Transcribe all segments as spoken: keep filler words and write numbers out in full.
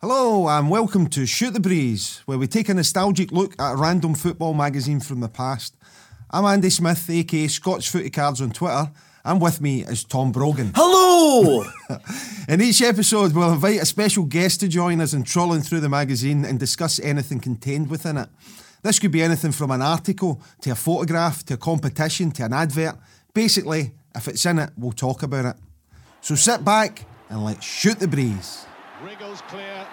Hello and welcome to Shoot the Breeze, where we take a nostalgic look at a random football magazine from the past. I'm Andy Smith, aka Scott's Footy Cards on Twitter, and with me is Tom Brogan. Hello! In each episode we'll invite a special guest to join us in trawling through the magazine and discuss anything contained within it. This could be anything from an article, to a photograph, to a competition, to an advert. Basically, if it's in it, we'll talk about it. So sit back and let's shoot the breeze. Wriggles clear,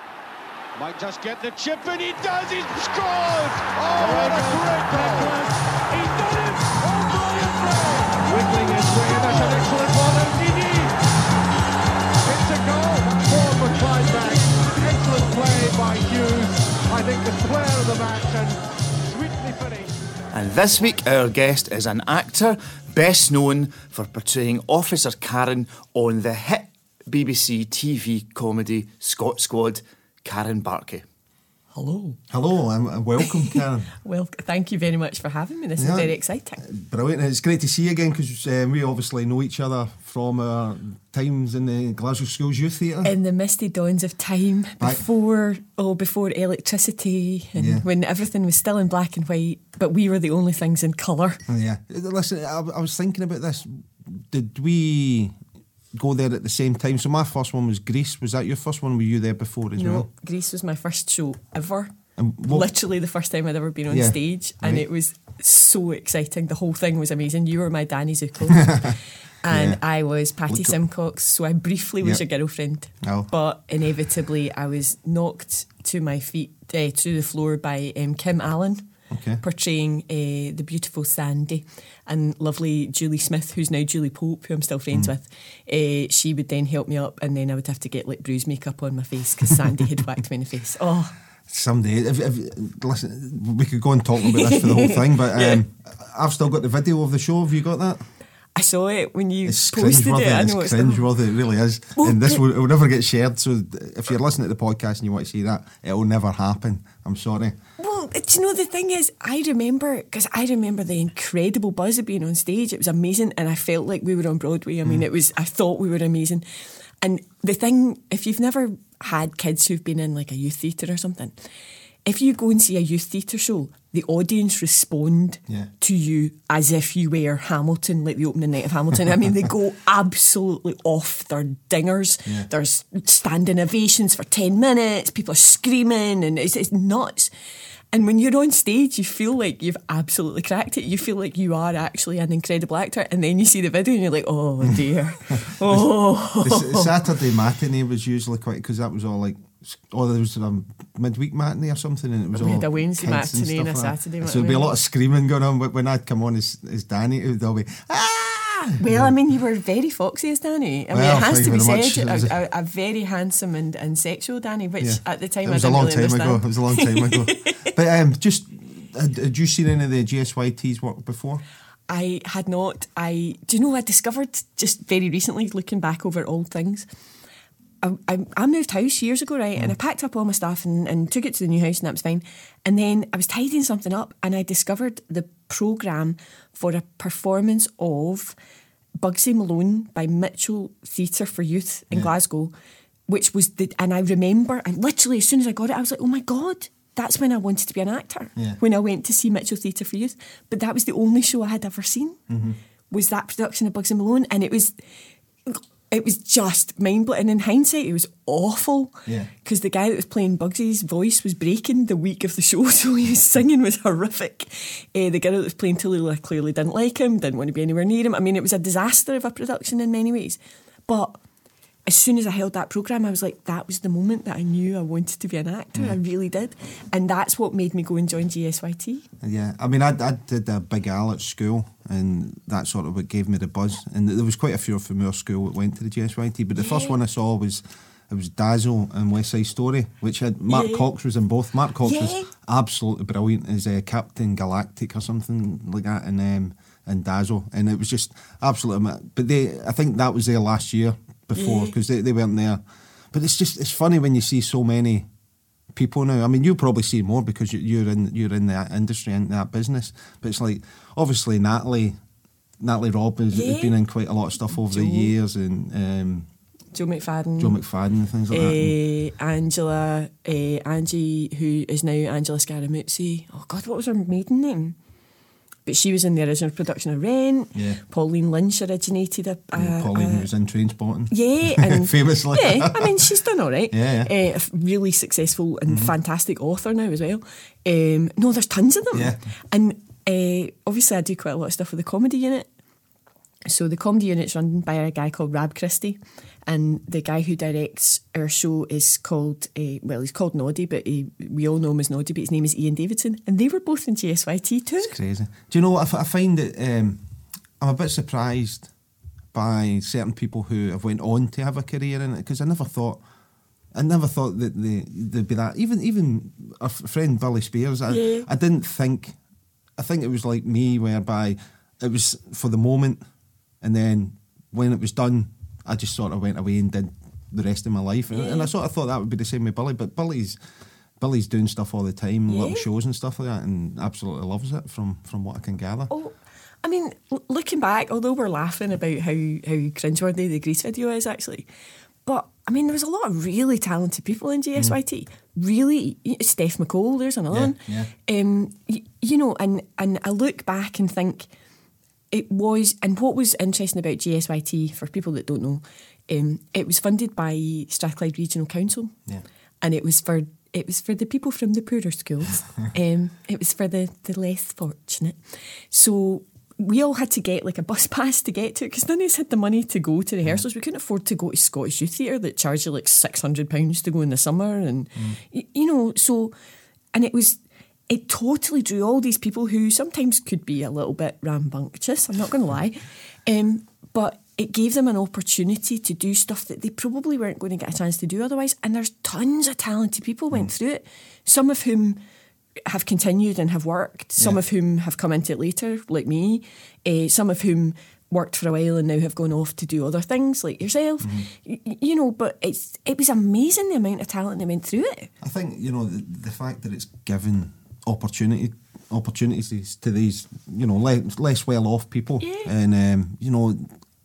might just get the chip, and he does, he's scored! Oh, what a great necklace! He's done it! Oh, brilliant play! Wiggling his way, and that's an excellent one, O'Dini! It's a goal, for McClyde back. Excellent play by Hughes, I think the player of the match, and sweetly finished. And this week, our guest is an actor best known for portraying Officer Karen on the hit B B C T V comedy Scott Squad, Karen Barkie. Hello. Hello and welcome, Karen. Well, thank you very much for having me. This yeah, is very exciting. Brilliant. It's great to see you again because um, we obviously know each other from our times in the Glasgow Schools Youth Theatre. In the misty dawns of time, Back. before oh, before electricity and yeah. when everything was still in black and white, but we were the only things in colour. Yeah. Listen, I, I was thinking about this. Did we go there at the same time? So my first one was Grease. Was that your first one? Were you there before as no, well? No, Grease was my first show ever. And what, literally the first time I'd ever been on yeah, stage, right. and it was so exciting. The whole thing was amazing. You were my Danny Zuko, and yeah. I was Patty Look Simcox. So I briefly was yep. your girlfriend, oh. but inevitably I was knocked to my feet, uh, to the floor by um, Kim Allen. Okay. Portraying uh, the beautiful Sandy, and lovely Julie Smith, who's now Julie Pope, who I'm still friends mm. with. Uh, she would then help me up, and then I would have to get like bruise makeup on my face because Sandy had whacked me in the face. Oh, someday, if, if, listen, we could go and talk about this for the whole thing, but um, I've still got the video of the show. Have you got that? I saw it when you it's posted it. I know it's cringeworthy, it really is. Well, and this will, it will never get shared. So if you're listening to the podcast and you want to see that, it will never happen. I'm sorry. Well, do you know, the thing is, I remember, because I remember the incredible buzz of being on stage. It was amazing, and I felt like we were on Broadway. I mean, mm. it was. I thought we were amazing. And the thing, if you've never had kids who've been in like a youth theatre or something, if you go and see a youth theatre show, the audience respond yeah. to you as if you were Hamilton, like the opening night of Hamilton. I mean, they go absolutely off their dingers. Yeah. There's standing ovations for ten minutes, people are screaming, and it's, it's nuts. And when you're on stage, you feel like you've absolutely cracked it. You feel like you are actually an incredible actor, and then you see the video and you're like, oh dear. Oh. The, the Saturday matinee was usually quite, because that was all like, or there was a midweek matinee or something, and it was we all had a Wednesday matinee and, and a Saturday matinee. So there'd be a lot of screaming going on. But when I'd come on as, as Danny, it would all be ah. Well, I mean, you were very foxy as Danny. I well, mean, it has to be said, a, a, a very handsome and, and sexual Danny, which yeah. at the time it was I didn't a long really time understand. ago. It was a long time ago. But um, just had, had you seen any of the G S Y T's work before? I had not. I do you know I discovered just very recently, looking back over old things. I, I moved house years ago, right? Mm. And I packed up all my stuff and, and took it to the new house, and that was fine. And then I was tidying something up, and I discovered the programme for a performance of Bugsy Malone by Mitchell Theatre for Youth in yeah. Glasgow, which was the, and I remember, and literally as soon as I got it, I was like, oh my God, that's when I wanted to be an actor, yeah. when I went to see Mitchell Theatre for Youth. But that was the only show I had ever seen, mm-hmm. was that production of Bugsy Malone, and it was... It was just mind-blowing. And in hindsight, it was awful because yeah. the guy that was playing Bugsy's voice was breaking the week of the show, so he was singing was horrific. Uh, the girl that was playing Tallulah clearly didn't like him, didn't want to be anywhere near him. I mean, it was a disaster of a production in many ways. But as soon as I held that programme, I was like, that was the moment that I knew I wanted to be an actor. Yeah. I really did. And that's what made me go and join G S Y T. Yeah, I mean, I, I did a Big Al at school, and that's sort of what gave me the buzz. And there was quite a few from our school that went to the G S Y T, but the yeah. first one I saw was it was Dazzle and West Side Story, which had Mark yeah. Cox was in both. Mark Cox yeah. was absolutely brilliant as uh, Captain Galactic or something like that, and um, and Dazzle, and it was just absolutely. But they, I think that was their last year before because yeah. they, they weren't there. But it's just it's funny when you see so many people now. I mean, you'll probably see more because you're in you're in that industry and that business. But it's like obviously Natalie Natalie Robb has yeah. been in quite a lot of stuff over Joe. the years, and um, Joe McFadden. Joe McFadden and things like uh, that. And Angela, uh, Angie, who is now Angela Scaramucci. Oh God, what was her maiden name? But she was in the original production of Rent. Yeah. Pauline Lynch originated a... a yeah, Pauline a, was in Trainspotting. Yeah. And famously. Yeah, I mean, she's done all right. Yeah, yeah. Uh, a really successful and mm-hmm. fantastic author now as well. Um, no, there's tons of them. Yeah. And uh, obviously I do quite a lot of stuff with the comedy unit. So the comedy unit's run by a guy called Rab Christie, and the guy who directs our show is called, uh, well, he's called Noddy, but he, we all know him as Noddy, but his name is Ian Davidson, and they were both in G S Y T too. It's crazy. Do you know what, I, I find that um, I'm a bit surprised by certain people who have went on to have a career in it, because I never thought, I never thought that they, they'd be that, even even our friend Billy Spears, I, yeah. I didn't think, I think it was like me, whereby it was for the moment, and then when it was done, I just sort of went away and did the rest of my life. Yeah. And I sort of thought that would be the same with Billy, but Billy's Billy's doing stuff all the time, yeah. little shows and stuff like that, and absolutely loves it from, from what I can gather. Oh, I mean, looking back, although we're laughing about how, how cringeworthy the Grease video is actually, but, I mean, there was a lot of really talented people in G S Y T. Mm. Really, Steph McCall, there's another yeah, one. Yeah. Um, you, you know, and, and I look back and think... It was, and what was interesting about G S Y T, for people that don't know, um, it was funded by Strathclyde Regional Council, yeah. and it was for it was for the people from the poorer schools. um, it was for the, the less fortunate. So we all had to get like a bus pass to get to it, because none of us had the money to go to rehearsals. Mm. We couldn't afford to go to Scottish Youth Theatre that charged you like six hundred pounds to go in the summer, and mm. y- you know, so and it was. It totally drew all these people who sometimes could be a little bit rambunctious, I'm not going to lie, um, but it gave them an opportunity to do stuff that they probably weren't going to get a chance to do otherwise, and there's tons of talented people went mm. through it, some of whom have continued and have worked, some yeah. of whom have come into it later, like me, uh, some of whom worked for a while and now have gone off to do other things, like yourself, mm. y- you know, but it's it was amazing the amount of talent that went through it. I think, you know, the, the fact that it's given... Opportunity, opportunities to these, you know, less, less well-off people, yeah. and um, you know,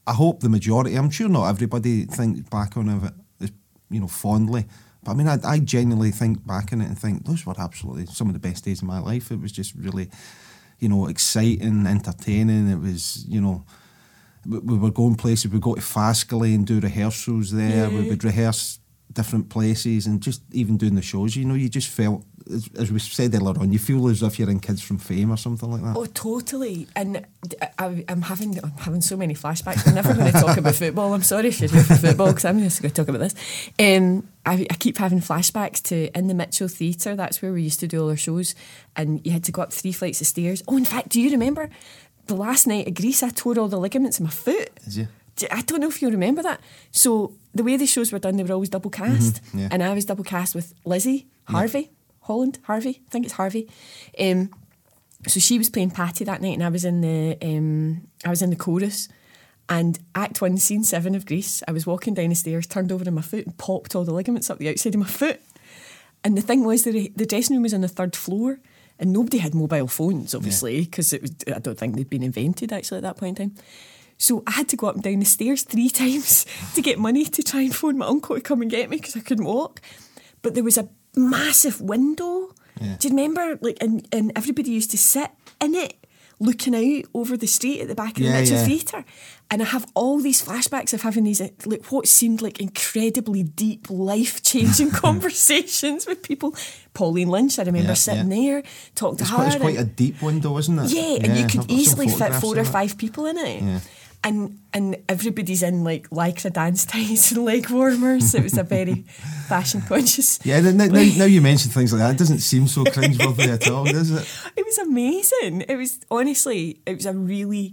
I hope the majority. I'm sure not everybody thinks back on it, you know, fondly. But I mean, I, I genuinely think back on it and think those were absolutely some of the best days of my life. It was just really, you know, exciting, entertaining. It was, you know, we, we were going places. We go to Fascally and do rehearsals there. Yeah. We would rehearse different places, and just even doing the shows. You know, you just felt. As we said earlier on, you feel as if you're in Kids from Fame or something like that. Oh, totally. And I, I'm having I'm having so many flashbacks. We're never going to talk about football. I'm sorry if you're here for football, because I'm just going to talk about this. Um, I, I keep having flashbacks to in the Mitchell Theatre. That's where we used to do all our shows, and you had to go up three flights of stairs. Oh, in fact, do you remember the last night at Grease? I tore all the ligaments in my foot. Did you? I don't know if you remember that. So the way the shows were done, they were always double cast, mm-hmm, yeah. and I was double cast with Lizzie Harvey. Yeah. Holland, Harvey, I think it's Harvey. Um, so she was playing Patty that night, and I was in the um, I was in the chorus. And Act One, Scene Seven of Grease, I was walking down the stairs, turned over in my foot, and popped all the ligaments up the outside of my foot. And the thing was, the the dressing room was on the third floor, and nobody had mobile phones, obviously, because yeah. it was. I don't think they'd been invented actually at that point in time. So I had to go up and down the stairs three times to get money to try and phone my uncle to come and get me, because I couldn't walk. But there was a massive window. Yeah. Do you remember? Like, and, and everybody used to sit in it, looking out over the street at the back of yeah, the Mitchell yeah. Theatre. And I have all these flashbacks of having these, like, what seemed like incredibly deep, life-changing conversations with people. Pauline Lynch, I remember yeah, sitting yeah. there, talking to her. It's quite a deep window, isn't it? Yeah, yeah and you could easily fit four or five people in it. Yeah. And and everybody's in like lycra dance ties and leg warmers. It was a very fashion conscious. Yeah, now, now, now you mention things like that, it doesn't seem so cringeworthy at all, does it? It was amazing. It was honestly, it was a really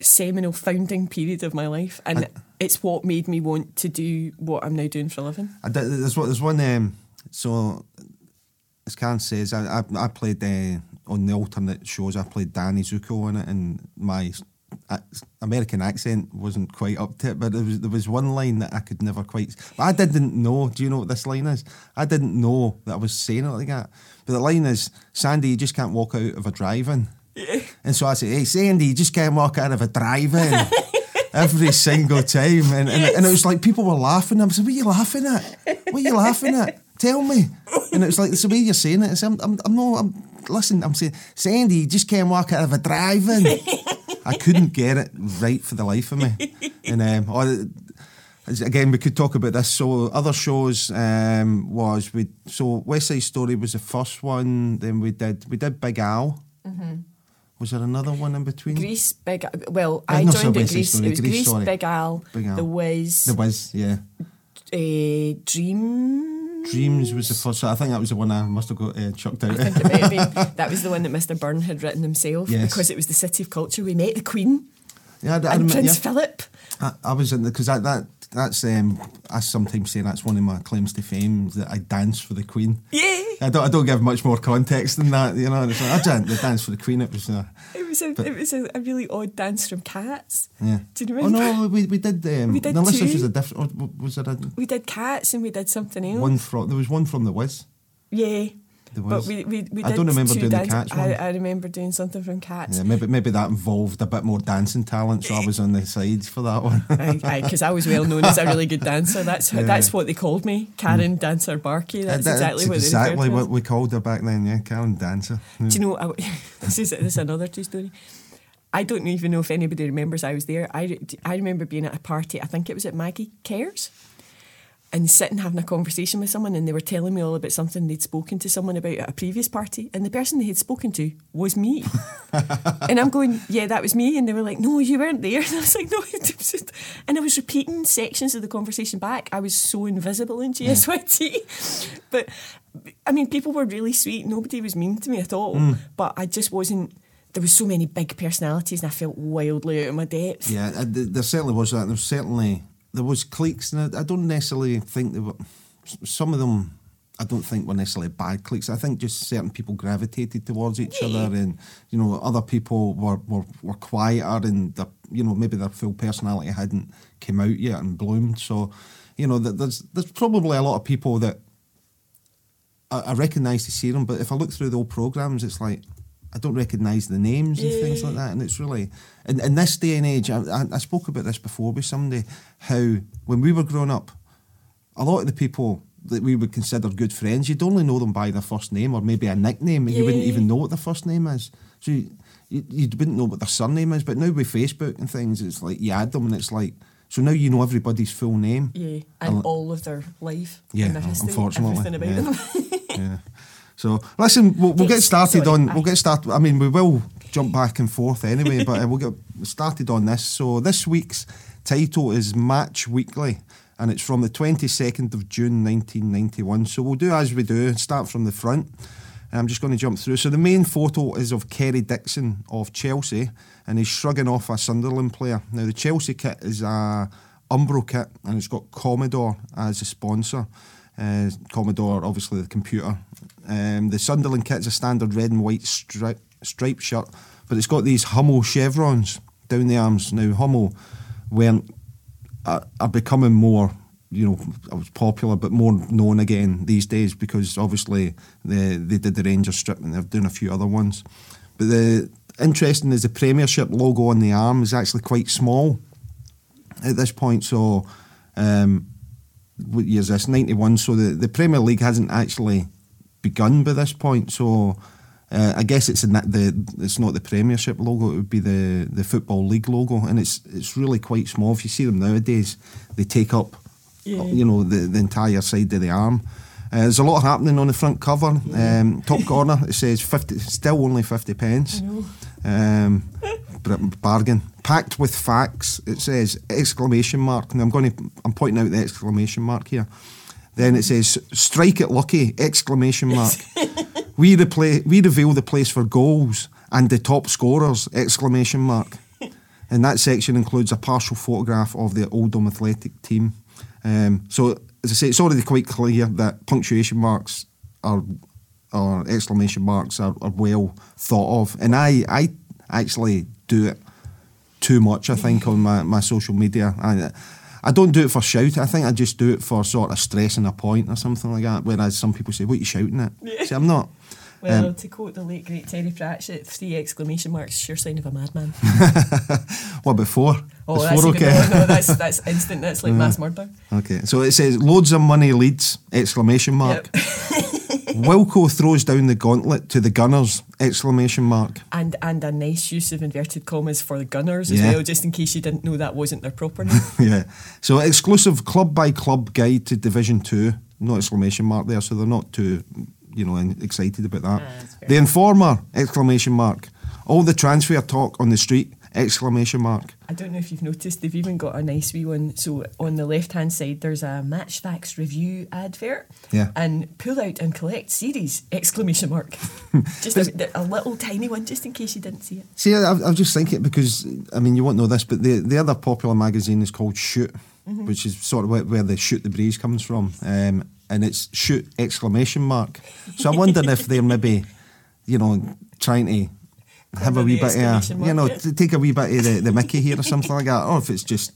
seminal founding period of my life, and I, it's what made me want to do what I'm now doing for a living. I did, there's what there's one. Um, so as Karen says, I I, I played uh, on the alternate shows. I played Danny Zuko in it, and my American accent wasn't quite up to it, but there was, there was one line that I could never quite. But I didn't know. Do you know what this line is? I didn't know that I was saying it like that. But the line is, Sandy, you just can't walk out of a drive-in. Yeah. And so I said, hey, Sandy, you just can't walk out of a drive-in. every single time. And, and and it was like people were laughing. I was like, what are you laughing at? What are you laughing at? Tell me. And it was like, it's the way you're saying it. I'm, I'm, I'm not, I'm, listen, I'm saying, Sandy, you just can't walk out of a drive-in. I couldn't get it right for the life of me. And um, or, again, we could talk about this. So other shows um, was, we so West Side Story was the first one. Then we did, we did Big Al. Mm-hmm. Was there another one in between? Grease, Big Al. Well, I, I joined at Grease. Story. It was Grease, Grease sorry. Big Al, Big Al, The Wiz. The Wiz, yeah. Uh, Dream... Dreams was the first. I think that was the one I must have got uh, chucked out. I think it might have been. That was the one that Mister Byrne had written himself, yes. Because it was the City of Culture. We met the Queen, yeah, I, and I remember, Prince yeah. Philip. I, I was in the because that that that's um, I sometimes say that's one of my claims to fame that I danced for the Queen. Yeah, I don't I don't give much more context than that. You know, it's like, I danced the dance for the Queen. It was a it was a but, it was a, a really odd dance from Cats. Yeah, do you remember? Oh no, we we did um, we did no, two. Was a different. Was there a, we did Cats and we did something else. One from there was one from The Wiz. Yeah. But we, we, we did I don't remember doing dance- the Cats one. I, I remember doing something from Cats. Yeah, maybe maybe that involved a bit more dancing talent, so I was on the sides for that one. Aye, because I, I was well known as a really good dancer. That's how, yeah. That's what they called me, Karen mm. Dancer Barkie. That's, that's exactly what exactly what we called her back then. Yeah, Karen Dancer. Yeah. Do you know? I, this is this is another true story. I don't even know if anybody remembers I was there. I I remember being at a party. I think it was at Maggie Kerr's. And sitting having a conversation with someone, and they were telling me all about something they'd spoken to someone about at a previous party, and the person they had spoken to was me. And I'm going, yeah, that was me. And they were like, no, you weren't there. And I was like, no. And I was repeating sections of the conversation back. I was so invisible in G S Y T. Yeah. But I mean, people were really sweet. Nobody was mean to me at all. Mm. But I just wasn't. There was so many big personalities, and I felt wildly out of my depth. Yeah, there certainly was that. There was certainly. There was cliques, and I, I don't necessarily think they were... Some of them, I don't think were necessarily bad cliques. I think just certain people gravitated towards each yeah. other, and, you know, other people were, were, were quieter, and, you know, maybe their full personality hadn't came out yet and bloomed. So, you know, there's there's probably a lot of people that I, I recognise to see them, but if I look through the old programmes, it's like... I don't recognise the names and things like that. And it's really... In, in this day and age, I, I, I spoke about this before with somebody, how when we were growing up, a lot of the people that we would consider good friends, you'd only know them by their first name or maybe a nickname, and you wouldn't even know what their first name is. So you, you, you wouldn't know what their surname is. But now with Facebook and things, it's like you add them and it's like... So now you know everybody's full name. Yeah, and, and all of their life. Yeah, and their history, unfortunately. Everything about yeah. them. yeah. So listen, we'll, we'll yes, get started sorry, on. We'll get started. I mean, we will jump back and forth anyway, but we'll get started on this. So this week's title is Match Weekly, and it's from the twenty-second of June, nineteen ninety-one. So we'll do as we do. Start from the front. And I'm just going to jump through. So the main photo is of Kerry Dixon of Chelsea, and he's shrugging off a Sunderland player. Now the Chelsea kit is a Umbro kit, and it's got Commodore as a sponsor. Uh, Commodore, obviously the computer. Um, the Sunderland kit's a standard red and white stri- striped shirt, but it's got these Hummel chevrons down the arms. Now Hummel weren't are, are becoming more, you know, popular, but more known again these days because obviously they they did the Rangers strip and they're doing a few other ones. But the interesting is the Premiership logo on the arm is actually quite small at this point. So um, what year is this? ninety-one. So the, the Premier League hasn't actually begun by this point, so uh, I guess it's in that the it's not the Premiership logo, it would be the, the Football League logo, and it's it's really quite small. If you see them nowadays, they take up yeah. you know the, the entire side of the arm. Uh, there's a lot happening on the front cover. Yeah. Um, top corner it says fifty, still only fifty pence. Um, bargain packed with facts. It says exclamation mark. Now I'm going to I'm pointing out the exclamation mark here. Then it says, strike it lucky, exclamation mark. we, repla- we reveal the place for goals and the top scorers, exclamation mark. And that section includes a partial photograph of the Oldham Athletic team. Um, so, as I say, it's already quite clear that punctuation marks are, or exclamation marks are, are well thought of. And I, I actually do it too much, I think, on my, my social media. I, I don't do it for shout. I think I just do it for sort of stressing a point or something like that. Whereas some people say, "What are you shouting at?" Yeah. See, I'm not. Well, um, to quote the late, great Terry Pratchett, three exclamation marks, sure sign of a madman. What, before? Oh, before, that's okay. Even, no, no, that's, that's instant, that's like yeah. mass murder. Okay, so it says, loads of money leads, exclamation mark. Yep. Wilco throws down the gauntlet to the Gunners, exclamation mark. And and a nice use of inverted commas for the Gunners as yeah. well, just in case you didn't know that wasn't their proper name. Yeah. So exclusive club by club guide to Division two, no exclamation mark there, so they're not too, you know, excited about that. Ah, the Informer, exclamation mark. All the transfer talk on the street, exclamation mark. I don't know if you've noticed, they've even got a nice wee one. So on the left-hand side, there's a Matchfax review advert. Yeah. And pull out and collect series, exclamation mark. Just a, a little tiny one, just in case you didn't see it. See, I, I just think it because, I mean, you won't know this, but the, the other popular magazine is called Shoot, mm-hmm. which is sort of where, where the Shoot the Breeze comes from. Um, and it's Shoot, exclamation mark. So I'm wondering if they're maybe, you know, trying to... have a wee bit of, you know, t- take a wee bit of the, the Mickey here or something like that, or if it's just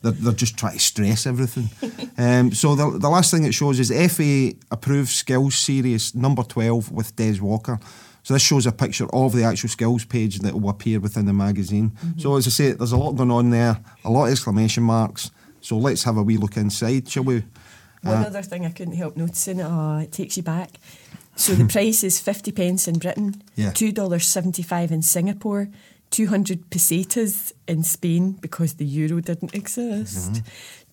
they're, they're just trying to stress everything. Um, so the the last thing it shows is F A approved skills series number twelve with Des Walker. So this shows a picture of the actual skills page that will appear within the magazine. Mm-hmm. So as I say, there's a lot going on there, a lot of exclamation marks. So let's have a wee look inside, shall we? One uh, other thing I couldn't help noticing, oh, it takes you back. So the price is fifty pence in Britain, yeah. two dollars seventy-five in Singapore, two hundred pesetas in Spain because the euro didn't exist, mm-hmm.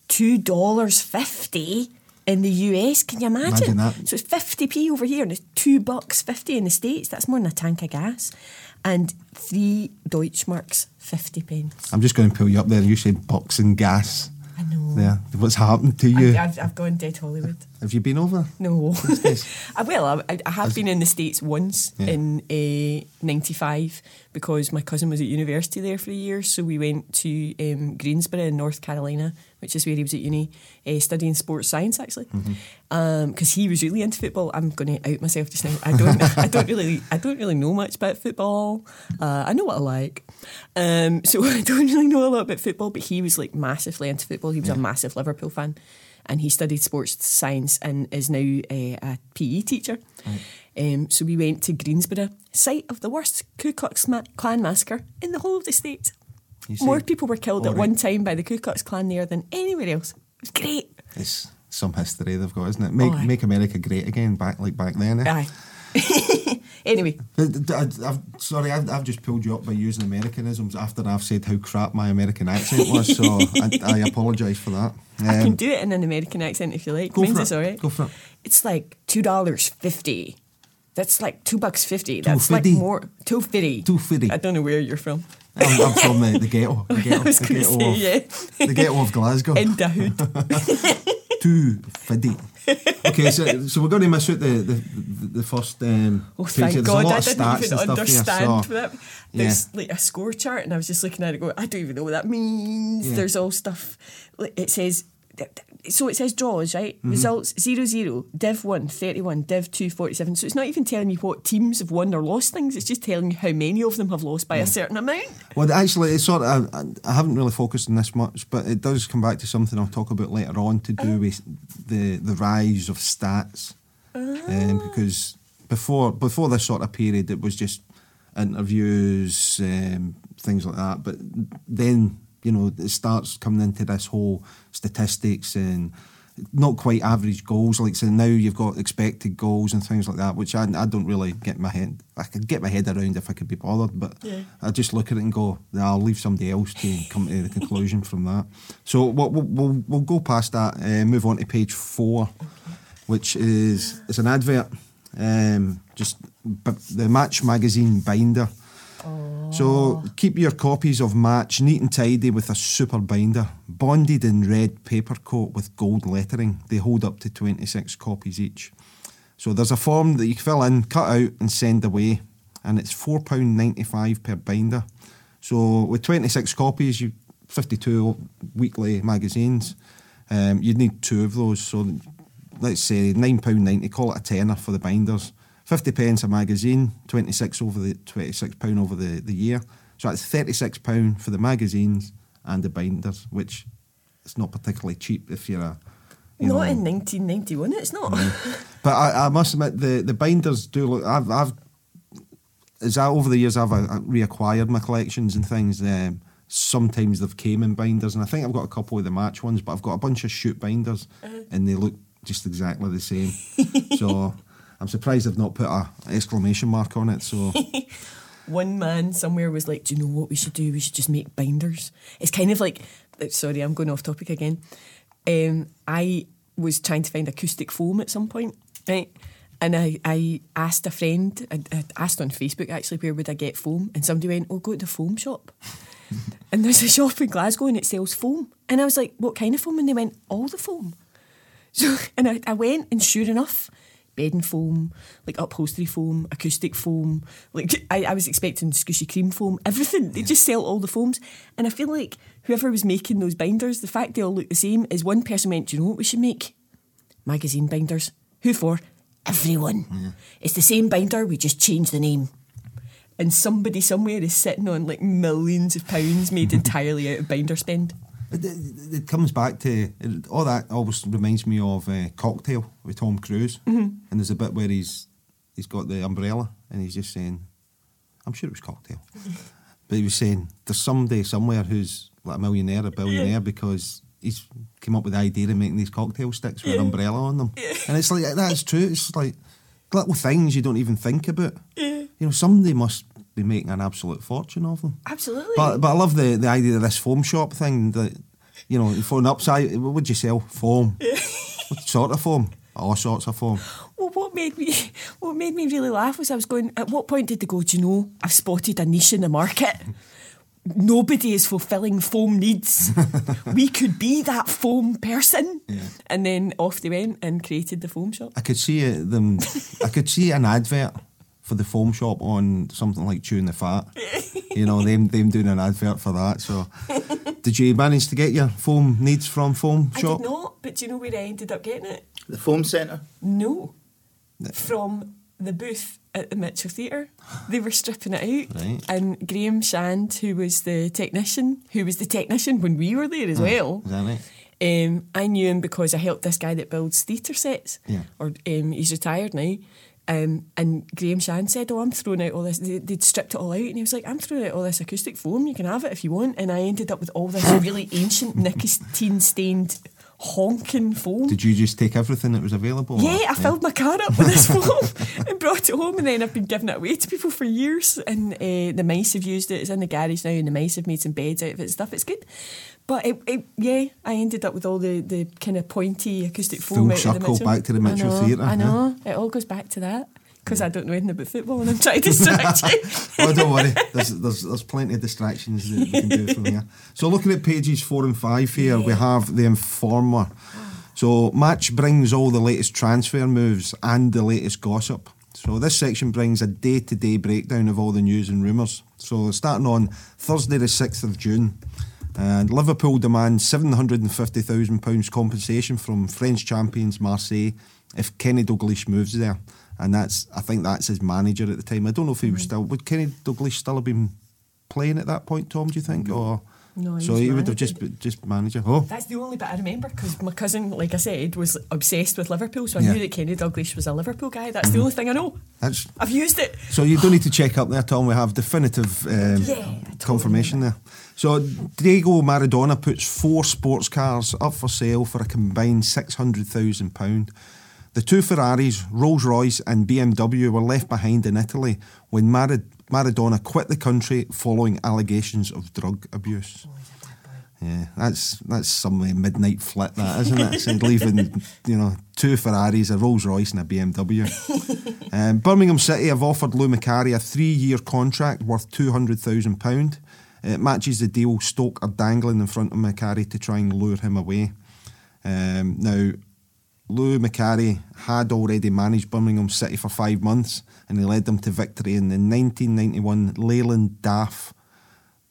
two dollars fifty in the U S. Can you imagine? imagine so it's fifty p over here and it's two bucks fifty in the States. That's more than a tank of gas. And three Deutschmarks, fifty pence. I'm just going to pull you up there. You said bucks and gas. I know. Yeah. What's happened to you? I, I've, I've gone dead Hollywood. Have you been over? No. I, well, I, I have As, been in the States once yeah. in uh, ninety-five because my cousin was at university there for a year. So we went to um, Greensboro in North Carolina, which is where he was at uni, uh, studying sports science, actually. Because mm-hmm. um, he was really into football. I'm going to out myself just now. I don't I don't really I don't really know much about football. Uh, I know what I like. Um, so I don't really know a lot about football, but he was like massively into football. He was yeah. a massive Liverpool fan. And he studied sports science and is now uh, a P E teacher. Right. Um, so we went to Greensboro, site of the worst Ku Klux Ma- Klan massacre in the whole of the state. More people were killed at right. one time by the Ku Klux Klan there than anywhere else. It was great. It's some history they've got, isn't it? Make, oh, make America great again, back like back then. Eh? Aye. Anyway. I've, I've, sorry, I've, I've just pulled you up by using Americanisms after I've said how crap my American accent was, so I, I apologise for that. Um, I can do it in an American accent if you like. Go Mine's for it. It's all right. Go for it. It's like two dollars fifty. That's like two bucks fifty. That's two fifty. Like more. two fifty. two fifty. I don't know where you're from. I'm, I'm from the, the ghetto. The ghetto, the ghetto, say, of, yeah. the ghetto of Glasgow. In the hood. two fifty. Okay, so so we're going to miss out the the, the, the first um, oh thank picture. God, I didn't even understand here, so, that. There's yeah. like a score chart and I was just looking at it going, I don't even know what that means. Yeah. There's all stuff. It says, so it says draws, right? Mm-hmm. Results zero zero, Div one thirty-one, Div two forty-seven. So it's not even telling you what teams have won or lost things, it's just telling you how many of them have lost by yeah. a certain amount. Well, actually, it's sort of, I, I haven't really focused on this much, but it does come back to something I'll talk about later on to do uh, with the, the rise of stats. Uh, um, because before before this sort of period, it was just interviews, um, things like that, but then, you know, it starts coming into this whole statistics and not quite average goals. Like, so now you've got expected goals and things like that, which I, I don't really get my head... I could get my head around if I could be bothered, but yeah. I just look at it and go, nah, I'll leave somebody else to come to the conclusion from that. So we'll, we'll, we'll go past that and move on to page four, which is it's an advert, um, just the Match magazine binder. Aww. So keep your copies of Match neat and tidy with a super binder, bonded in red paper coat with gold lettering. They hold up to twenty-six copies each. So there's a form that you fill in, cut out and send away, and it's four pounds ninety-five per binder. So with twenty-six copies, you fifty-two weekly magazines, um, you'd need two of those. So let's say nine pounds ninety, call it a tenner for the binders. fifty pence a magazine, twenty-six over the twenty-six pounds over the, the year. So that's thirty-six pounds for the magazines and the binders, which it's not particularly cheap if you're a... You not know, in nineteen ninety-one, it's not. No. But I, I must admit, the, the binders do look... I've, I've as I, over the years I've uh, reacquired my collections and things, um, sometimes they've came in binders, and I think I've got a couple of the match ones, but I've got a bunch of Shoot binders, uh-huh. and they look just exactly the same. So I'm surprised they've not put a exclamation mark on it. So one man somewhere was like, do you know what we should do? We should just make binders. It's kind of like, sorry, I'm going off topic again. Um, I was trying to find acoustic foam at some point, right? And I, I asked a friend, I, I asked on Facebook actually, where would I get foam? And somebody went, oh, go to the foam shop. And there's a shop in Glasgow and it sells foam. And I was like, what kind of foam? And they went, all the foam. So, and I, I went, and sure enough, bedding foam, like upholstery foam, acoustic foam, like I, I was expecting squishy cream foam, everything. They just sell all the foams. And I feel like whoever was making those binders, the fact they all look the same is one person went, do you know what we should make? Magazine binders. Who for? Everyone. Yeah. It's the same binder, we just change the name. And somebody somewhere is sitting on like millions of pounds made entirely out of binder spend. It, it, it comes back to it, all that. Always reminds me of uh, Cocktail with Tom Cruise, mm-hmm. and there's a bit where he's he's got the umbrella and he's just saying, "I'm sure it was Cocktail," but he was saying, "There's somebody somewhere who's like a millionaire, a billionaire, because he's came up with the idea of making these cocktail sticks with an umbrella on them." And it's like that's true. It's like little things you don't even think about. You know, somebody must be making an absolute fortune of them. Absolutely. But but I love the, the idea of this foam shop thing. That, you know, for an upside, what would you sell? Foam. What sort of foam? All sorts of foam. Well, what made me what made me really laugh was I was going, at what point did they go, do you know, I've spotted a niche in the market. Nobody is fulfilling foam needs. We could be that foam person. Yeah. And then off they went and created the foam shop. I could see it, them. I could see an advert for the foam shop on something like Chewing the Fat. You know, them them doing an advert for that. So did you manage to get your foam needs from foam shop? I did not, but do you know where I ended up getting it? The foam centre? No. The- from the booth at the Mitchell Theatre. They were stripping it out, right. And Graham Shand, who was the technician, who was the technician when we were there as oh, well. Is that right? Um, I knew him because I helped this guy that builds theatre sets. Yeah. Or um, he's retired now. Um, and Graham Shand said, oh, I'm throwing out all this. They, they'd stripped it all out, and he was like, I'm throwing out all this acoustic foam, you can have it if you want. And I ended up with all this really ancient nicotine-stained honking foam. Did you just take everything that was available? Yeah, or? I yeah. filled my car up with this foam and brought it home, and then I've been giving it away to people for years, and uh, the mice have used it. It's in the garage now, and the mice have made some beds out of it and stuff. It's good. But it, it, yeah, I ended up with all the, the kind of pointy acoustic foam. Full circle back to the Mitchell Theatre. I know, yeah. It all goes back to that because yeah. I don't know anything about football and I'm trying to distract you. Well, don't worry, there's, there's there's plenty of distractions that we can do from here. So looking at pages four and five here, yeah. we have the Informer. So Match brings all the latest transfer moves and the latest gossip. So this section brings a day-to-day breakdown of all the news and rumours. So starting on Thursday the sixth of June. And Liverpool demands seven hundred fifty thousand pounds compensation from French champions Marseille if Kenny Dalglish moves there. And that's, I think that's his manager at the time. I don't know if he was still, would Kenny Dalglish still have been playing at that point, Tom, do you think? Or no, he so he would have just just manager. Oh, that's the only bit I remember because my cousin, like I said, was obsessed with Liverpool, so I yeah. knew that Kenny Dalglish was a Liverpool guy. That's mm-hmm. the only thing I know. That's, I've used it. So you don't need to check up there, Tom. We have definitive um, yeah, totally confirmation there. So Diego Maradona puts four sports cars up for sale for a combined six hundred thousand pound. The two Ferraris, Rolls-Royce and B M W were left behind in Italy when Marad- Maradona quit the country following allegations of drug abuse. Yeah, that's that's some uh, midnight flit, that, isn't it? So leaving, you know, two Ferraris, a Rolls-Royce and a B M W. Um, Birmingham City have offered Lou Macari a three-year contract worth two hundred thousand pounds. It matches the deal Stoke are dangling in front of Macari to try and lure him away. Um, now... Lou Macari had already managed Birmingham City for five months and he led them to victory in the nineteen ninety-one Leyland D A F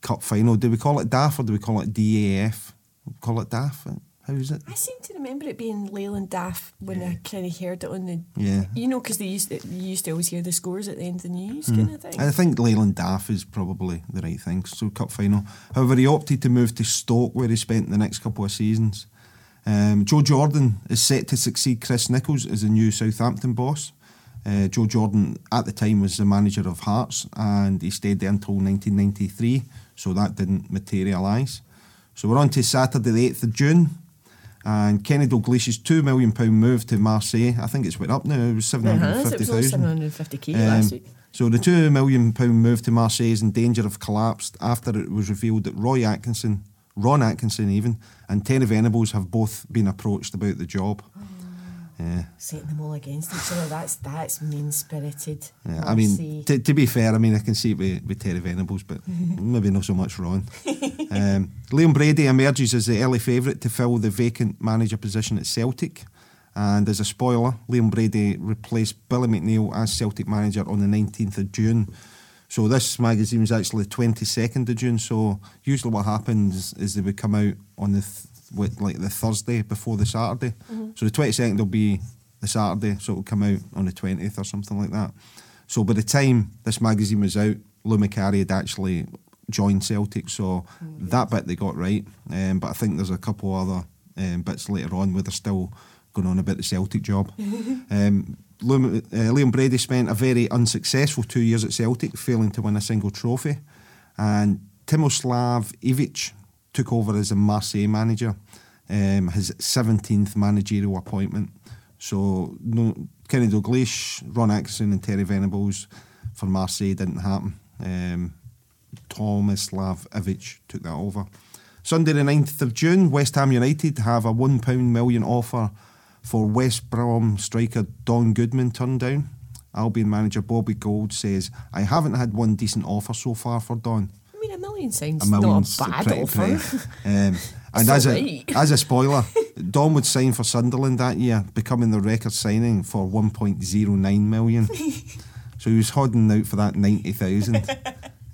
Cup final. Do we call it D A F or do we call it D A F? We call it D A F? How is it? I seem to remember it being Leyland D A F when yeah. I kind of heard it on the... Yeah. You know, because they used, to, you used to always hear the scores at the end of the news mm. kind of thing. I think Leyland D A F is probably the right thing, so Cup final. However, he opted to move to Stoke where he spent the next couple of seasons. Um, Joe Jordan is set to succeed Chris Nicholls as the new Southampton boss. Uh, Joe Jordan, at the time, was the manager of Hearts, and he stayed there until nineteen ninety-three, so that didn't materialise. So we're on to Saturday the eighth of June, and Kenny Dalglish's two million pounds move to Marseille, I think it's went up now, it was seven hundred fifty thousand. It was all seven hundred fifty thousand um, last week. So the two million pounds move to Marseille is in danger of collapse after it was revealed that Roy Atkinson, Ron Atkinson even, and Terry Venables have both been approached about the job. Yeah. Setting them all against each other, that's that's mean-spirited. Yeah, I mean, t- to be fair, I mean, I can see it with, with Terry Venables, but maybe not so much Ron. um, Liam Brady emerges as the early favourite to fill the vacant manager position at Celtic. And as a spoiler, Liam Brady replaced Billy McNeil as Celtic manager on the nineteenth of June. So this magazine was actually the twenty-second of June, so usually what happens is they would come out on the th- with like the Thursday before the Saturday. Mm-hmm. So the twenty-second will be the Saturday, so it'll come out on the twentieth or something like that. So by the time this magazine was out, Lou Macari had actually joined Celtic, so oh, yes. that bit they got right. Um, but I think there's a couple other um, bits later on where they're still going on about the Celtic job. um, Lou, uh, Liam Brady spent a very unsuccessful two years at Celtic, failing to win a single trophy. And Timoslav Ivic took over as a Marseille manager, um, his seventeenth managerial appointment. So no, Kenny Dalglish, Ron Atkinson and Terry Venables for Marseille didn't happen. Um, Tomislav Ivic took that over. Sunday the ninth of June, West Ham United have a one million pound offer for West Brom striker Don Goodman turned down. Albion manager Bobby Gould says, "I haven't had one decent offer so far for Don." I mean, a million sounds a not a bad pretty, offer. Pretty. Um, and as right. a as a spoiler, Don would sign for Sunderland that year, becoming the record signing for one point oh nine million. So he was hodding out for that ninety thousand.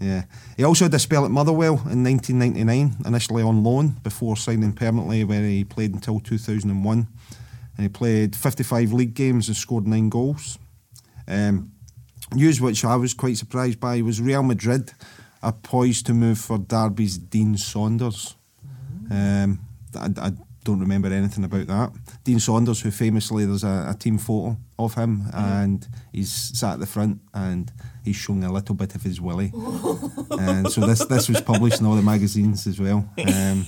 Yeah. He also had a spell at Motherwell in nineteen ninety-nine, initially on loan, before signing permanently, where he played until two thousand one. And he played fifty-five league games and scored nine goals. Um, news which I was quite surprised by was Real Madrid are poised to move for Derby's Dean Saunders. Um, I, I don't remember anything about that. Dean Saunders, who famously there's a, a team photo of him, and he's sat at the front and he's showing a little bit of his willy. And so this this was published in all the magazines as well. Um,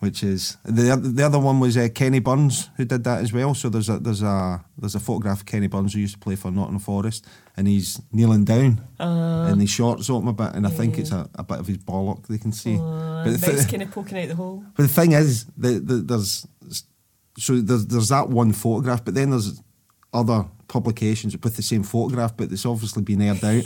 which is the the other one was uh, Kenny Burns, who did that as well. So there's a there's a there's a photograph of Kenny Burns who used to play for Nottingham Forest, and he's kneeling down, uh, and his shorts open a bit, and I yeah. think it's a, a bit of his bollock they can see. Uh, but the th- kind of poking out the hole. But the thing is, the, the, there's so there's there's that one photograph, but then there's other publications with the same photograph, but it's obviously been aired out.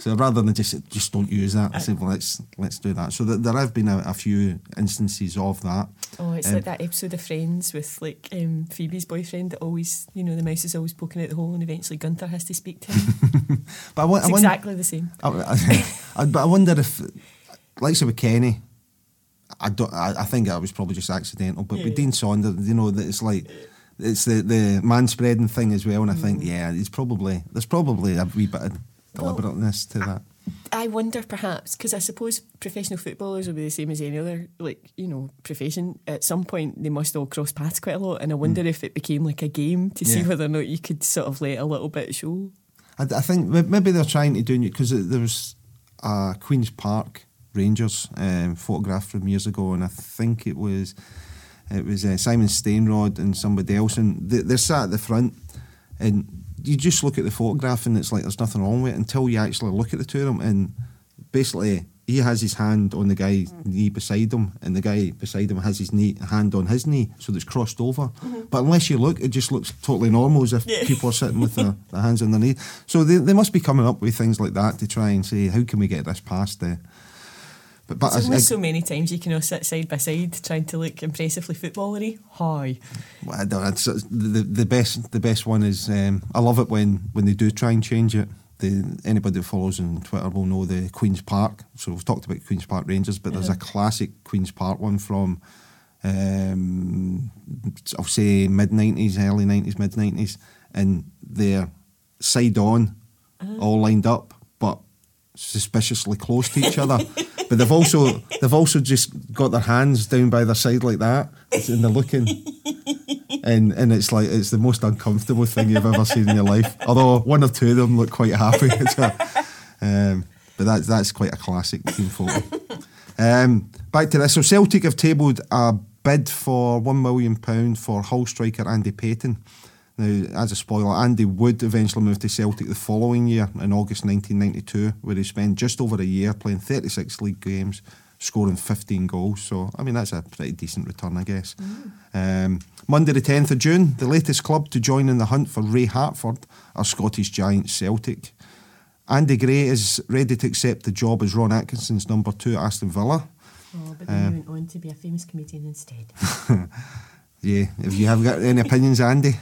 So rather than just just don't use that, I said, well, let's let's do that. So th- there have been a, a few instances of that. Oh, it's um, like that episode of Friends with like um, Phoebe's boyfriend that always, you know, the mouse is always poking out the hole, and eventually Gunther has to speak to him. But I w- it's I exactly wonder, the same. I, I, I, but I wonder if, like say with Kenny, I don't. I, I think that was probably just accidental. But yeah. with Dean Saunders, you know, that it's like. It's the, the man-spreading thing as well, and I mm. think, yeah, it's probably there's probably a wee bit of deliberateness well, to that. I wonder, perhaps, because I suppose professional footballers will be the same as any other, like, you know, profession. At some point, they must all cross paths quite a lot, and I wonder mm. if it became like a game to yeah. see whether or not you could sort of let a little bit show. I, I think maybe they're trying to do it, because there was a Queen's Park Rangers um, photograph from years ago, and I think it was... It was uh, Simon Stainrod and somebody else, and they, they're sat at the front, and you just look at the photograph and it's like there's nothing wrong with it until you actually look at the two of them, and basically he has his hand on the guy's knee beside him, and the guy beside him has his knee, hand on his knee, so it's crossed over. Mm-hmm. But unless you look, it just looks totally normal, as if yeah. people are sitting with their, their hands on their knee. So they, they must be coming up with things like that to try and say, how can we get this past the... But, but it's only I, so many times you can all sit side by side trying to look impressively footballery. Hi. Well, I don't, it's, the the best the best one is um, I love it when, when they do try and change it. The, anybody that follows on Twitter will know the Queen's Park. So we've talked about Queen's Park Rangers, but there's uh-huh. a classic Queen's Park one from um, I'll say mid nineties, early nineties, mid nineties, and they're side on, uh-huh. all lined up, but suspiciously close to each other. But they've also they've also just got their hands down by their side like that, and they're looking. And and it's like, it's the most uncomfortable thing you've ever seen in your life. Although one or two of them look quite happy. So, um, but that's, that's quite a classic team photo. Um, back to this. So Celtic have tabled a bid for one million pounds for Hull striker Andy Payton. Now, as a spoiler, Andy would eventually move to Celtic the following year in August nineteen ninety-two, where he spent just over a year playing thirty-six league games, scoring fifteen goals. So, I mean, that's a pretty decent return, I guess. Mm. Um, Monday the tenth of June, the latest club to join in the hunt for Ray Hartford are Scottish giant Celtic. Andy Gray is ready to accept the job as Ron Atkinson's number two at Aston Villa. Oh, but then um, he went on to be a famous comedian instead. Yeah, if you have got any opinions, Andy.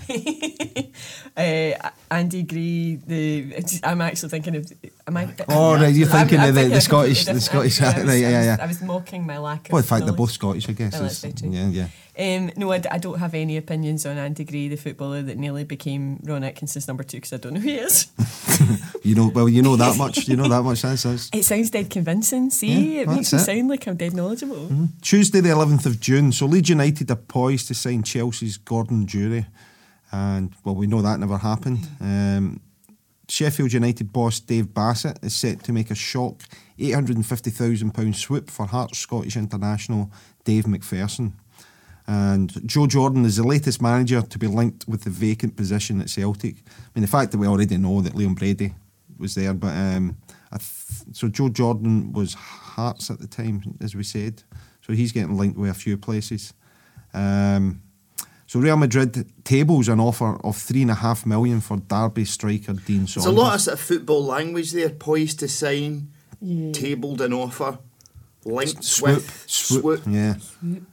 uh, Andy Gray, the I'm actually thinking of. Am I? Oh, right, you're thinking I'm, of I'm the, the Scottish, the Scottish. Right, yeah, yeah, yeah. I was mocking my lack of. Well, in fact, knowledge. They're both Scottish, I guess. Well, that's very true. Yeah, yeah. Um, no, I, I don't have any opinions on Andy Gray, the footballer that nearly became Ron Atkinson's number two, because I don't know who he is. You know, well, you know that much. You know that much. That's, that's... It sounds dead convincing. See, yeah, it makes it, it sound like I'm dead knowledgeable. Mm-hmm. Tuesday, the eleventh of June. So Leeds United are poised to sign Chelsea's Gordon Drury, and well, we know that never happened. Um, Sheffield United boss Dave Bassett is set to make a shock eight hundred fifty thousand pounds swoop for Hearts Scottish international Dave McPherson. And Joe Jordan is the latest manager to be linked with the vacant position at Celtic. I mean, the fact that we already know that Liam Brady was there, but um, I th- so Joe Jordan was Hearts at the time, as we said. So he's getting linked with a few places. Um, so Real Madrid tables an offer of three and a half million for Derby striker Dean Saunders. There's a lot of, sort of football language there. Poised to sign, yeah. Tabled an offer, linked swoop, with swoop, swoop. Yeah. Swooped.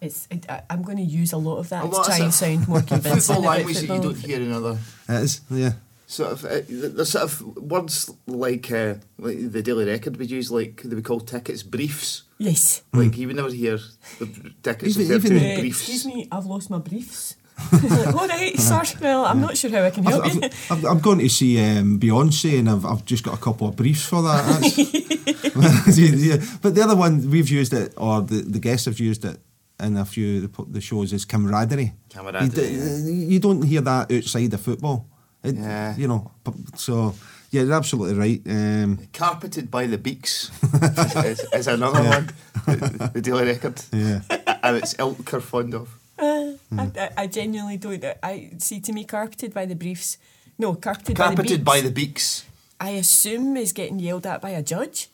It's. It, I, I'm going to use a lot of that lot to try and sound more convincing. Football language football. That you don't hear in other. It is, yeah. Sort of, uh, there's sort of words like, uh, like the Daily Record would use, like they would call tickets briefs. Yes. Like mm. you would never hear the tickets referred to as briefs. Excuse me, I've lost my briefs. Like, all right, sorry, well, I'm yeah. not sure how I can help I've, you. I've, I've, I'm going to see um, Beyonce, and I've I've just got a couple of briefs for that. That's, yeah. But the other one we've used it, or the, the guests have used it. In a few of the shows is camaraderie. Camaraderie. You, d- yeah. you don't hear that outside of football. It, yeah. You know, so yeah, you're absolutely right. Um, Carpeted by the Beaks is, is another yeah. one. The, the Daily Record. Yeah. And it's ilk are fond of. Uh, mm. I, I genuinely don't. I see. To me, carpeted by the briefs. No, carpeted. Carpeted by the Beaks. By the Beaks. I assume is getting yelled at by a judge.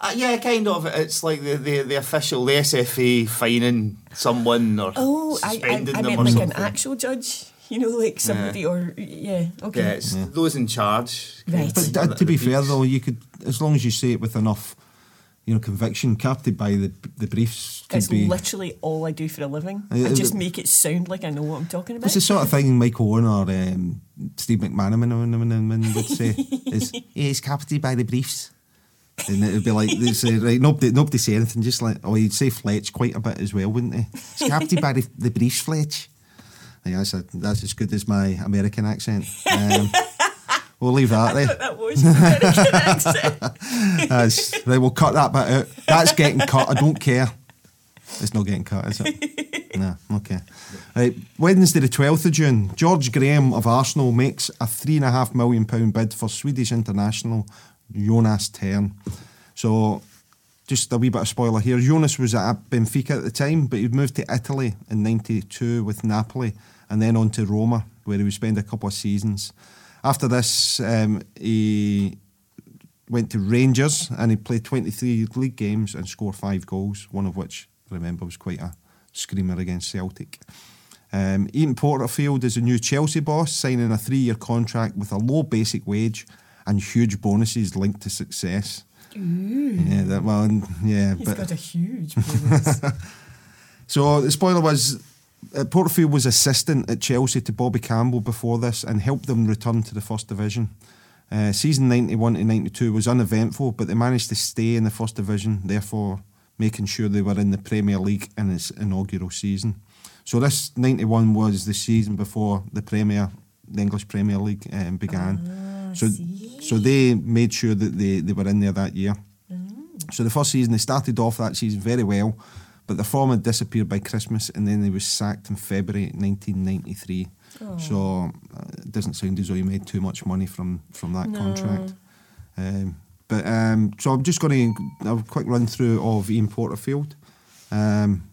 Uh, yeah, kind of. It's like the, the, the official, the S F A fining someone or oh, suspending I, I, I them meant or like something. An actual judge, you know, like somebody yeah. or yeah, okay. Yeah, it's yeah. those in charge. Right. But uh, to be fair though, you could, as long as you say it with enough, you know, conviction, captured by the the briefs. Could it's be, literally all I do for a living. I, I just make it sound like I know what I'm talking about. It's the sort of thing Michael Owen or um, Steve McManaman would say. Is, yeah, it's captured by the briefs. And it would be like, they'd say, right, nobody, nobody say anything, just like, oh, he'd say Fletch quite a bit as well, wouldn't he? It's captured by the, the briefs, Fletch. Yeah, that's, a, that's as good as my American accent. Um, we'll leave that there. I thought that was an American accent. That's, right, we'll cut that bit out. That's getting cut, I don't care. It's not getting cut, is it? No, okay. Right, Wednesday the twelfth of June, George Graham of Arsenal makes a three point five million pounds bid for Swedish international Jonas Tern. So just a wee bit of spoiler here, Jonas was at Benfica at the time, but he'd moved to Italy in ninety-two with Napoli and then on to Roma, where he would spend a couple of seasons. After this um, he went to Rangers and he played twenty-three league games and scored five goals, one of which, remember, was quite a screamer against Celtic. um, Ian Porterfield is a new Chelsea boss, signing a three-year contract with a low basic wage and huge bonuses linked to success. Ooh. Yeah, that one. Yeah, he's but, got a huge bonus. So the spoiler was, uh, Porterfield was assistant at Chelsea to Bobby Campbell before this and helped them return to the First Division. Uh, season ninety-one to ninety-two was uneventful, but they managed to stay in the First Division, therefore making sure they were in the Premier League in its inaugural season. So this ninety-one was the season before the Premier, the English Premier League um, began. Uh-huh. So, so they made sure that they, they were in there that year. Mm. So the first season, they started off that season very well, but the form had disappeared by Christmas, and then he was sacked in February nineteen ninety-three. Oh. So uh, it doesn't sound as though he made too much money from, from that no. contract. Um, but um, so I'm just going to have a quick run through of Ian Porterfield. Um,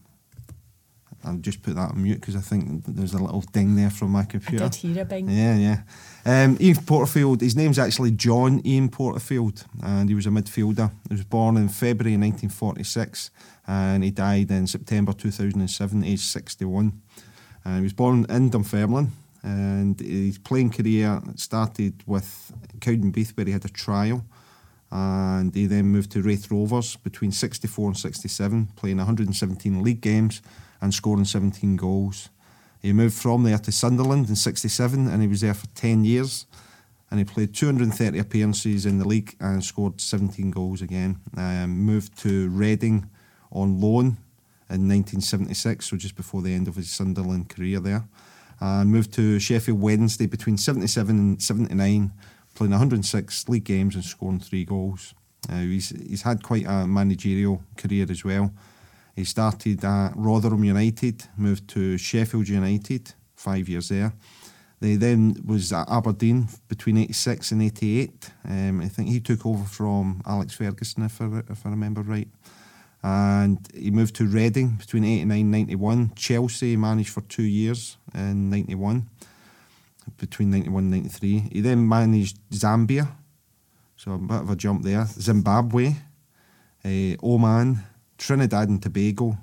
I'll just put that on mute because I think there's a little ding there from my computer. I did hear a bing. Yeah, yeah. Um, Ian Porterfield, his name's actually John Ian Porterfield, and he was a midfielder. He was born in February nineteen forty-six, and he died in September two thousand seven, aged sixty-one. Uh, he was born in Dunfermline, and his playing career started with Cowdenbeath, where he had a trial, and he then moved to Raith Rovers between sixty-four and sixty-seven, playing one hundred seventeen league games and scoring seventeen goals. He moved from there to Sunderland in sixty-seven, and he was there for ten years, and he played two hundred thirty appearances in the league and scored seventeen goals again. Um, moved to Reading on loan in nineteen seventy-six, so just before the end of his Sunderland career there. Uh, moved to Sheffield Wednesday between seventy-seven and seventy-nine, playing one hundred six league games and scoring three goals. Uh, he's he's had quite a managerial career as well. He started at Rotherham United, moved to Sheffield United, five years there. They then was at Aberdeen between eighty-six and eighty-eight. Um, I think he took over from Alex Ferguson, if I, if I remember right. And he moved to Reading between eighty-nine and ninety-one. Chelsea managed for two years in ninety-one, between ninety-one and ninety-three. He then managed Zambia, so a bit of a jump there. Zimbabwe, uh, Oman, Trinidad and Tobago.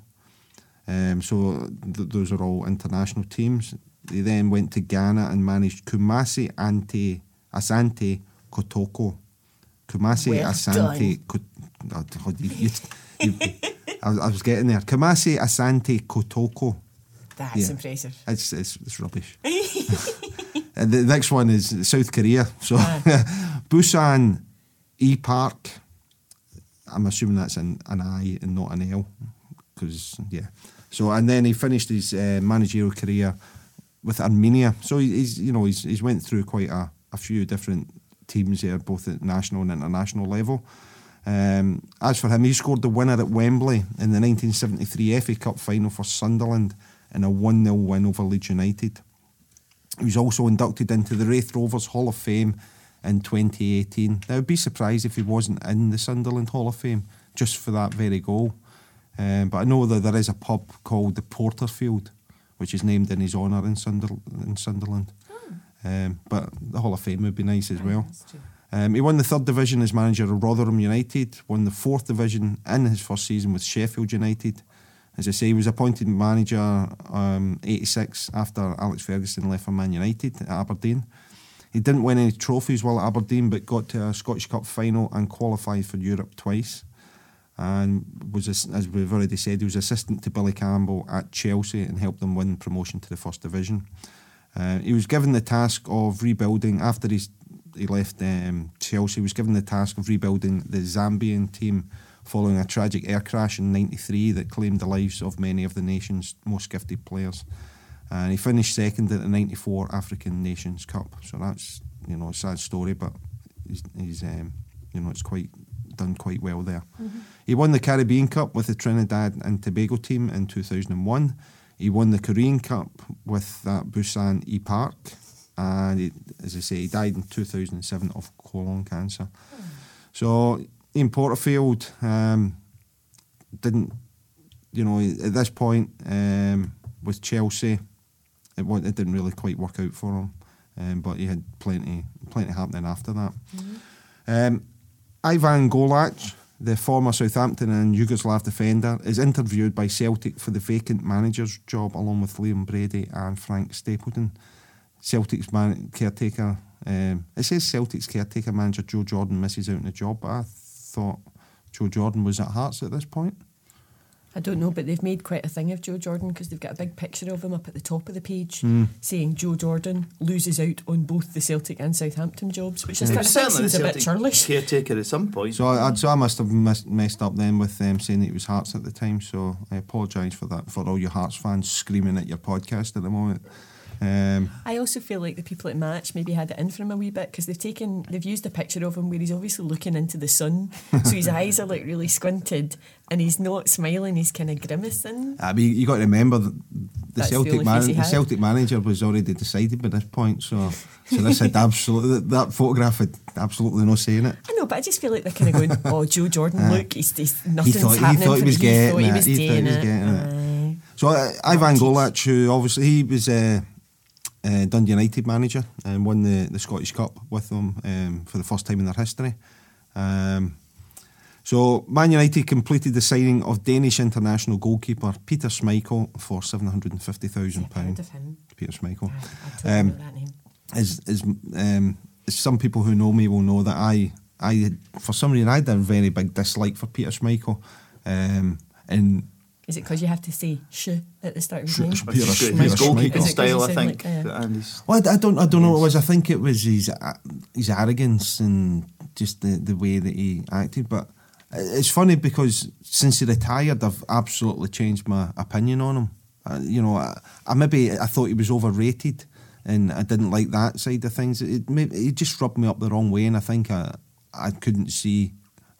Um, so th- those are all international teams. He then went to Ghana and managed Kumasi Ante, Asante Kotoko. Kumasi We're Asante Kotoko. You, you, You, I, was, I was getting there. Kumasi Asante Kotoko. That's yeah. impressive. It's it's, it's rubbish. And the next one is South Korea. So ah. Busan E Park. I'm assuming that's an, an I and not an L, because yeah. So and then he finished his uh, managerial career with Armenia. So he, he's you know he's he's went through quite a, a few different teams here, both at national and international level. Um, as for him, he scored the winner at Wembley in the nineteen seventy-three F A Cup final for Sunderland in a one nil win over Leeds United. He was also inducted into the Raith Rovers Hall of Fame in twenty eighteen. Now, I'd be surprised if he wasn't in the Sunderland Hall of Fame just for that very goal. Um, but I know that there is a pub called the Porterfield, which is named in his honour in, Sunder- in Sunderland. Hmm. Um, but the Hall of Fame would be nice as well. Um, he won the third division as manager of Rotherham United, won the fourth division in his first season with Sheffield United. As I say, he was appointed manager um, eighty-six after Alex Ferguson left for Man United at Aberdeen. He didn't win any trophies while at Aberdeen, but got to a Scottish Cup final and qualified for Europe twice. And was, as we've already said, he was assistant to Billy Campbell at Chelsea and helped them win promotion to the first division. Uh, he was given the task of rebuilding after his He left um, Chelsea. He was given the task of rebuilding the Zambian team following a tragic air crash in ninety-three that claimed the lives of many of the nation's most gifted players. And he finished second at the ninety-four African Nations Cup. So that's, you know, a sad story, but he's, he's um, you know, it's quite done quite well there. Mm-hmm. He won the Caribbean Cup with the Trinidad and Tobago team in two thousand one. He won the Korean Cup with that Busan E Park. And he, as I say, he died in two thousand seven of colon cancer. Mm. So Ian Porterfield um, didn't, you know, at this point um, with Chelsea, it, it didn't really quite work out for him. Um, but he had plenty, plenty happening after that. Mm-hmm. Um, Ivan Golac, the former Southampton and Yugoslav defender, is interviewed by Celtic for the vacant manager's job, along with Liam Brady and Frank Stapledon. Celtic's man- caretaker, um, it says Celtic's caretaker manager Joe Jordan misses out on the job, but I thought Joe Jordan was at Hearts at this point. I don't know, but they've made quite a thing of Joe Jordan because they've got a big picture of him up at the top of the page mm. saying Joe Jordan loses out on both the Celtic and Southampton jobs, which is yeah, kind of seems a bit churlish. Caretaker at some point. So I, I, so I must have mis- messed up then with them um, saying that it was Hearts at the time, so I apologise for that, for all your Hearts fans screaming at your podcast at the moment. Um, I also feel like the people at Match maybe had it in for him a wee bit, because they've taken, they've used a picture of him where he's obviously looking into the sun, so his eyes are like really squinted and he's not smiling, he's kind of grimacing. I mean, you got to remember the, the Celtic man- the Celtic manager was already decided by this point, so so this had absolutely that photograph had absolutely no saying it. I know, but I just feel like they're kind of going, oh, Joe Jordan, uh, look, he's, he's nothing's he thought, happening. He thought he was getting he it. He thought he was getting it. So uh, Ivan Golach, who obviously he was. Uh, Uh, Dundee United manager and won the, the Scottish Cup with them um, for the first time in their history. Um, so Man United completed the signing of Danish international goalkeeper Peter Schmeichel for seven hundred fifty thousand pounds. Peter Schmeichel. I, I um, that name. As, as, um, as some people who know me will know that I, I for some reason I had a very big dislike for Peter Schmeichel. Um, and Is it because you have to say "sh" at the start of his name? His goalkeeper style, I think. Like, uh, well, I, I don't, I don't know what it was. I think it was his, uh, his arrogance and just the, the way that he acted. But it's funny because since he retired, I've absolutely changed my opinion on him. Uh, you know, I, I maybe I thought he was overrated, and I didn't like that side of things. It, it, it just rubbed me up the wrong way, and I think I, I couldn't see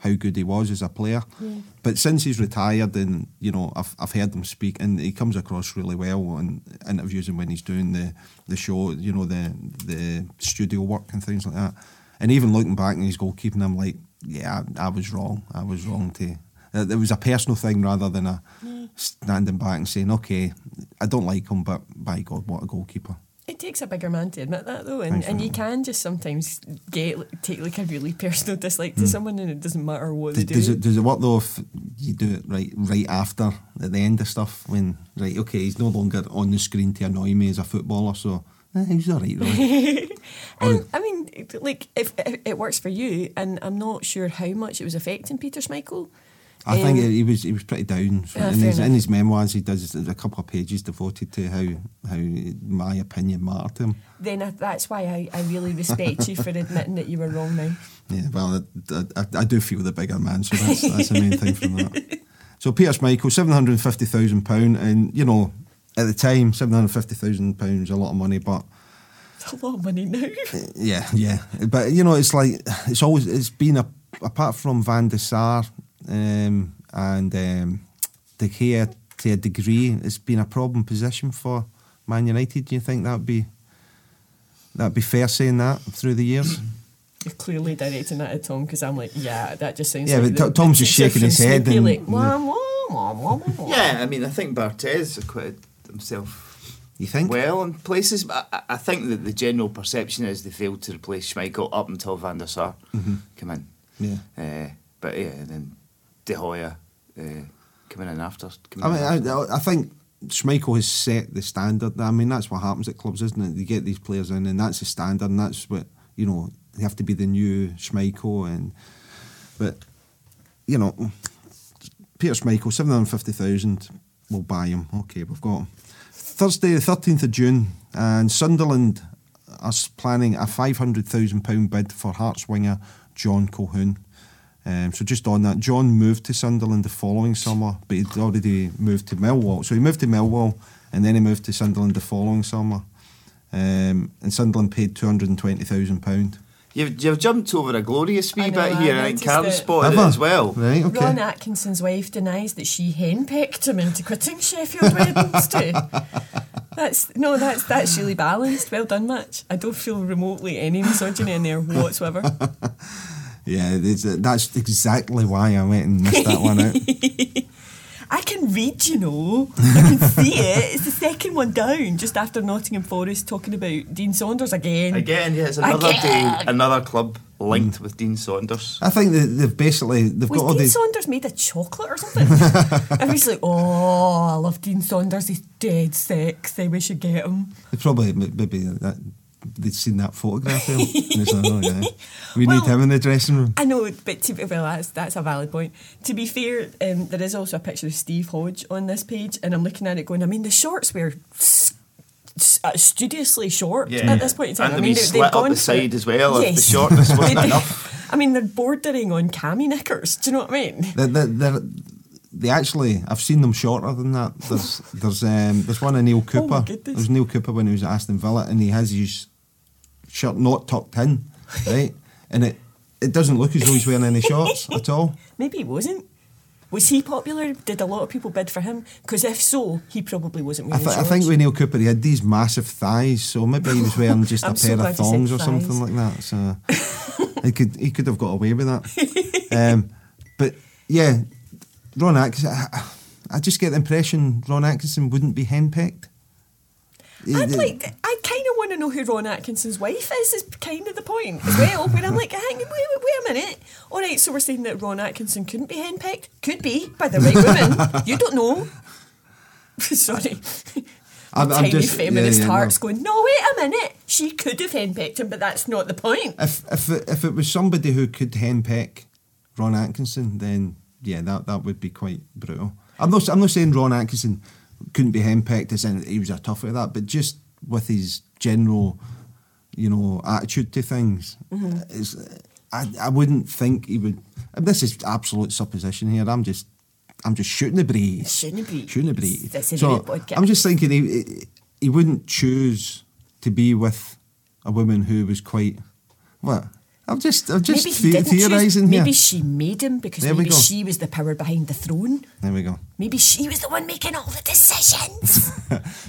how good he was as a player. Yeah. But since he's retired, and you know, I've I've heard him speak, and he comes across really well in interviews and when he's doing the, the show, you know, the the studio work and things like that. And even looking back in his goalkeeping, I'm like, yeah, I, I was wrong. I was wrong to. Uh, it was a personal thing rather than a yeah. standing back and saying, okay, I don't like him, but by God, what a goalkeeper. It takes a bigger man to admit that, though, and, and you can just sometimes get take like a really personal dislike to mm. someone, and it doesn't matter what does, they do. Does it, does it work though if you do it right right after at the end of stuff when right okay he's no longer on the screen to annoy me as a footballer, so eh, he's all right really. um, I mean, like if, if it works for you, and I'm not sure how much it was affecting Peter Schmeichel. I um, think he was he was pretty down. For, uh, in, his, in his memoirs, he does a couple of pages devoted to how how my opinion mattered to him. Then I, that's why I, I really respect you for admitting that you were wrong now. Yeah, well, I, I, I do feel the bigger man, so that's that's the main thing from that. So Peter Schmeichel, seven hundred fifty thousand pound, and you know, at the time, seven hundred fifty thousand pounds a lot of money, but. It's a lot of money now. Yeah, yeah, but you know, it's like it's always it's been a apart from Van de Sar. Um, and um, De Gea, to a degree, it's been a problem position for Man United. Do you think that'd be that'd be fair saying that through the years? You're clearly directing that at Tom because I'm like, yeah, that just sounds. Yeah, like but the, Tom's the just shaking his head and like, wah, wah, wah, wah, wah. Yeah, I mean, I think Barthez acquitted himself. You think? Well, in places, but I, I think that the general perception is they failed to replace Schmeichel up until Van der Sar mm-hmm. came in. Yeah, uh, but yeah, and then. De Hoya uh, coming in after. Coming I mean, in after. I, I think Schmeichel has set the standard. I mean, that's what happens at clubs, isn't it? They get these players in, and that's the standard, and that's what you know. They have to be the new Schmeichel, and but you know, Peter Schmeichel, seven hundred fifty thousand, we'll buy him. Okay, we've got him. Thursday, the thirteenth of June, and Sunderland are planning a five hundred thousand pound bid for Hearts winger John Colquhoun. Um, so just on that, John moved to Sunderland the following summer, but he'd already moved to Millwall. So he moved to Millwall, and then he moved to Sunderland the following summer. Um, and Sunderland paid two hundred and twenty thousand pound. You've you've jumped over a glorious wee bit here, and Karen's spotted it as well. Right, okay. Ron Atkinson's wife denies that she henpecked him into quitting Sheffield Wednesday. That's no, that's that's really balanced. Well done, Mitch. I don't feel remotely any misogyny in there whatsoever. Yeah, that's exactly why I went and missed that one out. I can read, you know. I can see it. It's the second one down, just after Nottingham Forest, talking about Dean Saunders again. Again, yeah, it's another again. Day, another club linked mm. with Dean Saunders. I think they've they basically... They've was got all Dean these... Saunders made of chocolate or something? I was like, oh, I love Dean Saunders, he's dead sexy, we should get him. They probably, maybe... that. They'd seen that photograph of him and it's like, oh, yeah. We well, need him in the dressing room. I know, but to be, well, that's, that's a valid point. To be fair, um, there is also a picture of Steve Hodge on this page, and I'm looking at it going, I mean, the shorts were s- s- studiously short yeah, at yeah. this point in time. And I mean, they slit up the side as well. Yes. If the shortness wasn't enough. I mean, they're bordering on cami knickers. Do you know what I mean? They're, they're, they're, they actually, I've seen them shorter than that. There's there's um, there's one of Neil Cooper. Oh, there was Neil Cooper when he was at Aston Villa, and he has his shirt not tucked in, right? And it, it doesn't look as though he's wearing any shorts at all. Maybe he wasn't. Was he popular? Did a lot of people bid for him? Because if so, he probably wasn't wearing I th- shorts. I think with Neil Cooper, he had these massive thighs, so maybe he was wearing just a so pair of thongs or thighs. something like that. So he could he could have got away with that. Um, but yeah, Ron Atkinson. I, I just get the impression Ron Atkinson wouldn't be henpecked. I'd it, like. I kind of want to know who Ron Atkinson's wife is. Is kind of the point as well. Where I'm like, hang, wait, wait a minute. All right, so we're saying that Ron Atkinson couldn't be henpecked. Could be by the right woman. You don't know. Sorry. I'm, I'm tiny just, feminist yeah, yeah, hearts no. going. No, wait a minute. She could have henpecked him, but that's not the point. If if it, if it was somebody who could henpeck Ron Atkinson, then yeah, that, that would be quite brutal. I'm not I'm not saying Ron Atkinson couldn't be henpecked as in he was a tough with that, but just with his general, you know, attitude to things, mm-hmm. it's, I I wouldn't think he would. And this is absolute supposition here. I'm just I'm just shooting the breeze. Shooting the breeze. Shooting the breeze. That's so I'm just thinking he he wouldn't choose to be with a woman who was quite what. I'm just, I'm just th- theorising here. Maybe she made him because there maybe she was the power behind the throne. There we go. Maybe she was the one making all the decisions.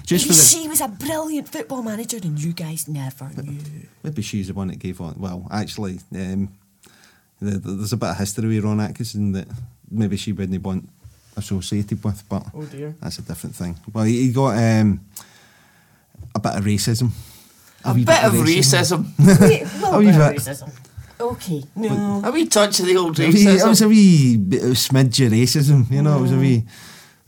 just maybe the... she was a brilliant football manager and you guys never knew. Maybe she's the one that gave on. Well, actually, um, the, the, there's a bit of history with Ron Atkinson that maybe she wouldn't want associated with, but oh dear. That's a different thing. Well, he, he got um, a bit of racism. A, a bit, bit of racism. racism. Wait, well, a wee bit of racism. Okay, no. But a wee touch of the old racism. It was a wee smidge of racism, you know, mm. it was a wee,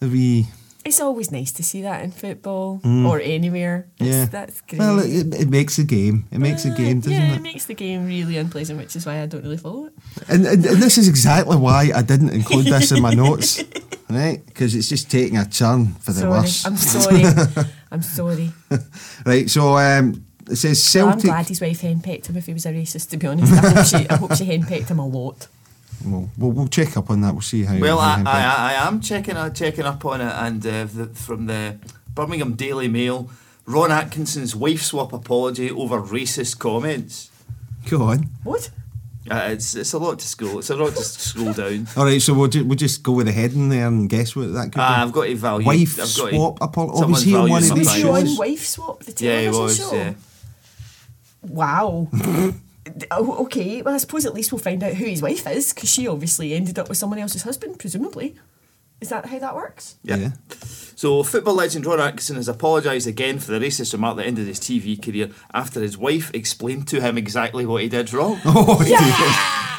a wee... It's always nice to see that in football, mm. or anywhere. It's, yeah. That's great. Well, it, it makes the game. It makes uh, the game, doesn't yeah, it? Yeah, it makes the game really unpleasant, which is why I don't really follow it. And, and, and this is exactly why I didn't include this in my notes, right? Because it's just taking a turn for the sorry. worse. I'm sorry. I'm sorry. Right, so... Um, It says Celtic. Well, I'm glad his wife henpecked him if he was a racist, to be honest. I hope she, I hope she henpecked him a lot. Well, we'll, we'll check up on that. We'll see how. Well, I, I, I am checking, uh, checking up on it, and uh, the, from the Birmingham Daily Mail, Ron Atkinson's wife swap apology over racist comments. Go on. What? Uh, it's it's a lot to scroll. It's a lot to scroll down. All right, so we'll just we'll just go with the heading there and guess what that could uh, be. I've got to value wife I've got swap apology. Oh, was he on one of these shows? Wife swap. The yeah, he was. Show? Yeah. Wow. Okay, well, I suppose at least we'll find out who his wife is, because she obviously ended up with someone else's husband, presumably. Is that how that works? Yeah. yeah. So, football legend Ron Atkinson has apologised again for the racist remark that ended his T V career after his wife explained to him exactly what he did wrong. Oh, yeah! Dear.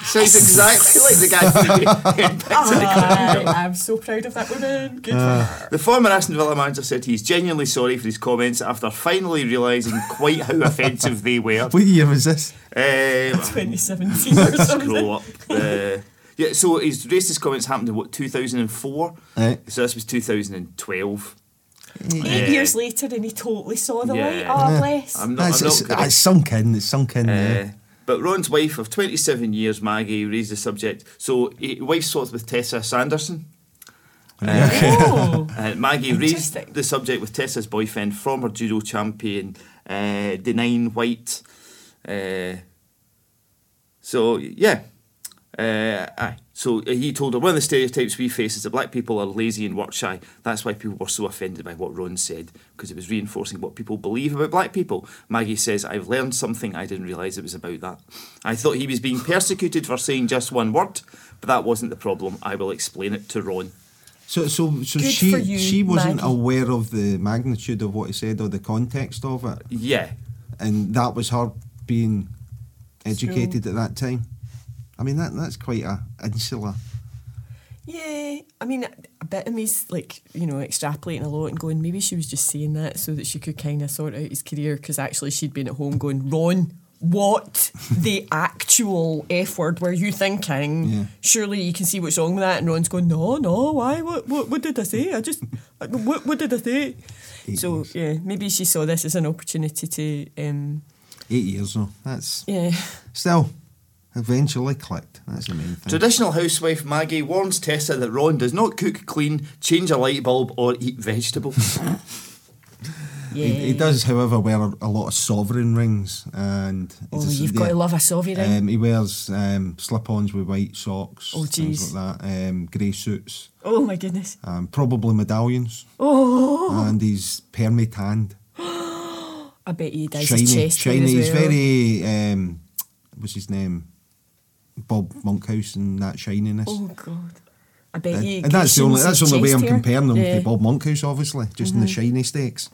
Sounds exactly like the guy from the uh, I'm so proud of that woman. Good uh. for her. The former Aston Villa manager said he's genuinely sorry for his comments after finally realising quite how offensive they were. What year was this? Um, twenty seventeen or something. Scroll up. Uh, Yeah, so his racist comments happened in, what, two thousand four? Right. So this was two thousand twelve. Eight uh, years later, and he totally saw the yeah. light. Oh, yeah. bless. I'm not, I'm not it's sunk in, it's sunk in. Uh, yeah. But Ron's wife of twenty-seven years, Maggie, raised the subject. So his wife swapped with Tessa Sanderson. Uh, oh. uh, Maggie raised the subject with Tessa's boyfriend, former judo champion, uh, Denine White. Uh, so, yeah. Uh, aye. So he told her, one of the stereotypes we face is that black people are lazy and work shy. That's why people were so offended by what Ron said, because it was reinforcing what people believe about black people. Maggie says, I've learned something. I didn't realise it was about that. I thought he was being persecuted for saying just one word, but that wasn't the problem. I will explain it to Ron. So so, so she you, she wasn't Maggie. aware of the magnitude of what he said or the context of it? Yeah. And that was her being educated so. at that time? I mean, that that's quite a insular. Yeah, I mean, a bit of me's, like, you know, extrapolating a lot and going, maybe she was just saying that so that she could kind of sort out his career, because actually she'd been at home going, Ron, what the actual F word were you thinking? Yeah. Surely you can see what's wrong with that. And Ron's going, no, no, why? What What, what did I say? I just, what, what did I say? Eight so, years. yeah, maybe she saw this as an opportunity to... Um, Eight years, though. That's... Yeah. Still... eventually clicked. That's the main thing. Traditional housewife Maggie warns Tessa that Ron does not cook, clean, change a light bulb or eat vegetables. Yeah. He, he does, however, wear a lot of sovereign rings, and oh, just, you've yeah. got to love a sovereign ring. Um, he wears um, slip-ons with white socks, oh, things like that, um, grey suits. Oh my goodness! Um, probably medallions. Oh, and he's perma-tanned. I bet he does. Shiny, his chest shiny. As well. He's very. Um, what's his name? Bob Monkhouse and that shininess. Oh God. I bet he. And that's the only. That's the only way I'm here. Comparing him yeah. to Bob Monkhouse, obviously, just mm-hmm. in the shiny stakes.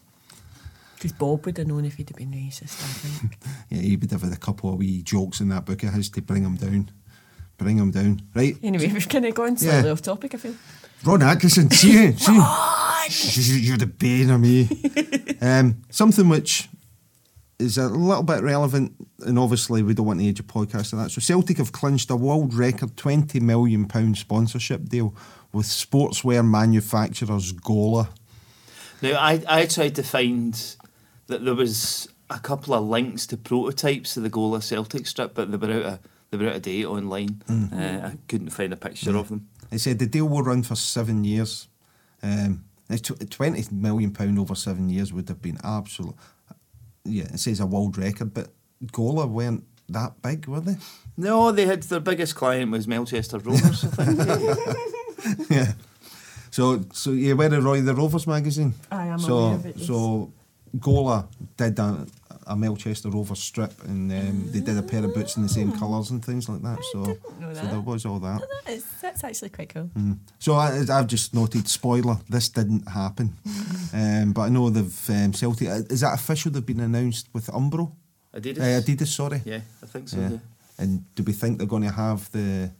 Because Bob would have known if he'd have been racist, I think. Yeah, he would have had a couple of wee jokes in that book of his to bring him down. Bring him down, right? Anyway, we've kind of gone slightly yeah. off topic, I feel. Ron Atkinson, see you. See you. You're the bane of me. um, something which is a little bit relevant, and obviously we don't want to age a podcast of that. So Celtic have clinched a world record twenty million pounds sponsorship deal with sportswear manufacturers Gola. Now, I, I tried to find... that there was a couple of links to prototypes of the Gola Celtic strip, but they were out of, they were out of date online. Mm. Uh, I couldn't find a picture yeah. of them. They said the deal will run for seven years. Um, twenty million pounds over seven years would have been absolute. Yeah, it says a world record, but Gola weren't that big, were they? No, they had their biggest client was Melchester Rovers, I think. yeah. So, so you're aware of Roy the Rovers magazine? I am so, aware of it. Yes. So. Gola did a, a Melchester Rovers strip, and um, they did a pair of boots in the same colours and things like that. I so, didn't know that. So there was all that. No, that is, that's actually quite cool. Mm. So I, I've just noted spoiler: this didn't happen. um, but I know they've um, Celtic. Is that official? They've been announced with Umbro. Adidas. Uh, Adidas, sorry. Yeah, I think so. Yeah. Yeah. And do we think they're going to have the?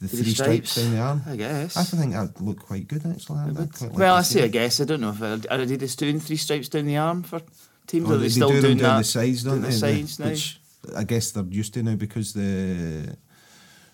The three stripes down the arm, I guess. I think that would look quite good, actually. I'd I'd like well, I say I guess. I don't know if I'd, are Adidas doing three stripes down the arm for teams, oh, or are they, they still do doing that? Down the sides, don't they? The sides now. Which I guess they're used to now because the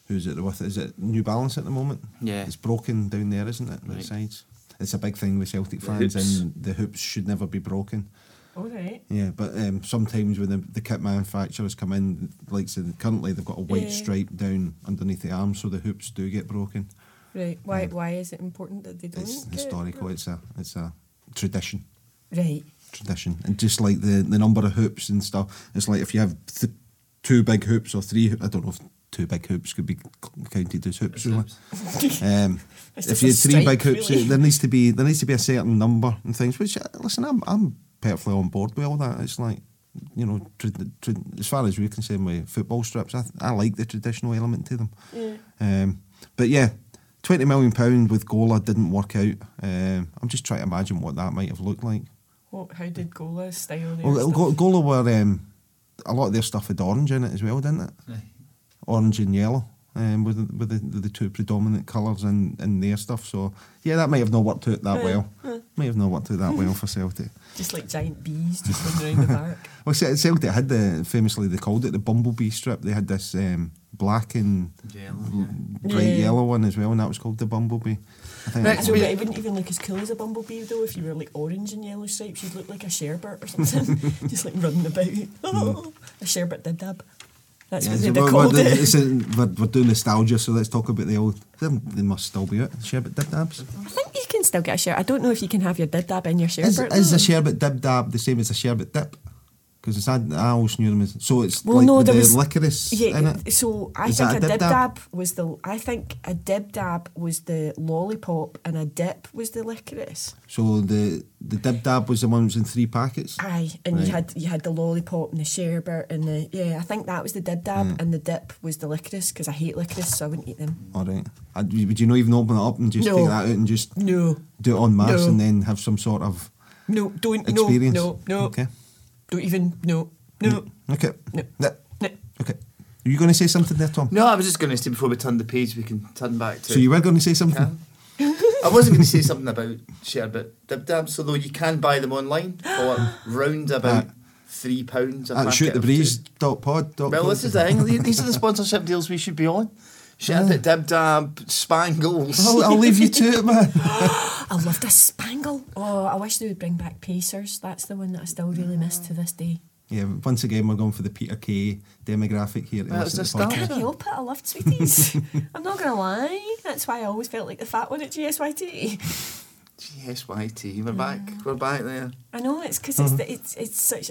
who's it with? Is it New Balance at the moment? Yeah, it's broken down there, isn't it? Right. The sides. It's a big thing with Celtic fans, and the hoops should never be broken. All right. Yeah, but um, sometimes when the, the kit manufacturers come in, like so currently they've got a white yeah. stripe down underneath the arm, so the hoops do get broken. Right. Why? Um, why is it important that they don't? It's get historical. It? It's a it's a tradition. Right. Tradition, and just like the, the number of hoops and stuff, it's like if you have th- two big hoops or three. I don't know if two big hoops could be counted as hoops. Really. um, if you had three stripe, big hoops, really? it, there needs to be there needs to be a certain number and things. Which listen, I'm I'm. perfectly on board with all that. It's like, you know, tra- tra- as far as we're concerned with football strips, I, th- I like the traditional element to them. Yeah. Um, but yeah, twenty million pounds with Gola didn't work out. Um, I'm just trying to imagine what that might have looked like. What? How did Gola style their well, stuff? Gola were, um, a lot of their stuff had orange in it as well, didn't it? Right. Orange and yellow um, were, the, were the, the two predominant colours in, in their stuff. So yeah, that might have not worked out that uh, well. Uh. Might have not worked out that well for Celtic. Just like giant bees just running around the back. Well, Celtic had the, famously they called it the bumblebee strip. They had this um, black and yellow, yeah. bright yeah. yellow one as well, and that was called the bumblebee. I think right, so it, it wouldn't even look as cool as a bumblebee though if you were like orange and yellow stripes. You'd look like a sherbert or something, just like running about. Oh, mm. A sherbert did dab. That's yeah, what they'd so have called we're, it. It's a, we're, we're doing nostalgia, so let's talk about the old. They must still be it. Sherbet dib dabs. I think you can still get a sherbet. I don't know if you can have your dib dab in your sherbet. Is, is a sherbet dib dab the same as a sherbet dip? Because I, I always knew them as. So it's well, like no, the was, licorice yeah, in it. So I is think a dib, dib dab? dab was the. I think a dib dab was the lollipop and a dip was the licorice. So the the dib dab was the one that was in three packets. Aye, and right. you had you had the lollipop and the sherbet and the yeah. I think that was the dib dab mm. and the dip was the licorice because I hate licorice, so I wouldn't eat them. All right, I'd, would you not even open it up and just no. take that out and just no do it on mass no. and then have some sort of no don't experience. no no no okay. Don't even, no, no. Okay. No. No. no. Okay. Are you going to say something there, Tom? No, I was just going to say before we turn the page, we can turn back to... So you were going to say something? I wasn't going to say something about sherbet dib dabs, although you can buy them online for round about uh, three pounds a packet. At shoot the breeze dot pod dot Well, this is the thing. These are the sponsorship deals we should be on. Sherbet yeah. dib dab, spangles. I'll, I'll leave you to it, man. I loved a spangle. Oh, I wish they would bring back Pacers. That's the one that I still really miss to this day. Yeah, once again, we're going for the Peter Kay demographic here. Well, it's nostalgia. I love it. I loved Sweeties. I'm not going to lie. That's why I always felt like the fat one at G S Y T. G S Y T, we're yeah. back. We're back there. I know, it's because uh-huh. it's, it's it's such...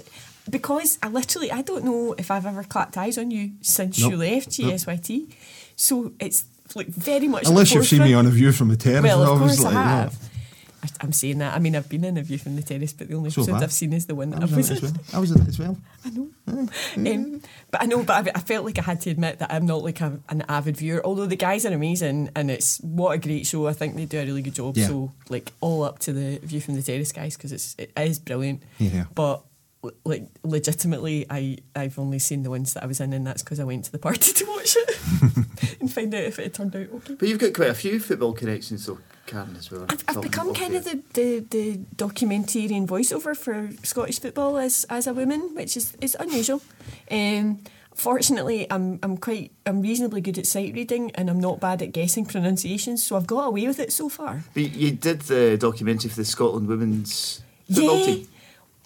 Because I literally, I don't know if I've ever clapped eyes on you since nope. you left G S Y T. Nope. So it's like very much... Unless you've seen me on A View from the Terrace, well, of obviously. Course I have. Yeah. I'm saying that. I mean, I've been in A View from the Terrace, but the only so episode I've seen is the one that I was in. I was in it as well. I know. um, but I know, but I, I felt like I had to admit that I'm not like a, an avid viewer, although the guys are amazing and it's what a great show. I think they do a really good job. Yeah. So, like, all up to the View from the Terrace guys because it's it is brilliant. Yeah. But, like, legitimately, I, I've only seen the ones that I was in, and that's because I went to the party to watch it and find out if it had turned out okay. But you've got quite a few football connections, though. Karen as well. I've, I've become kind of the, the, the documentarian voiceover for Scottish football as as a woman, which is, is unusual. Um, fortunately, I'm I'm quite I'm reasonably good at sight reading, and I'm not bad at guessing pronunciations, so I've got away with it so far. But you did the documentary for the Scotland women's football yeah, team.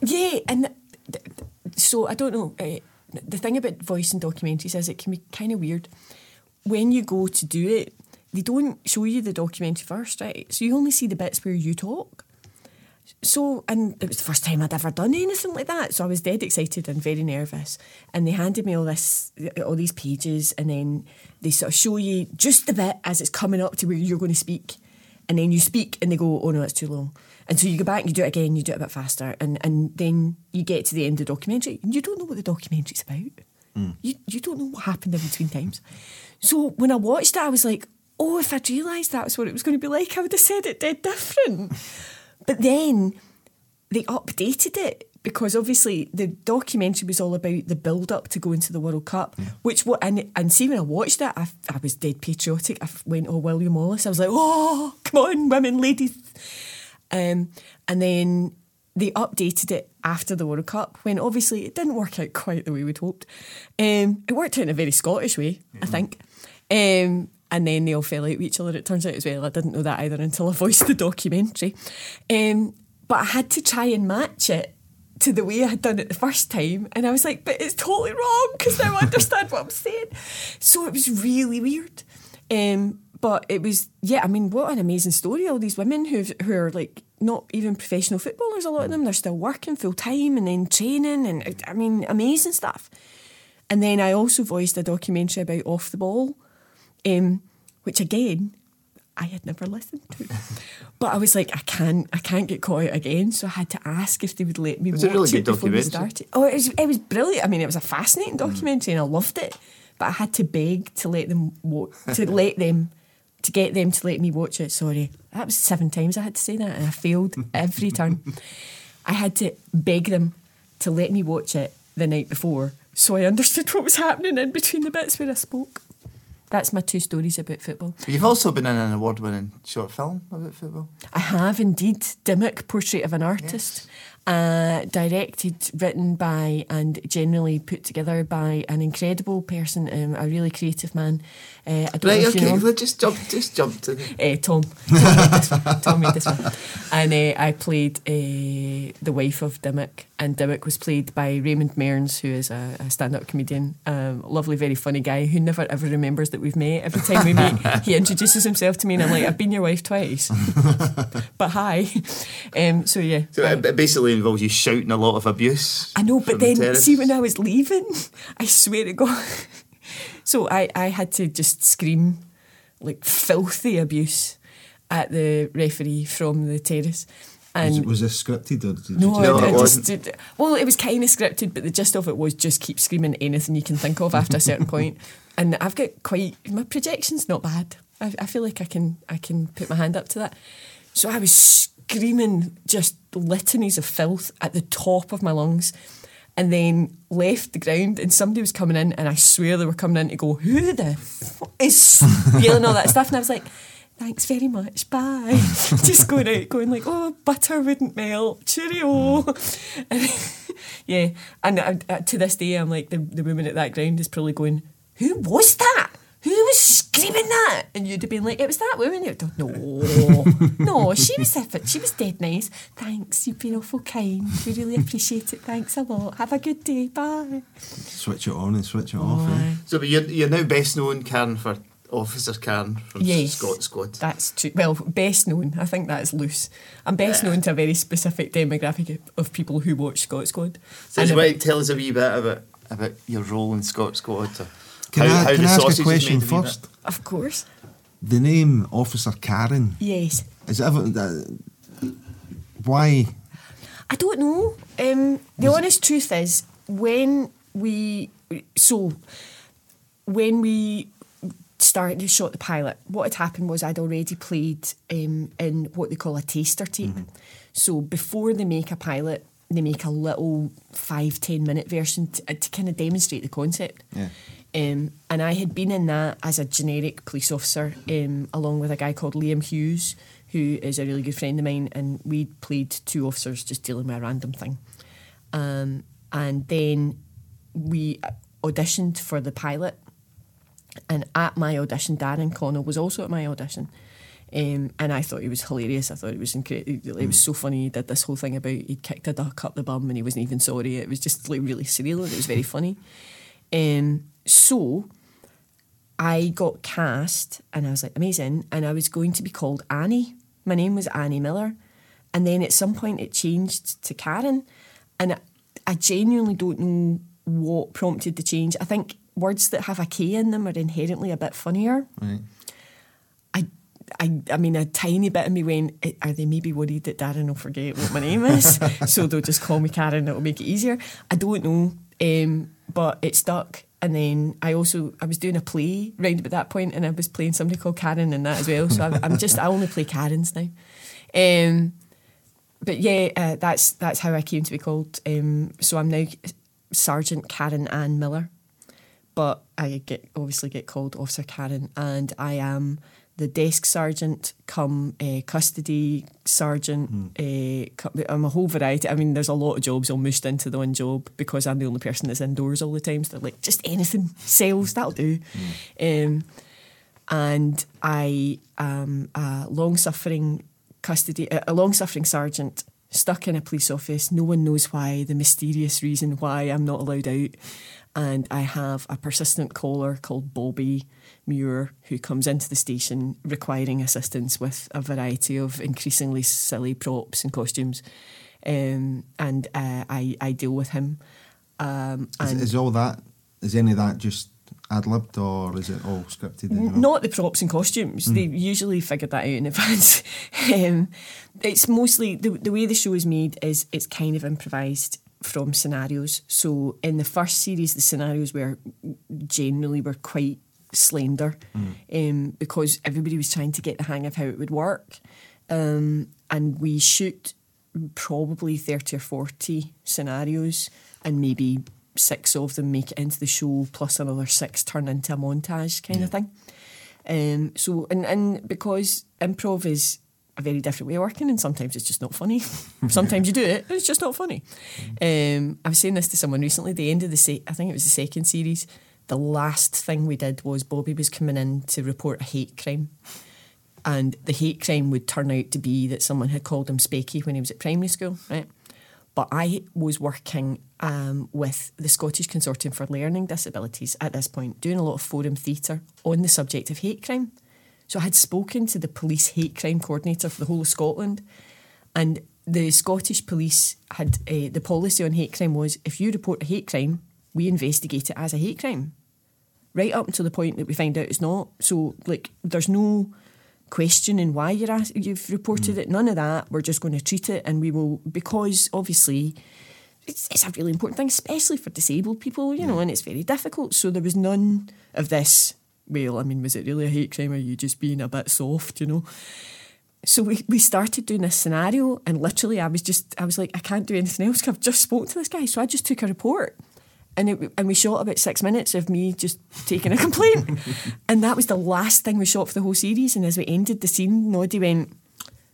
Yeah, and th- th- so I don't know. Uh, the thing about voice and documentaries is it can be kind of weird when you go to do it. They don't show you the documentary first, right? So you only see the bits where you talk. So, and it was the first time I'd ever done anything like that. So I was dead excited and very nervous. And they handed me all this, all these pages, and then they sort of show you just the bit as it's coming up to where you're going to speak. And then you speak and they go, oh no, it's too long. And so you go back and you do it again, you do it a bit faster. And, and then you get to the end of the documentary and you don't know what the documentary's about. Mm. You, you don't know what happened in between times. So when I watched it, I was like, oh, if I'd realised that was what it was going to be like, I would have said it dead different. But then they updated it because obviously the documentary was all about the build-up to go into the World Cup, yeah. which what and and see when I watched that, I, I was dead patriotic. I went, oh, William Wallace. I was like, oh, come on, women, ladies. Um, and then they updated it after the World Cup when obviously it didn't work out quite the way we'd hoped. Um, it worked out in a very Scottish way, yeah. I think. Um And then they all fell out with each other, it turns out, as well. I didn't know that either until I voiced the documentary. Um, but I had to try and match it to the way I had done it the first time. And I was like, but it's totally wrong because now I understand what I'm saying. So it was really weird. Um, but it was, yeah, I mean, what an amazing story. All these women who who are like not even professional footballers, a lot of them, they're still working full time and then training. And I mean, amazing stuff. And then I also voiced a documentary about Off the Ball. Um, which again I had never listened to, but I was like, I can't I can't get caught out again, so I had to ask if they would let me watch it, really it before we started. Oh, it was, it was brilliant. I mean, it was a fascinating documentary, mm. and I loved it, but I had to beg to let them wa- to let them to get them to let me watch it. Sorry, that was seven times I had to say that, and I failed every time. I had to beg them to let me watch it the night before, so I understood what was happening in between the bits where I spoke. That's my two stories about football. But you've also been in an award-winning short film about football. I have indeed. Dimmock, Portrait of an Artist. Yes. Uh, directed, written by, and generally put together by an incredible person, um, a really creative man. Uh, I don't right, know if okay, you know. We'll just jump, just jump to the... Uh, Tom. Tom made this one. Tom made this one. And uh, I played uh, the wife of Dimmock, and Dimmock was played by Raymond Mearns, who is a, a stand-up comedian, um, lovely, very funny guy who never ever remembers that we've met. Every time we meet, he introduces himself to me, and I'm like, I've been your wife twice, but hi. Um, so yeah. So it, it basically involves you shouting a lot of abuse. I know, but then the see when I was leaving, I swear to God. So I, I had to just scream like filthy abuse at the referee from the terrace. And was, was this scripted or did you no, no, I, I it just did, well, it was kind of scripted, but the gist of it was just keep screaming anything you can think of after a certain point. And I've got quite my projection's not bad. I, I feel like I can I can put my hand up to that. So I was screaming just litanies of filth at the top of my lungs, and then left the ground, and somebody was coming in, and I swear they were coming in to go, who the fuck is yelling all that stuff? And I was like, thanks very much, bye. Just going out, going like, oh, butter wouldn't melt, cheerio. Mm. Yeah, and I, I, to this day, I'm like, the, the woman at that ground is probably going, who was that? Who was screaming that, and you'd have been like, it was that woman. You'd have done, no, no, she was effort. She was dead nice. Thanks, you've been awful kind. We really appreciate it. Thanks a lot. Have a good day. Bye. Switch it on and switch it oh, off. Eh? So, but you're you're now best known, Karen, for Officer Karen from yes, Scott Squad. That's true. Well, best known. I think that's loose. I'm best yeah. known to a very specific demographic of people who watch Scott Squad. So, you might tell us a wee bit about about your role in Scott Squad. Or Can how, I, how can I ask a question first? Of course. The name Officer Karen. Yes. Is it ever? Uh, why? I don't know. Um, the Was honest it? truth is, when we so when we started to shot the pilot, what had happened was I'd already played um, in what they call a taster tape. Mm-hmm. So before they make a pilot, they make a little five ten minute version to, to kind of demonstrate the concept. Yeah. Um, and I had been in that as a generic police officer, um, along with a guy called Liam Hughes, who is a really good friend of mine, and we played two officers just dealing with a random thing. Um, and then we auditioned for the pilot, and at my audition, Darren Connell was also at my audition, um, and I thought he was hilarious. I thought it was incredible. It was so funny. He did this whole thing about he'd kicked a duck up the bum and he wasn't even sorry. It was just like really surreal, and it was very funny. Um, So I got cast and I was like, amazing. And I was going to be called Annie. My name was Annie Miller. And then at some point it changed to Karen. And I, I genuinely don't know what prompted the change. I think words that have a K in them are inherently a bit funnier. Right. I, I, I mean, a tiny bit of me went, are they maybe worried that Darren will forget what my name is? So they'll just call me Karen, it'll make it easier. I don't know, um, but it stuck. And then I also, I was doing a play round about that point, and I was playing somebody called Karen in that as well. So I'm just, I only play Karens now. Um, but yeah, uh, that's that's how I came to be called. Um, so I'm now Sergeant Karen Ann Miller, but I get obviously get called Officer Karen, and I am the desk sergeant come uh, custody sergeant. Mm. uh, I'm a whole variety. I mean, there's a lot of jobs all mushed into the one job because I'm the only person that's indoors all the time, so they're like, just anything, sales, that'll do. Mm. Um, and I am a long-suffering custody a long-suffering sergeant stuck in a police office. No one knows why, the mysterious reason why I'm not allowed out, and I have a persistent caller called Bobby Muir, who comes into the station requiring assistance with a variety of increasingly silly props and costumes, um, and uh, I I deal with him. Um, and is, is all that? Is any of that just ad-libbed, or is it all scripted? Anyway? Not the props and costumes. Mm. They usually figured that out in advance. um, it's mostly the the way the show is made is it's kind of improvised from scenarios. So in the first series, the scenarios were generally were quite slender, mm. um, because everybody was trying to get the hang of how it would work, um, and we shoot probably thirty or forty scenarios, and maybe six of them make it into the show, plus another six turn into a montage kind yeah. of thing. Um, so and, and because improv is a very different way of working, and sometimes it's just not funny. Sometimes you do it, and it's just not funny. Um, I was saying this to someone recently, the end of the se- I think it was the second series, the last thing we did was Bobby was coming in to report a hate crime, and the hate crime would turn out to be that someone had called him Specky when he was at primary school, right? But I was working um, with the Scottish Consortium for Learning Disabilities at this point, doing a lot of forum theatre on the subject of hate crime. So I had spoken to the police hate crime coordinator for the whole of Scotland, and the Scottish police had uh, the policy on hate crime was, if you report a hate crime, we investigate it as a hate crime, right up until the point that we find out it's not. So, like, there's no questioning why you're ask- you've reported mm. it. None of that. We're just going to treat it, and we will, because obviously it's, it's a really important thing, especially for disabled people, you know, and it's very difficult. So there was none of this, well, I mean, was it really a hate crime? Or are you just being a bit soft, you know? So we, we started doing this scenario, and literally I was just, I was like, I can't do anything else, I've just spoken to this guy. So I just took a report. And it, and we shot about six minutes of me just taking a complaint. And that was the last thing we shot for the whole series. And as we ended the scene, Noddy went,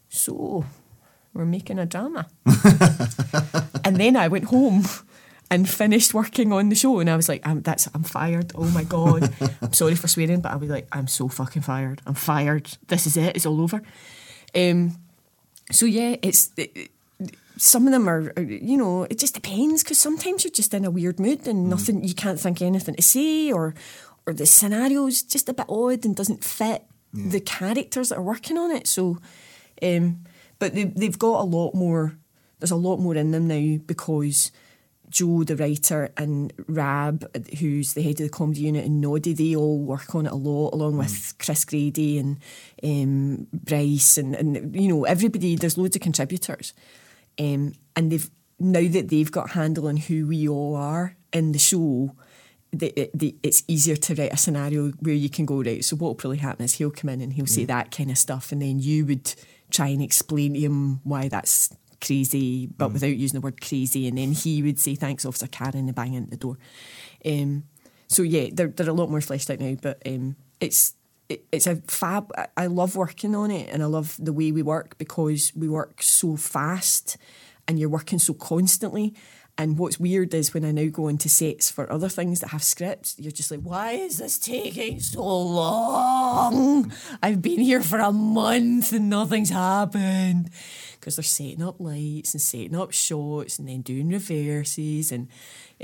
so, we're making a drama. And then I went home and finished working on the show. And I was like, I'm, that's, I'm fired. Oh my God. I'm sorry for swearing, but I was like, I'm so fucking fired. I'm fired. This is it. It's all over. Um, so yeah, it's... It, some of them are, you know, it just depends, because sometimes you're just in a weird mood and nothing, you can't think of anything to say, or or the scenario's just a bit odd and doesn't fit yeah. the characters that are working on it. So, um, but they, they've got a lot more, there's a lot more in them now, because Joe, the writer, and Rab, who's the head of the comedy unit, and Noddy, they all work on it a lot, along mm. with Chris Grady and um, Bryce and, and, you know, everybody, there's loads of contributors. Um, and they've now that they've got a handle on who we all are in the show, they, they, it's easier to write a scenario where you can go, right, so what will probably happen is he'll come in and he'll yeah. say that kind of stuff, and then you would try and explain to him why that's crazy, but mm. without using the word crazy, and then he would say, thanks, Officer Karen, and bang into the door. Um, so yeah, they're, they're a lot more fleshed out now, but um, it's it, it's a fab, I love working on it, and I love the way we work, because we work so fast and you're working so constantly. And what's weird is when I now go into sets for other things that have scripts, you're just like, why is this taking so long? I've been here for a month and nothing's happened. Because they're setting up lights and setting up shots and then doing reverses. And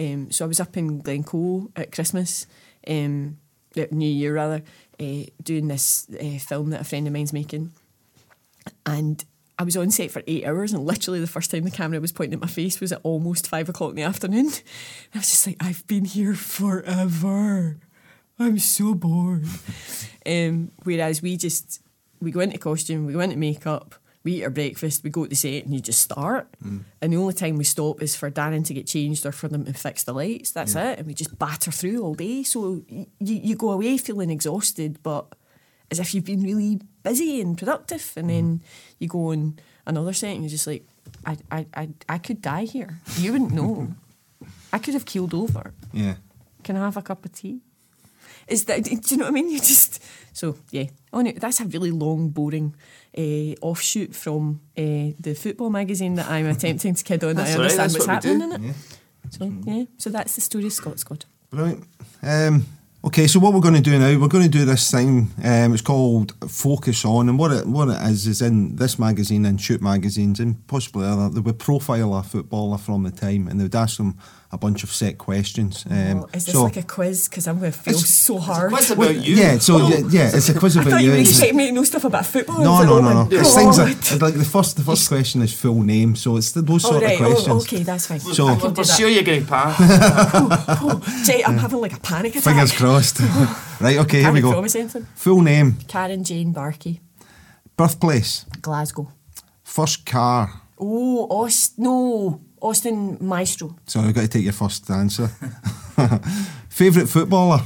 um, so I was up in Glencoe at Christmas, um, New Year rather, Uh, doing this uh, film that a friend of mine's making, and I was on set for eight hours, and literally the first time the camera was pointing at my face was at almost five o'clock in the afternoon, and I was just like, I've been here forever, I'm so bored. um, whereas we just we go into costume, we go into makeup, we eat our breakfast, we go to the set, and you just start. Mm. And the only time we stop is for Darren to get changed or for them to fix the lights. That's yeah. it. And we just batter through all day. So you, you go away feeling exhausted, but as if you've been really busy and productive. And mm. then you go on another set and you're just like, I, I, I, I could die here. You wouldn't know. I could have keeled over. Yeah. Can I have a cup of tea? Is that, do you know what I mean? You just so yeah. Oh no, that's a really long, boring uh, offshoot from uh, the football magazine that I'm attempting to kid on. That I understand right, what's what happening in it. Yeah. So yeah, so that's the story of Scott Squad. Brilliant. Um, okay, so what we're going to do now? We're going to do this thing. Um, it's called Focus On, and what it what it is is in this magazine and Shoot magazines and possibly other. They would profile a footballer from the time, and they would ask them a bunch of set questions. Um, oh, is this so, like a quiz? Because I'm going to feel so hard. It's a quiz about you. Yeah, so oh. yeah, yeah, it's a quiz about you. I thought you were expecting me to know stuff about football. No, no, no, no. It's things like, like the first, the first question is full name, so it's the, those oh, sort right. of questions. Oh, okay, that's fine. So I can do I'm that. Sure you're going to pass. oh, oh, Jay, I'm yeah. having like a panic attack. Fingers crossed. Right, okay, here we go. Full name. Karen Jane Barkie. Birthplace. Glasgow. First car. Oh, Aust no. Austin Maestro. So I've got to take your first answer. Favourite footballer,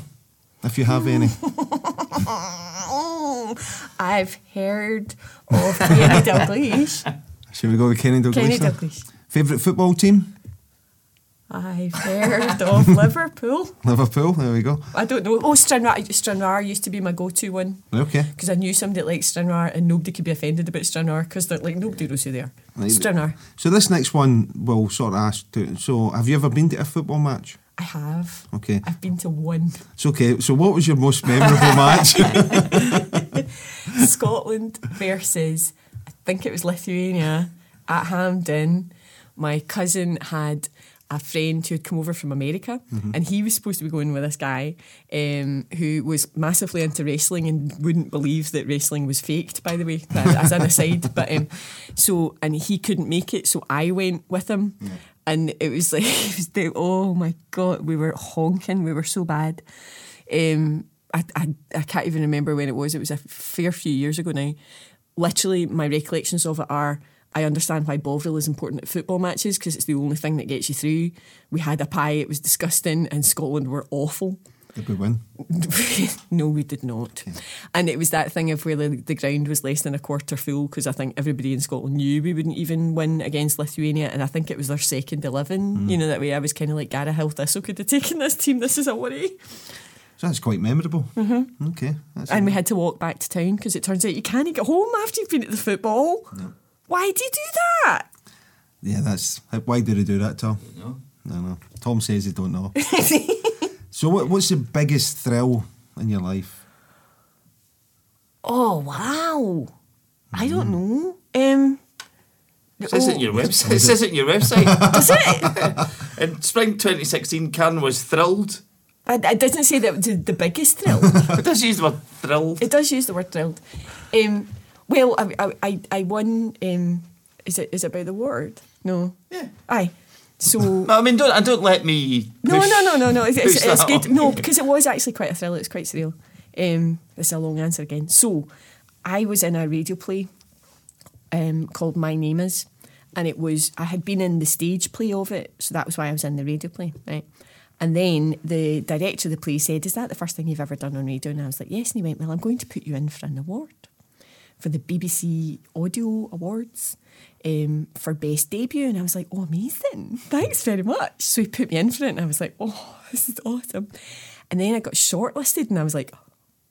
if you have any. I've heard of Kenny Dalglish. Shall we go with Kenny Dalglish? Kenny Dalglish. Favourite football team? I've heard of Liverpool. Liverpool, there we go. I don't know. Oh, Stranraer, Stranraer used to be my go-to one. Okay. Because I knew somebody that liked Stranraer, and nobody could be offended about Stranraer, because they're like, nobody knows who they are. Right. Stranraer. So this next one will sort of ask, to, so have you ever been to a football match? I have. Okay. I've been to one. It's okay. So what was your most memorable match? Scotland versus, I think it was Lithuania, at Hampden. My cousin had a friend who had come over from America, mm-hmm. and he was supposed to be going with this guy um, who was massively into wrestling and wouldn't believe that wrestling was faked, by the way, as an aside. But um, so, and he couldn't make it, so I went with him, yeah. and it was like, it was the, oh my God, we were honking, we were so bad. Um, I, I I can't even remember when it was. It was a fair few years ago now. Literally, my recollections of it are, I understand why Bovril is important at football matches, because it's the only thing that gets you through. We had a pie, it was disgusting, and Scotland were awful. Did we win? No, we did not. Okay. And it was that thing of where the, the ground was less than a quarter full, because I think everybody in Scotland knew we wouldn't even win against Lithuania, and I think it was their second eleven. Mm. You know, that way I was kind of like, Gara Hill Thistle could have taken this team, this is a worry. So that's quite memorable. Mm-hmm. Okay. That's and amazing. We had to walk back to town, because it turns out you can't get home after you've been at the football. No. Why do you do that? Yeah, that's... Why do they do that, Tom? I don't know. No, no. Tom says they don't know. So what? What's the biggest thrill in your life? Oh, wow. Mm. I don't know. Um, it says oh, it on your website. It says it on your website. Does it? In spring twenty sixteen, Karen was thrilled. I, I didn't say that it was the biggest thrill. It does use the word thrilled. It does use the word thrilled. Um, well, I I, I won... Um, is it is it about the word? No. Yeah. Aye. So I mean, don't I don't let me. Push, no, no, no, no, no. It's, it's, it's good. On. No, because it was actually quite a thrill. It's quite surreal. Um, this is a long answer again. So, I was in a radio play, um, called My Name Is, and it was I had been in the stage play of it, so that was why I was in the radio play, right? And then the director of the play said, "Is that the first thing you've ever done on radio?" And I was like, "Yes." And he went, "Well, I'm going to put you in for an award, for the B B C Audio Awards." Um, for best debut, and I was like, oh, amazing, thanks very much. So he put me in for it, and I was like, oh, this is awesome. And then I got shortlisted, and I was like,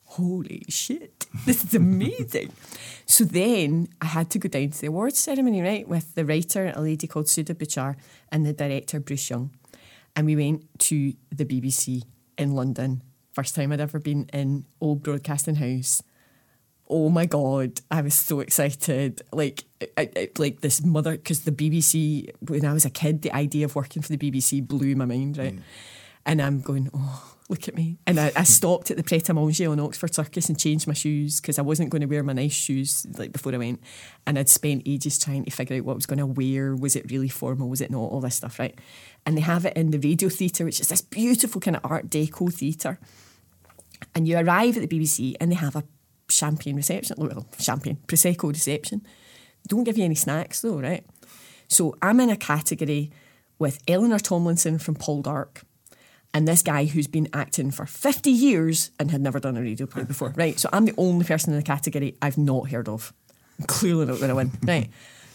holy shit, this is amazing. So then I had to go down to the awards ceremony, right, with the writer, a lady called Sudha Butchar, and the director, Bruce Young, and we went to the B B C in London. First time I'd ever been in Old Broadcasting House. Oh my God, I was so excited. Like, I, I, like this mother, because the B B C, when I was a kid, the idea of working for the B B C blew my mind, right? Mm. And I'm going, oh, look at me. And I, I stopped at the Pret-a-Manger on Oxford Circus and changed my shoes, because I wasn't going to wear my nice shoes like before I went. And I'd spent ages trying to figure out what I was going to wear. Was it really formal? Was it not? All this stuff, right? And they have it in the Radio Theatre, which is this beautiful kind of Art Deco theatre. And you arrive at the B B C and they have a champagne reception, well, champagne, Prosecco reception. Don't give you any snacks though, right? So I'm in a category with Eleanor Tomlinson from Poldark and this guy who's been acting for fifty years and had never done a radio play before, right? So I'm the only person in the category I've not heard of. I'm clearly not going to win, right?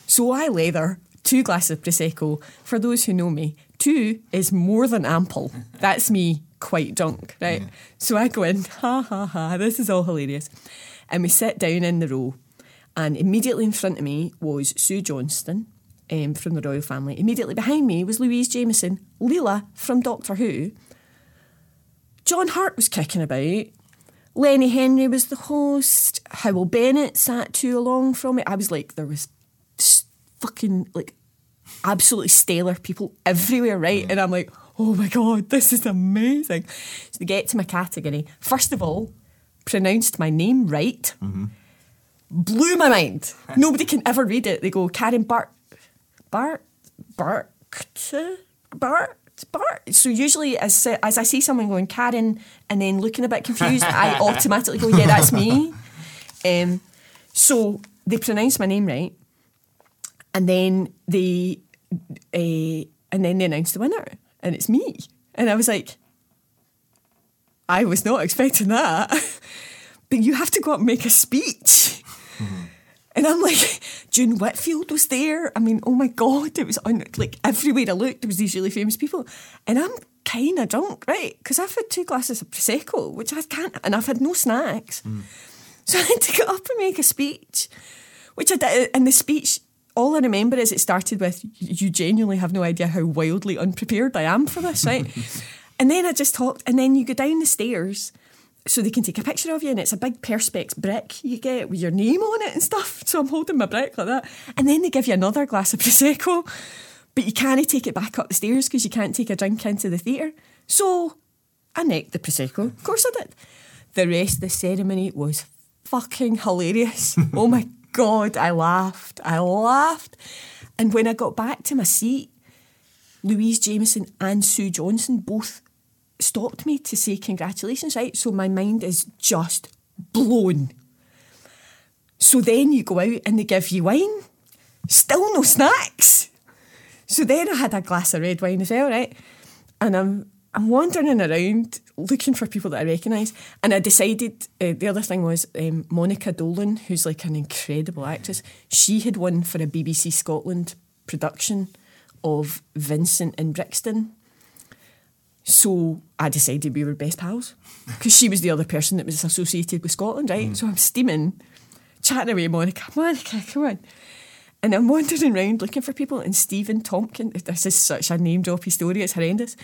So I leather two glasses of Prosecco. For those who know me, two is more than ample. That's me quite drunk, right? Yeah. So I go in, ha ha ha, this is all hilarious. And we sit down in the row, and immediately in front of me was Sue Johnston um, from the Royal Family. Immediately behind me was Louise Jameson, Leela from Doctor Who. John Hurt was kicking about. Lenny Henry was the host. Howell Bennett sat too along from it. I was like, there was fucking like absolutely stellar people everywhere, right? And I'm like, oh my God, this is amazing. So they get to my category. First of all, pronounced my name right. Mm-hmm. Blew my mind. Nobody can ever read it. They go, Karen Bart, Bart, Bart, Bart, Bart. So usually as, as I see someone going, Karen, and then looking a bit confused, I automatically go, yeah, that's me. Um, so they pronounced my name right. And then they, uh, and then they announced the winner. And it's me. And I was like, I was not expecting that. But you have to go up and make a speech. Mm-hmm. And I'm like, June Whitfield was there. I mean, oh my God, it was on, like everywhere I looked, there was these really famous people. And I'm kind of drunk, right? Because I've had two glasses of Prosecco, which I can't, and I've had no snacks. Mm. So I had to get up and make a speech, which I did. And the speech, all I remember is it started with, you genuinely have no idea how wildly unprepared I am for this, right? And then I just talked, and then you go down the stairs so they can take a picture of you, and it's a big Perspex brick you get with your name on it and stuff. So I'm holding my brick like that. And then they give you another glass of Prosecco, but you can't take it back up the stairs because you can't take a drink into the theatre. So I necked the Prosecco. Of course I did. The rest of the ceremony was fucking hilarious. Oh my God. God, I laughed, I laughed. And when I got back to my seat, Louise Jameson and Sue Johnson both stopped me to say congratulations, right? So my mind is just blown. So then you go out and they give you wine, still no snacks. So then I had a glass of red wine as well, right? And I'm I'm wandering around looking for people that I recognise. And I decided, uh, the other thing was um, Monica Dolan, who's like an incredible actress. She had won for a B B C Scotland production of Vincent in Brixton. So I decided we were best pals because she was the other person that was associated with Scotland, right? Mm. So I'm steaming, chatting away Monica. Monica, come on. And I'm wandering around looking for people, and Stephen Tompkin, this is such a name-droppy story, it's horrendous.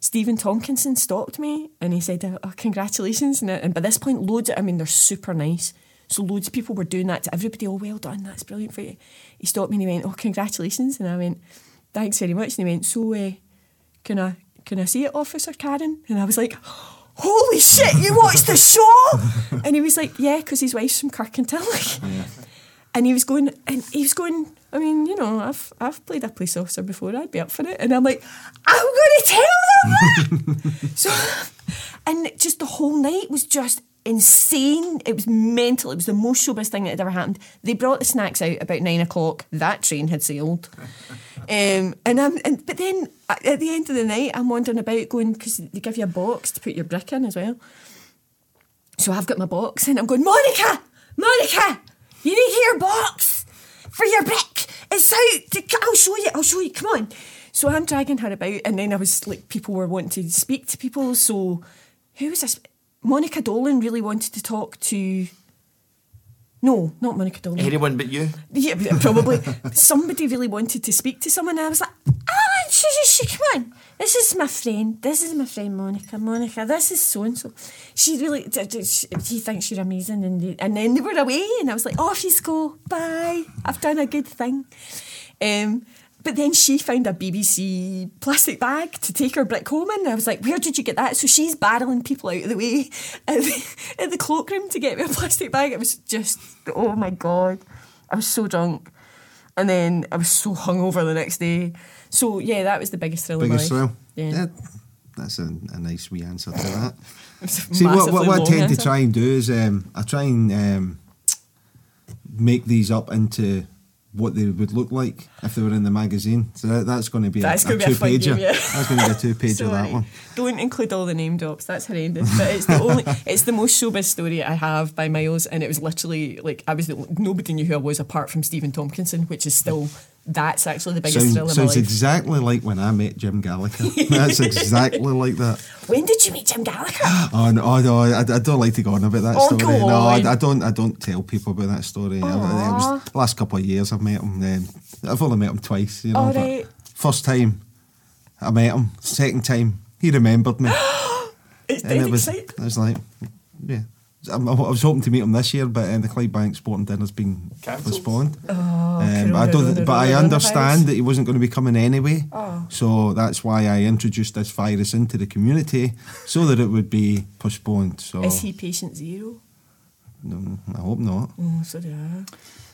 Stephen Tompkinson stopped me and he said, oh, congratulations. And, and by this point, loads of, I mean, they're super nice. So loads of people were doing that to everybody. Oh, well done, that's brilliant for you. He stopped me and he went, oh, congratulations. And I went, thanks very much. And he went, so uh, can I can I see it, Officer Karen? And I was like, holy shit, you watched the show? And he was like, yeah, because his wife's from Kirkintilloch. Yeah. And he was going, and he was going, I mean, you know, I've I've played a police officer before, I'd be up for it. And I'm like, I'm going to tell them that! So, and just the whole night was just insane. It was mental. It was the most showbiz thing that had ever happened. They brought the snacks out about nine o'clock. That train had sailed. Um, and I'm, and but then at the end of the night, I'm wandering about going, because they give you a box to put your brick in as well. So I've got my box and I'm going, Monica, Monica, you need your box for your brick. It's out. I'll show you. I'll show you. Come on. So I'm dragging her about, and then I was like, people were wanting to speak to people. So who was this? Monica Dolan really wanted to talk to. No, not Monica Dolan. Anyone but you? Yeah, probably. Somebody really wanted to speak to someone, and I was like, ah, she, she, she, come on. This is my friend. This is my friend Monica. Monica, this is so-and-so. She really, he thinks you're amazing. And, they, and then they were away, and I was like, off you go. Bye. I've done a good thing. Um, but then she found a B B C plastic bag to take her brick home in. And I was like, where did you get that? So she's barreling people out of the way at the, at the cloakroom to get me a plastic bag. It was just, oh my God. I was so drunk. And then I was so hungover the next day. So, yeah, that was the biggest thrill biggest of my life. Biggest thrill? Yeah. yeah. That's a, a nice wee answer to that. See, what, what, what I tend answer. to try and do is um, I try and um, make these up into what they would look like if they were in the magazine. So that, that's going to be that's a, a two-pager. Yeah. That's going to be a two-pager, Sorry, that one. Don't include all the name drops. That's horrendous. But it's the only, it's the most showbiz story I have by miles, and it was literally like I was the, nobody knew who I was apart from Stephen Tompkinson, which is still that's actually the biggest Sound, thrill in my life. Sounds exactly like when I met Jim Gallagher. That's exactly like that. When did you meet Jim Gallagher? Oh no, oh, no I, I don't like to go on about that oh, story. Go on. No, I, I don't. I don't tell people about that story. I, it was the last couple of years I've met him. Um, I've only met him twice. You know, All right. First time I met him. Second time he remembered me. It's and dead it was, exciting. I was like, yeah. I was hoping to meet him this year, but um, the Clydebank Sporting Dinner's been postponed. Oh, um, but I don't. Th- but I understand that he wasn't going to be coming anyway, oh. so that's why I introduced this virus into the community so that it would be postponed. So is he patient zero? No, I hope not. Oh, sorry.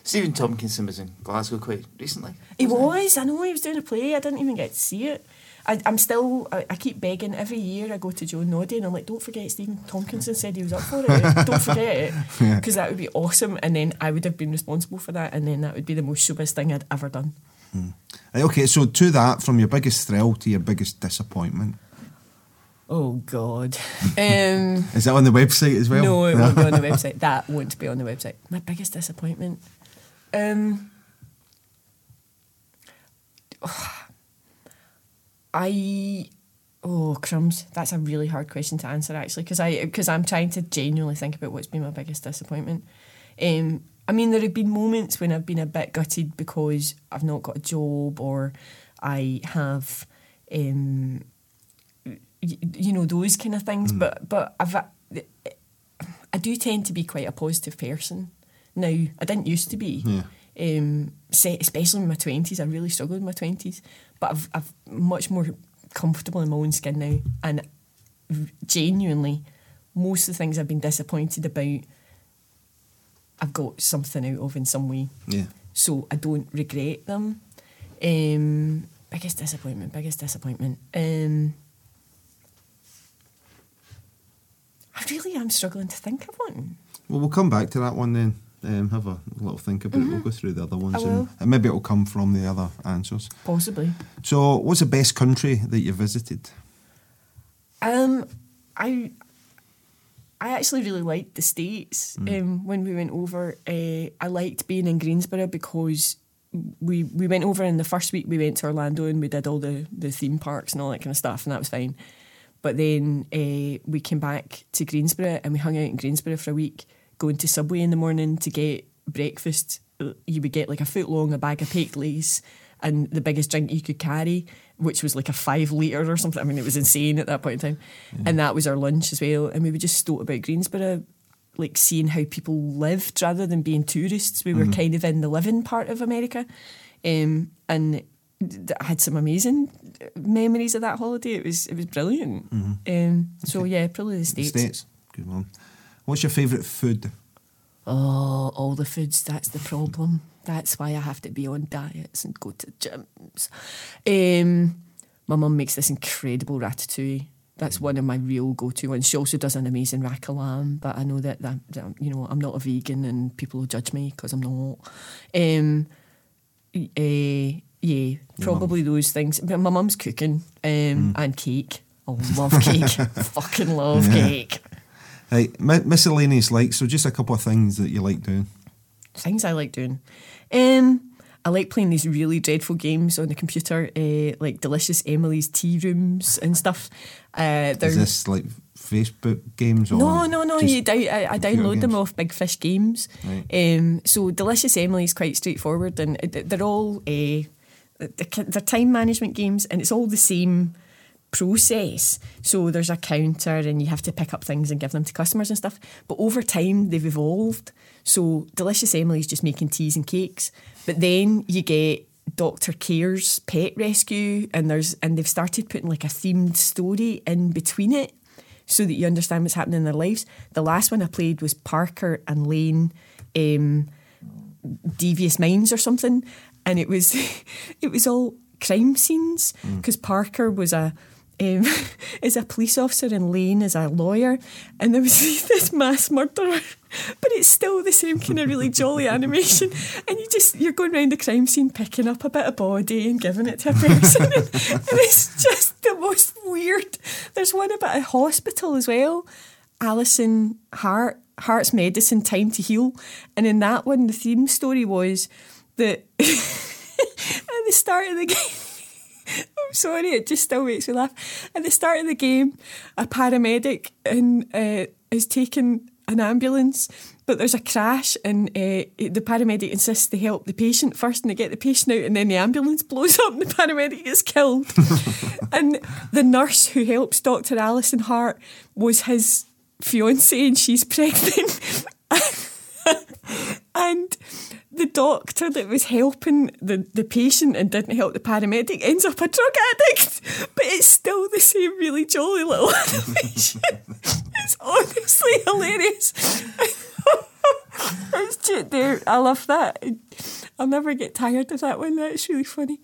Stephen Tompkinson was in Glasgow quite recently. He was. He? I know he was doing a play. I didn't even get to see it. I, I'm still, I, I keep begging every year I go to Joe Noddy and I'm like, don't forget Stephen Tompkinson said he was up for it, don't forget it, because yeah. that would be awesome, and then I would have been responsible for that, and then that would be the most showbiz thing I'd ever done. hmm. Okay, so to that, from your biggest thrill to your biggest disappointment. Oh God. um, Is that on the website as well? No, it won't be on the website. That won't be on the website. My biggest disappointment, um, oh, I, oh crumbs, that's a really hard question to answer actually, because I, because I'm trying to genuinely think about what's been my biggest disappointment. Um, I mean, there have been moments when I've been a bit gutted because I've not got a job, or I have, um, y- you know, those kind of things. Mm. But but I've, I do tend to be quite a positive person now. I didn't used to be. Yeah. Um, especially in my twenties, I really struggled in my twenties, but I've, I've much more comfortable in my own skin now, and genuinely most of the things I've been disappointed about I've got something out of in some way, yeah. so I don't regret them. Um, biggest disappointment biggest disappointment um, I really am struggling to think of one. Well, we'll come back to that one then. Um, have a little think about mm-hmm. it. We'll go through the other ones, and, and maybe it'll come from the other answers. Possibly. So, what's the best country that you visited? Um, I I actually really liked the States. Mm. Um, when we went over, uh, I liked being in Greensboro because we we went over, and the first week we went to Orlando and we did all the the theme parks and all that kind of stuff, and that was fine. But then uh, we came back to Greensboro and we hung out in Greensboro for a week, going to Subway in the morning to get breakfast you would get like a foot long, a bag of pate lace and the biggest drink you could carry, which was like a five litre or something. I mean, it was insane at that point in time. Yeah. And that was our lunch as well. And we would just stoat about Greensboro, like seeing how people lived rather than being tourists. We were mm. kind of in the living part of America. Um, and I had some amazing memories of that holiday. It was it was brilliant. Mm-hmm. Um, so, okay. yeah, probably the States. The States. Good one. What's your favourite food? Oh, all the foods. That's the problem. That's why I have to be on diets and go to gyms. Um, my mum makes this incredible ratatouille. That's one of my real go-to ones. She also does an amazing rack of lamb, but I know that, that, that you know, I'm not a vegan and people will judge me because I'm not. Um, uh, yeah, probably those things. But my mum's cooking um, mm. and cake. Oh, love cake. Fucking love yeah. cake. Right, M- miscellaneous likes. So just a couple of things that you like doing. Things I like doing. Um, I like playing these really dreadful games on the computer, uh, like Delicious Emily's Tea Rooms and stuff. Uh, Is this like Facebook games? Or no, no, no. You di- I, I download games? them off Big Fish Games. Right. Um, so Delicious Emily is quite straightforward, and they're all uh, they're time management games, and it's all the same process. So there's a counter and you have to pick up things and give them to customers and stuff, but over time they've evolved. So Delicious Emily's just making teas and cakes, but then you get Doctor Care's Pet Rescue, and there's and they've started putting like a themed story in between it so that you understand what's happening in their lives. The last one I played was Parker and Lane um, Devious Minds or something, and it was it was all crime scenes, because mm. Parker was a Um, is a police officer and Lane is a lawyer, and there was this mass murderer, but it's still the same kind of really jolly animation, and you just you're going around the crime scene picking up a bit of body and giving it to a person and, and it's just the most weird. There's one about a hospital as well, Alison Hart Heart's Medicine Time to Heal, and in that one the theme story was that at the start of the game, I'm sorry, it just still makes me laugh. At the start of the game, a paramedic in, uh, is taking an ambulance, but there's a crash, and uh, the paramedic insists they help the patient first, and they get the patient out, and then the ambulance blows up and the paramedic gets killed. And the nurse who helps Doctor Alison Hart was his fiancée, and she's pregnant. And the doctor that was helping the, the patient and didn't help the paramedic ends up a drug addict, but it's still the same really jolly little animation. It's honestly hilarious. It's cute there. I love that. I'll never get tired of that one. That's really funny.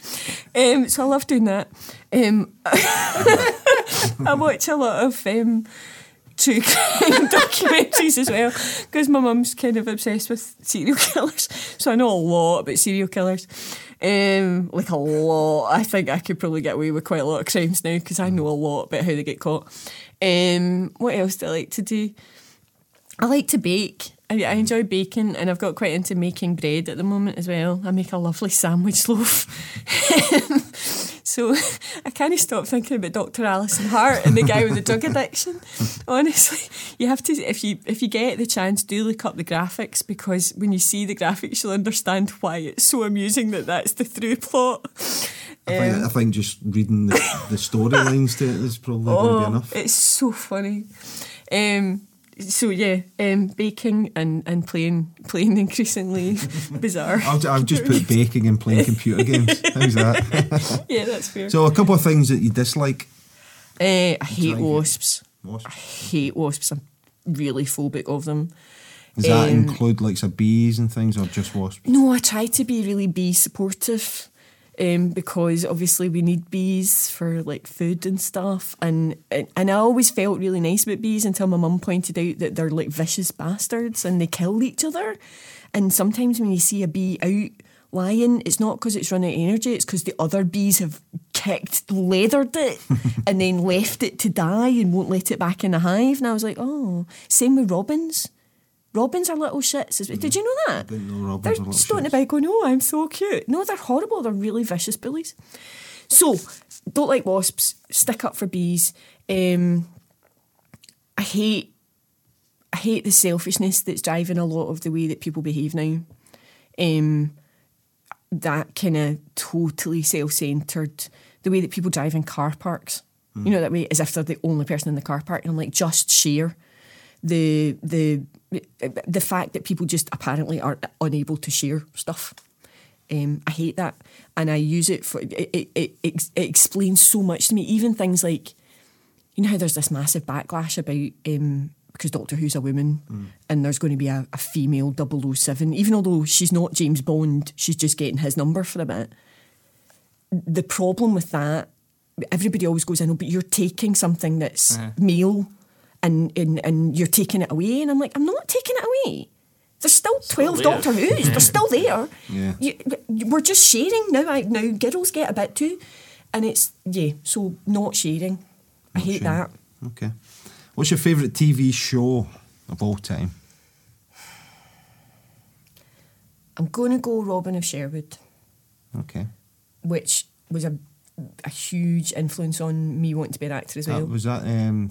Um, so I love doing that. Um, I watch a lot of um, true crime documentaries as well, because my mum's kind of obsessed with serial killers, so I know a lot about serial killers, um, like a lot. I think I could probably get away with quite a lot of crimes now because I know a lot about how they get caught. Um, what else do I like to do? I like to bake. I, I enjoy baking, and I've got quite into making bread at the moment as well. I make a lovely sandwich loaf. So I can't stop thinking about Doctor Alison Hart and the guy with the drug addiction. Honestly, you have to, if you if you get the chance, do look up the graphics, because when you see the graphics, you'll understand why it's so amusing that that's the through plot. I, um, think, I think just reading the, the storylines to it is probably oh, going to be enough. It's so funny. Um, So yeah, um, baking and, and playing playing increasingly bizarre. I've, I've just put baking and playing computer games. How's that? Yeah, that's fair. So a couple of things that you dislike. Uh, I hate wasps. wasps. I hate wasps. I'm really phobic of them. Does that um, include like some bees and things, or just wasps? No, I try to be really bee supportive. Um, because obviously we need bees for like food and stuff, and, and and I always felt really nice about bees until my mum pointed out that they're like vicious bastards and they kill each other. And sometimes when you see a bee out lying, it's not because it's run out of energy, it's because the other bees have kicked, leathered it and then left it to die and won't let it back in the hive. And I was like, oh, same with robins. Robins are little shits. Did you know that? I didn't know robins they're are little stoating shits. About going, oh, I'm so cute. No, they're horrible. They're really vicious bullies. So, don't like wasps. Stick up for bees. Um, I hate I hate the selfishness that's driving a lot of the way that people behave now. um, that kind of totally self-centred, the way that people drive in car parks, mm. you know, that way as if they're the only person in the car park. And I'm like, just share the the the fact that people just apparently are unable to share stuff. Um, I hate that, and I use it for it. It, it, it explains so much to me. Even things like, you know, how there's this massive backlash about um, because Doctor Who's a woman, mm. and there's going to be a, a female double oh seven, even although she's not James Bond, she's just getting his number for a bit. The problem with that, everybody always goes in, oh, but you're taking something that's uh-huh. male, and, and and you're taking it away, and I'm like, I'm not taking it away. There's still twelve still Doctor Who's. Yeah. They're still there. Yeah. You, we're just sharing now. I, now girls get a bit too, and it's yeah. So not sharing. Not I hate sharing. that. Okay. What's your favourite T V show of all time? I'm going to go Robin of Sherwood. Okay. Which was a a huge influence on me wanting to be an actor as that, well. Was that um.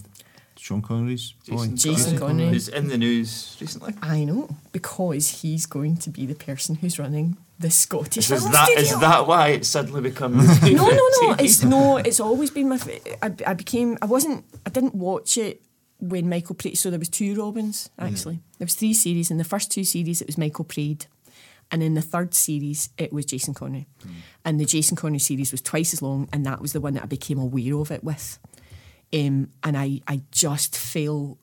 Sean Connery's boy. Jason, Jason Connery. Connery. Who's in the news recently. I know, because he's going to be the person who's running the Scottish Film Studio. Is that why it suddenly become no, no, no. T V? It's no. It's always been my. I, I became. I wasn't. I didn't watch it when Michael Praed. So there was two Robins actually. Yeah. There was three series. In the first two series, it was Michael Praed, and in the third series, it was Jason Connery. Mm. And the Jason Connery series was twice as long, and that was the one that I became aware of it with. Um, and I, I just fell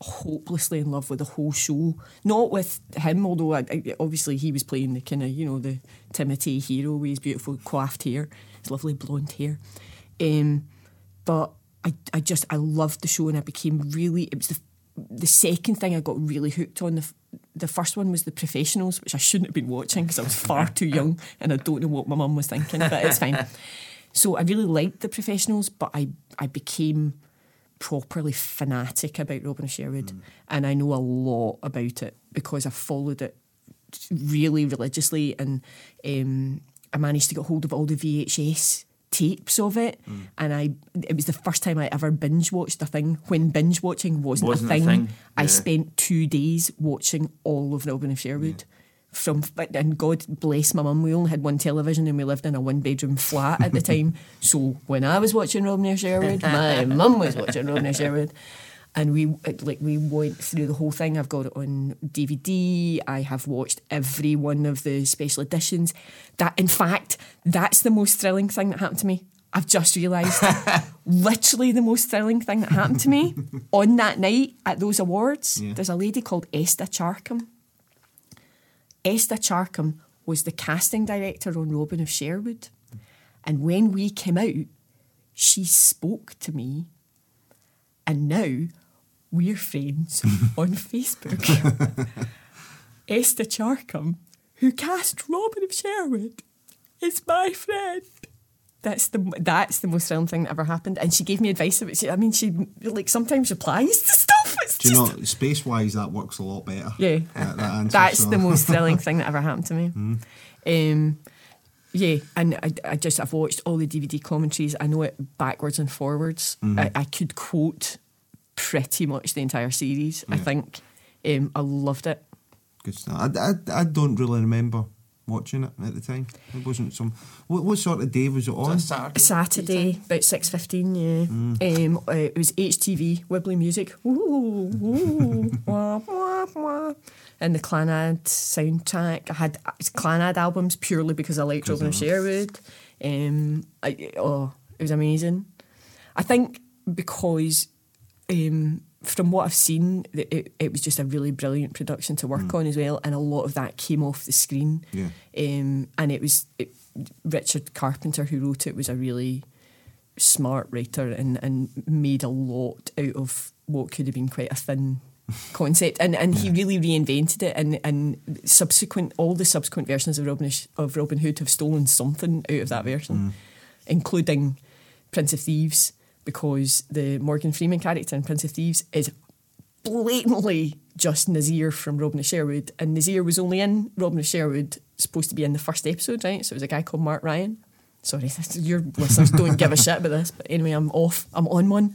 hopelessly in love with the whole show. Not with him, although I, I, obviously he was playing the kind of, you know, the Timothy hero with his beautiful coiffed hair, his lovely blonde hair. Um, but I, I just, I loved the show, and I became really, it was the, the second thing I got really hooked on. The, the first one was The Professionals, which I shouldn't have been watching because I was far too young and I don't know what my mum was thinking, but it's fine. So I really liked The Professionals, but I, I became properly fanatic about Robin of Sherwood. Mm. And I know a lot about it because I followed it really religiously, and um, I managed to get hold of all the V H S tapes of it. Mm. And I it was the first time I ever binge-watched a thing. When binge-watching wasn't, wasn't a thing, a thing. Yeah. I spent two days watching all of Robin of Sherwood. Yeah. From and God bless my mum, we only had one television and we lived in a one bedroom flat at the time. So when I was watching Robin of Sherwood, my mum was watching Robin of Sherwood, and we like we went through the whole thing. I've got it on D V D. I have watched every one of the special editions. That in fact, that's the most thrilling thing that happened to me. I've just realised, literally the most thrilling thing that happened to me on that night at those awards. Yeah. There's a lady called Esther Charkham. Esther Charkham was the casting director on Robin of Sherwood, and when we came out, she spoke to me, and now we're friends on Facebook. Esther Charkham, who cast Robin of Sherwood, is my friend. That's the that's the most thrilling thing that ever happened, and she gave me advice about. She, I mean, she like sometimes replies to stuff. It's Do you just, know, space wise, that works a lot better. Yeah, that, that answer, that's so. The most thrilling thing that ever happened to me. Mm. Um, yeah, and I, I just I've watched all the D V D commentaries. I know it backwards and forwards. Mm-hmm. I, I could quote pretty much the entire series. Yeah. I think um, I loved it. Good stuff. I, I I don't really remember watching it at the time. It wasn't some what, what sort of day was it on? Was it a Saturday? Saturday about six fifteen, yeah. Mm. Um, uh, it was H T V, Wibbly Music, ooh, ooh, wah, wah, wah. And the Clanad soundtrack. I had Clanad albums purely because I liked Robin of Sherwood. Um, I, oh, it was amazing. I think because um, from what I've seen, it, it was just a really brilliant production to work mm. on as well, and a lot of that came off the screen. Yeah. Um, and it was it, Richard Carpenter, who wrote it, was a really smart writer and, and made a lot out of what could have been quite a thin concept. And and yeah. he really reinvented it. And, and subsequent all the subsequent versions of Robin of Robin Hood have stolen something out of that version, mm. including Prince of Thieves. Because the Morgan Freeman character in Prince of Thieves is blatantly just Nazir from Robin of Sherwood, and Nazir was only in Robin of Sherwood, supposed to be in the first episode, right? So it was a guy called Mark Ryan. Sorry, your listeners don't give a shit about this, but anyway, I'm off. I'm on one.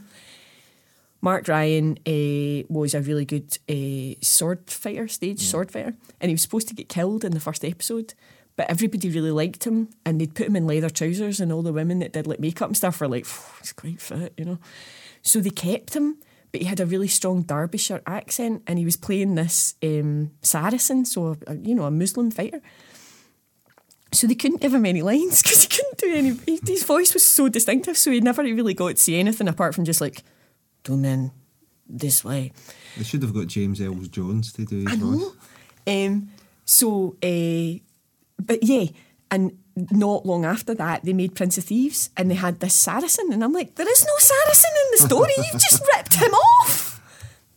Mark Ryan uh, was a really good uh, sword fighter, stage yeah. sword fighter, and he was supposed to get killed in the first episode, but everybody really liked him, and they'd put him in leather trousers, and all the women that did like makeup and stuff were like, he's quite fit, you know. So they kept him, but he had a really strong Derbyshire accent, and he was playing this um, Saracen, so a, a, you know, a Muslim fighter. So they couldn't give him any lines because he couldn't do any. He, his voice was so distinctive, so he never really got to see anything apart from just like, "Don't men this way." They should have got James Earl Jones to do his I know. voice. Um, so, uh, but yeah, and not long after that, they made Prince of Thieves, and they had this Saracen, and I'm like, there is no Saracen in the story. You've just ripped him off.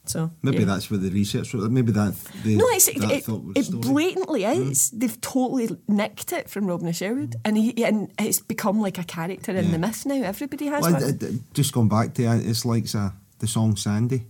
So, maybe yeah. that's where the research was. Maybe that they, no, it's, that it, thought was it story. blatantly is. Mm. They've totally nicked it from Robin of Sherwood, mm. and he and it's become like a character in yeah. the myth now. Everybody has. Well, I, I, just going back to it, it's like a, the song Sandy.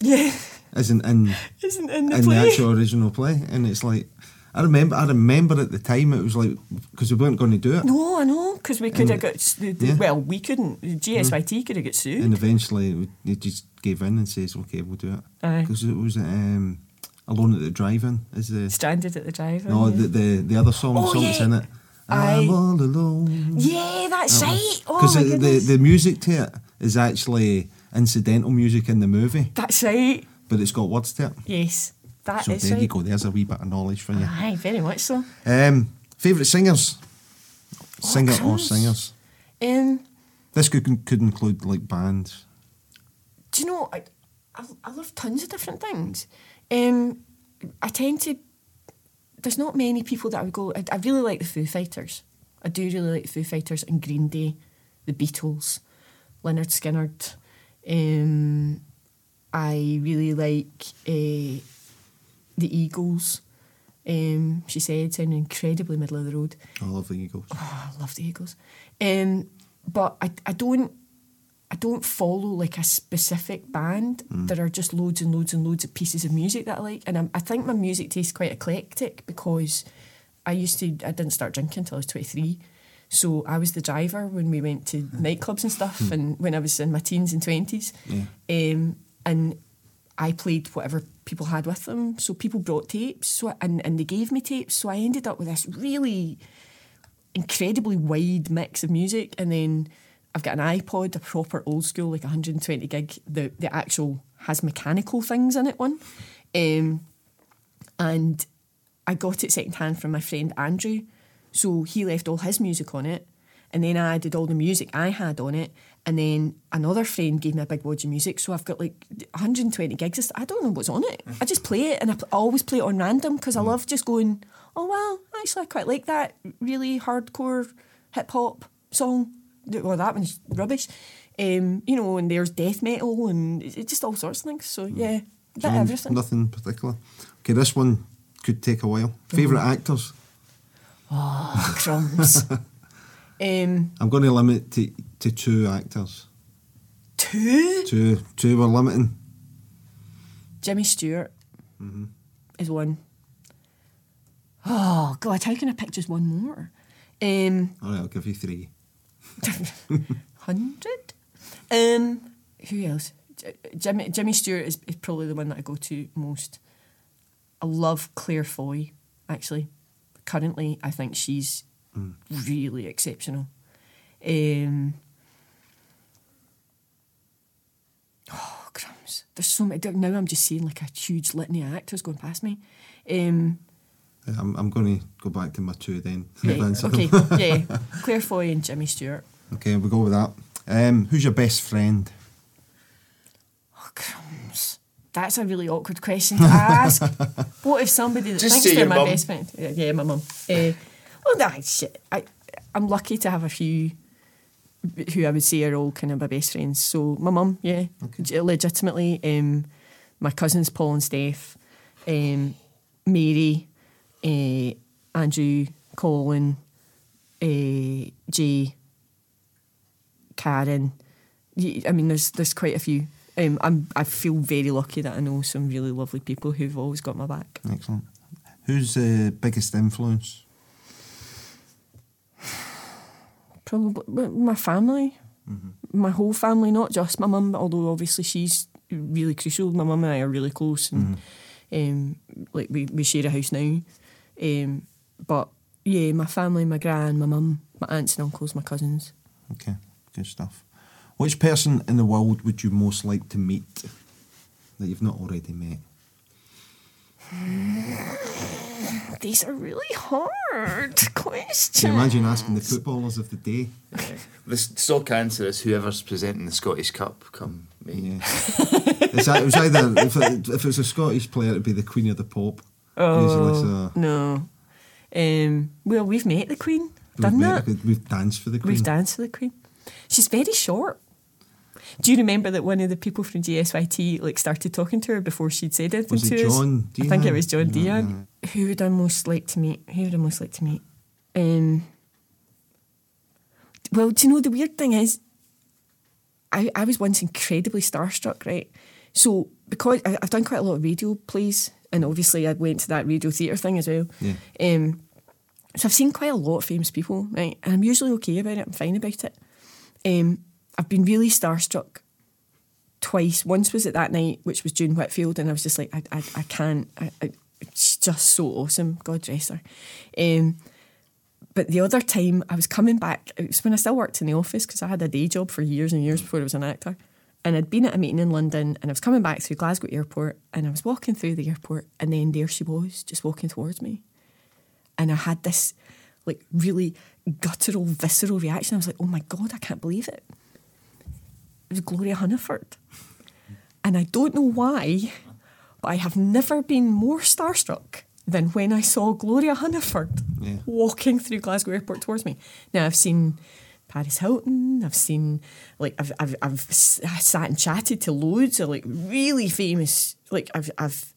Yeah, isn't in isn't in the in play. The actual original play, and it's like I remember. I remember at the time it was like because we weren't going to do it. No, I know because we could have got the, the, yeah. well, we couldn't. G S Y T yeah. could have got sued, and eventually they just gave in and says, okay, we'll do it. Because it was um, Alone at the Drive-In. Is the Stranded at the Drive-In. No, yeah. the, the the other song, oh, song's yeah. in it. I... I'm all alone. Yeah, that's that right. Because oh, the, the, the music to it is actually incidental music in the movie. That's right. But it's got words to it. Yes, that so is right. So there you go, there's a wee bit of knowledge for you. Aye, very much so. Um, Favourite singers? Oh, Singer or singers? Um, This could, could include like bands. Do you know, I, I, I love tons of different things. Um, I tend to, there's not many people that I would go, I, I really like the Foo Fighters. I do really like the Foo Fighters and Green Day, the Beatles, Lynyrd Skynyrd. Um, I really like uh, the Eagles. Um, she said, sounding incredibly middle of the road. I love the Eagles. Oh, I love the Eagles. Um, but I, I don't, I don't follow like a specific band. Mm. There are just loads and loads and loads of pieces of music that I like, and I'm, I think my music taste is quite eclectic because I used to I didn't start drinking until I was twenty-three, so I was the driver when we went to nightclubs and stuff, mm. and when I was in my teens and twenties, yeah. um, and I played whatever people had with them. So people brought tapes, so and and they gave me tapes, so I ended up with this really incredibly wide mix of music, and then I've got an iPod, a proper old school, like one hundred twenty gig, the, the actual has mechanical things in it one. Um, and I got it secondhand from my friend Andrew. So he left all his music on it. And then I added all the music I had on it. And then another friend gave me a big wad of music. So I've got like one hundred twenty gigs of stuff. I don't know what's on it. I just play it, and I always play it on random because I love just going, oh, well, actually, I quite like that really hardcore hip hop song. Well, that one's rubbish, um, you know. And there's death metal and it's just all sorts of things. So yeah, a bit of everything. Nothing particular. Okay, this one could take a while. Favourite actors? Oh, crumbs. um, I'm going to limit to to two actors. Two. Two. Two. We're limiting. Jimmy Stewart mm-hmm. is one. Oh God, how can I pick just one more? Um, all right, I'll give you three. Hundred. Um, who else? J- Jimmy Jimmy Stewart is, is probably the one that I go to most. I love Claire Foy. Actually, currently I think she's mm. really exceptional. Um, oh crumbs! There's so many. Now I'm just seeing like a huge litany of actors going past me. Um, I'm, I'm going to go back to my two then. Right. Okay, yeah. Claire Foy and Jimmy Stewart. Okay, we'll go with that. Um, who's your best friend? Oh, crumbs. That's a really awkward question to ask. What if somebody that Just thinks they're my mum. best friend? Yeah, yeah my mum. Uh, well, nah, shit. I, I'm lucky to have a few who I would say are all kind of my best friends. So, my mum, yeah. Okay. Legitimately. Um, my cousins, Paul and Steph. Um, Mary. Uh, Andrew, Colin, uh, Jay, Karen. I mean, there's there's quite a few. Um, I'm I feel very lucky that I know some really lovely people who've always got my back. Excellent. Who's the biggest influence? Probably my family, mm-hmm. my whole family, not just my mum. Although obviously she's really crucial. My mum and I are really close, and mm-hmm. um, like we, we share a house now. Um, but yeah, my family, my gran, my mum, my aunts and uncles, my cousins. Okay, good stuff. Which person in the world would you most like to meet that you've not already met? These are really hard questions. Can you imagine asking the footballers of the day? Yeah. The stock answer is whoever's presenting the Scottish Cup come May. Yeah. It's, it was either, if it, if it was a Scottish player, it'd be the Queen or the Pope. Oh, a, no. Um, well, we've met the Queen, done that. Met, we've danced for the Queen. We've danced for the Queen. She's very short. Do you remember that one of the people from G S Y T like started talking to her before she'd said anything to us? Was it John Dean? I think it was John no, Dean. No. Who would I most like to meet? Who would I most like to meet? Um, well, do you know, the weird thing is, I, I was once incredibly starstruck, right? So, because I, I've done quite a lot of radio plays, and obviously I went to that radio theatre thing as well. Yeah. Um, so I've seen quite a lot of famous people, right? And I'm usually okay about it, I'm fine about it. Um, I've been really starstruck twice. Once was at that night, which was June Whitfield, and I was just like, I, I, I can't. I, I, it's just so awesome. God bless her. Um, but the other time, I was coming back. It was when I still worked in the office because I had a day job for years and years before I was an actor. And I'd been at a meeting in London, and I was coming back through Glasgow Airport, and I was walking through the airport, and then there she was, just walking towards me. And I had this like really guttural, visceral reaction. I was like, oh my God, I can't believe it. It was Gloria Hunniford. And I don't know why, but I have never been more starstruck than when I saw Gloria Hunniford yeah. walking through Glasgow Airport towards me. Now, I've seen Paris Hilton, I've seen, like, I've I've, I've sat and chatted to loads of, like, really famous, like, I've, I've,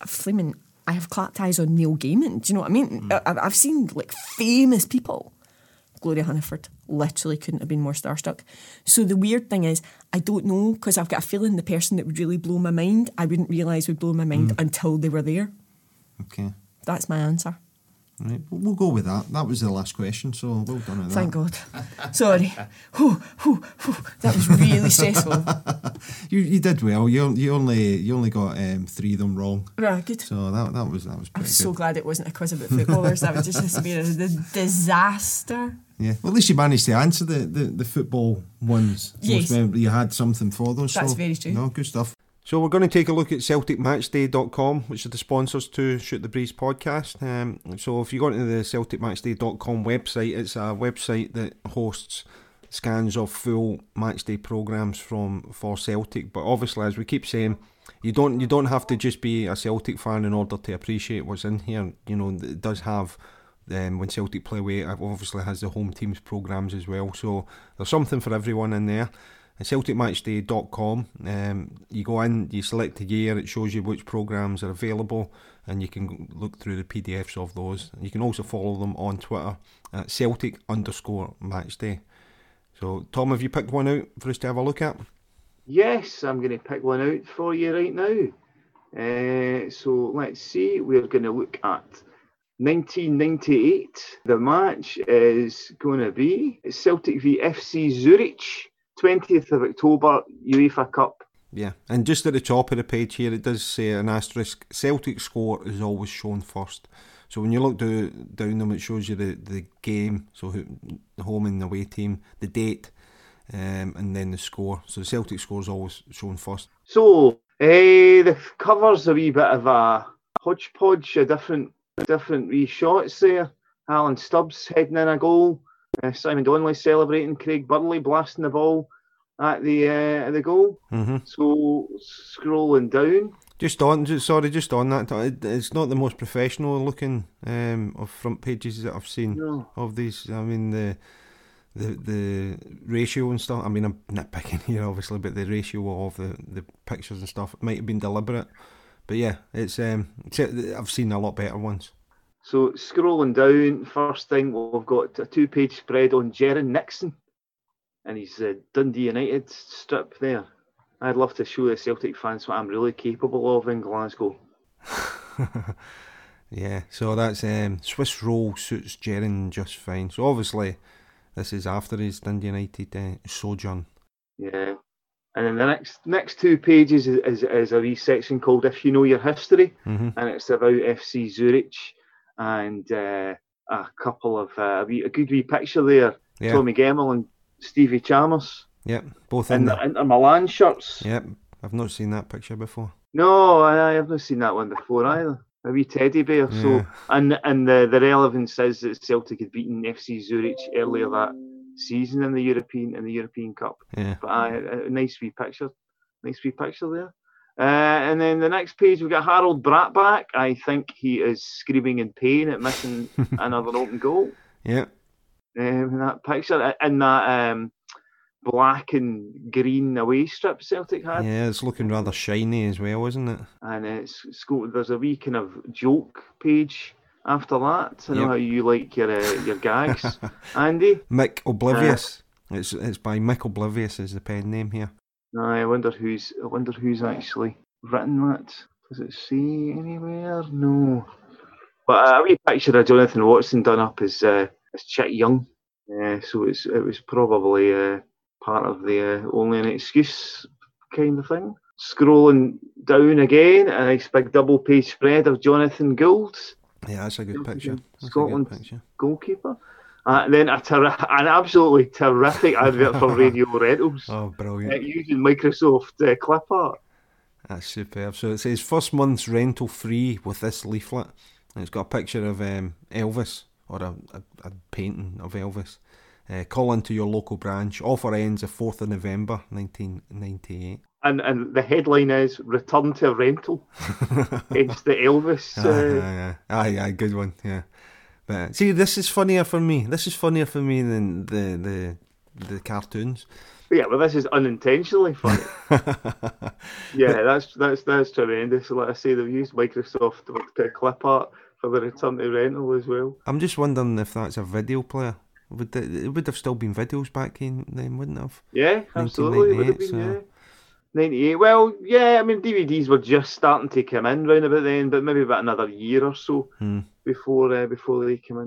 I've flaming, I have clapped eyes on Neil Gaiman, do you know what I mean? Mm. I, I've seen, like, famous people. Gloria Hunniford literally couldn't have been more starstruck. So the weird thing is, I don't know, because I've got a feeling the person that would really blow my mind, I wouldn't realise would blow my mind mm. until they were there. Okay. That's my answer. Right, we'll go with that. That was the last question, so well done with that. Thank God. Sorry. Whew, whew, whew. That was really stressful. You you did well. You you only you only got um, three of them wrong. Right, good. So that that was that was. Pretty I'm so good. Glad it wasn't a quiz about footballers. That would just be a disaster. Yeah, well, at least you managed to answer the, the, the football ones. Yes. You had something for those. That's so, very true. No, good stuff. So we're going to take a look at Celtic Match Day dot com, which are the sponsors to Shoot the Breeze podcast. Um, so if you go into the Celtic Match Day dot com website, it's a website that hosts scans of full matchday programmes from for Celtic. But obviously, as we keep saying, you don't you don't have to just be a Celtic fan in order to appreciate what's in here. You know, it does have. Um, when Celtic play away, it obviously has the home teams programmes as well, so there's something for everyone in there. At Celtic Match Day dot com, um, you go in, you select a year, it shows you which programmes are available, and you can look through the P D Fs of those. You can also follow them on Twitter at Celtic underscore matchday. So, Tom, have you picked one out for us to have a look at? Yes, I'm going to pick one out for you right now. Uh, so, let's see, we're going to look at nineteen ninety-eight. The match is going to be Celtic v F C Zurich, twentieth of October, UEFA Cup. Yeah, and just at the top of the page here, it does say an asterisk, Celtic score is always shown first. So when you look do, down them, it shows you the, the game, so who, the home and the away team, the date, um, and then the score. So the Celtic score is always shown first. So uh, the cover's a wee bit of a hodgepodge, a different Different wee shots there. Alan Stubbs heading in a goal. Uh, Simon Donnelly celebrating. Craig Burley blasting the ball at the uh, at the goal. Mm-hmm. So scrolling down. Just on, just, sorry, just on that. It's not the most professional looking um, of front pages that I've seen no. of these. I mean the the the ratio and stuff. I mean I'm nitpicking here obviously, but the ratio of the, the pictures and stuff might have been deliberate. But yeah, it's um, I've seen a lot better ones. So scrolling down, first thing we've got a two-page spread on Gerran Nixon and his uh, Dundee United strip there. I'd love to show the Celtic fans what I'm really capable of in Glasgow. Yeah, so that's um, Swiss roll suits Gerran just fine. So obviously, this is after his Dundee United uh, sojourn. Yeah. And then the next next two pages is, is, is a wee section called If You Know Your History, mm-hmm. and it's about F C Zurich and uh, a couple of, uh, wee, a good wee picture there, yeah. Tommy Gemmell and Stevie Chalmers. Yep, both in, in the Inter Milan shirts. Yep, I've not seen that picture before. No, I, I haven't seen that one before either. A wee teddy bear. Yeah. So, and and the, the relevance is that Celtic had beaten F C Zurich earlier that season in the European in the European Cup. Yeah. But I, a nice wee picture, nice wee picture there. Uh, and then the next page we've got Harold Bratback. I think he is screaming in pain at missing another open goal. Yeah. Um, that picture in that um, black and green away strip Celtic had. Yeah, it's looking rather shiny as well, isn't it? And it's, it's there's a wee kind of joke page after that. I know yep. how you like your uh, your gags, Andy. Mick Oblivious. Uh, it's it's by Mick Oblivious is the pen name here. I wonder who's I wonder who's actually written that. Does it see anywhere? No. But uh, a wee picture of Jonathan Watson done up as uh, as Chick Young. Uh, so it's it was probably. Uh, Part of the uh, only an excuse kind of thing. Scrolling down again, a nice big double page spread of Jonathan Gould. Yeah, that's a good picture. Scotland picture. Goalkeeper. Uh, and then a ter- an absolutely terrific advert for Radio Rentals. Oh, brilliant. Uh, using Microsoft uh, clip art. That's superb. So it says first month's rental free with this leaflet. And it's got a picture of um, Elvis, or a, a, a painting of Elvis. Uh, call into your local branch. Offer ends the fourth of November, nineteen ninety-eight. And and the headline is "Return to Rental." It's the Elvis. Uh... Aye, aye, aye, aye, good one. Yeah, but see, this is funnier for me. This is funnier for me than the the, the cartoons. Yeah, well, this is unintentionally funny. Yeah, that's that's that's tremendous. Like I say, they've used Microsoft to clip art for the Return to Rental as well. I'm just wondering if that's a video player. Would it would have still been videos back in then, wouldn't it have? Yeah, absolutely. Would have been, so. yeah. ninety-eight. Well, yeah, I mean, D V Ds were just starting to come in round about then, but maybe about another year or so hmm. before uh, before they came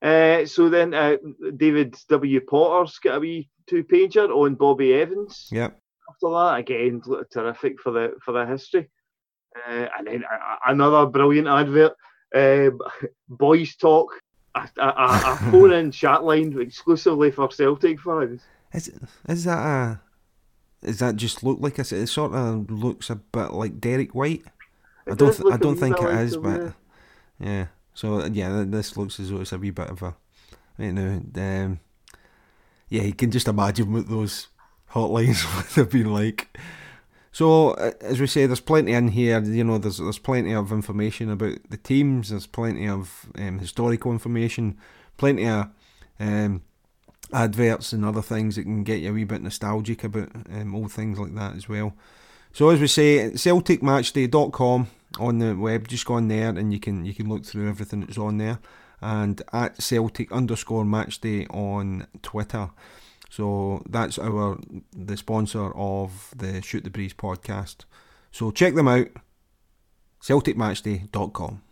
in. Uh, so then uh, David W. Potter's got a wee two-pager on Bobby Evans. Yep. After that, again, terrific for the for the history. Uh, and then uh, another brilliant advert, uh, Boys Talk. A, a, a phone-in chat line exclusively for Celtic fans. Is is that a? Is that just look like a? It sort of looks a bit like Derek White. It I don't. Th- I don't think it is, but there. yeah. So yeah, this looks as though it's a wee bit of a. You know, um, yeah, you can just imagine what those hotlines would have been like. So as we say, there's plenty in here. You know, there's there's plenty of information about the teams. There's plenty of um, historical information, plenty of um, adverts and other things that can get you a wee bit nostalgic about um, old things like that as well. So as we say, Celtic Match Day dot com on the web. Just go on there and you can you can look through everything that's on there. And at Celtic underscore Matchday on Twitter. So that's our the sponsor of the Shoot the Breeze podcast. So check them out, Celtic Match Day dot com.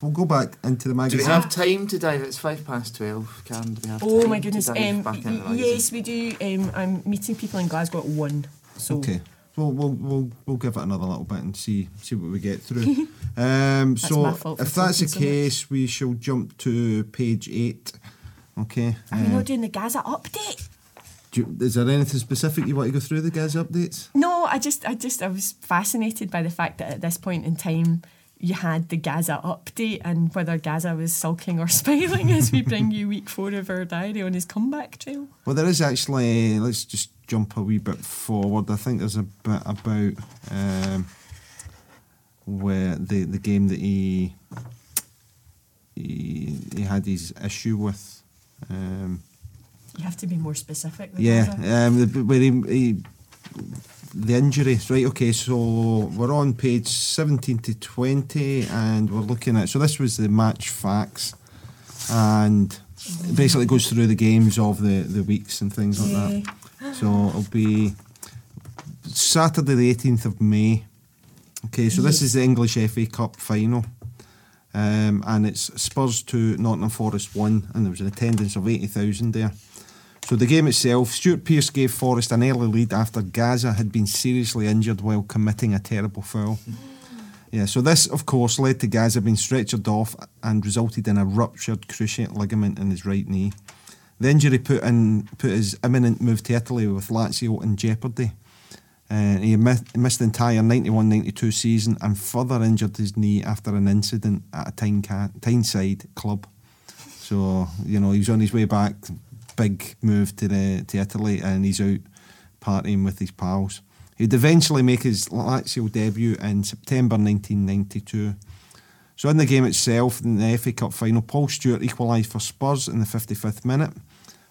We'll go back into the magazine. Do we have time to dive? It's five past twelve, Karen. Do we have oh time my goodness. To dive um, back into the yes, we do. Um, I'm meeting people in Glasgow at one. So. Okay. Well, we'll we'll we'll give it another little bit and see see what we get through. um, so if that's the case, so we shall jump to page eight. Okay. Are we uh, not doing the Gaza update? Do you, is there anything specific you want to go through the Gaza updates? No, I just, I just, I was fascinated by the fact that at this point in time you had the Gaza update and whether Gaza was sulking or smiling as we bring you week four of our diary on his comeback trail. Well, there is actually. Let's just jump a wee bit forward. I think there's a bit about um, where the the game that he he, he had his issue with. Um, you have to be more specific. Yeah, um, the, where he, he, the injury, right? Okay, so we're on page seventeen to twenty, and we're looking at. So this was the match facts, and it basically goes through the games of the, the weeks and things like Yay. that. So it'll be Saturday the eighteenth of May. Okay, so this is the English F A Cup final. Um, and it's Spurs two, Nottingham Forest one, and there was an attendance of eighty thousand there. So the game itself, Stuart Pearce gave Forest an early lead after Gaza had been seriously injured while committing a terrible foul. Yeah, so this, of course, led to Gaza being stretchered off and resulted in a ruptured cruciate ligament in his right knee. The injury put in put his imminent move to Italy with Lazio in jeopardy. Uh, he missed, missed the entire ninety-one ninety-two season and further injured his knee after an incident at a Tyne ca- Tyneside club. So, you know, he was on his way back, big move to the to Italy, and he's out partying with his pals. He'd eventually make his Lazio debut in September nineteen ninety-two. So in the game itself, in the F A Cup final, Paul Stewart equalised for Spurs in the fifty-fifth minute,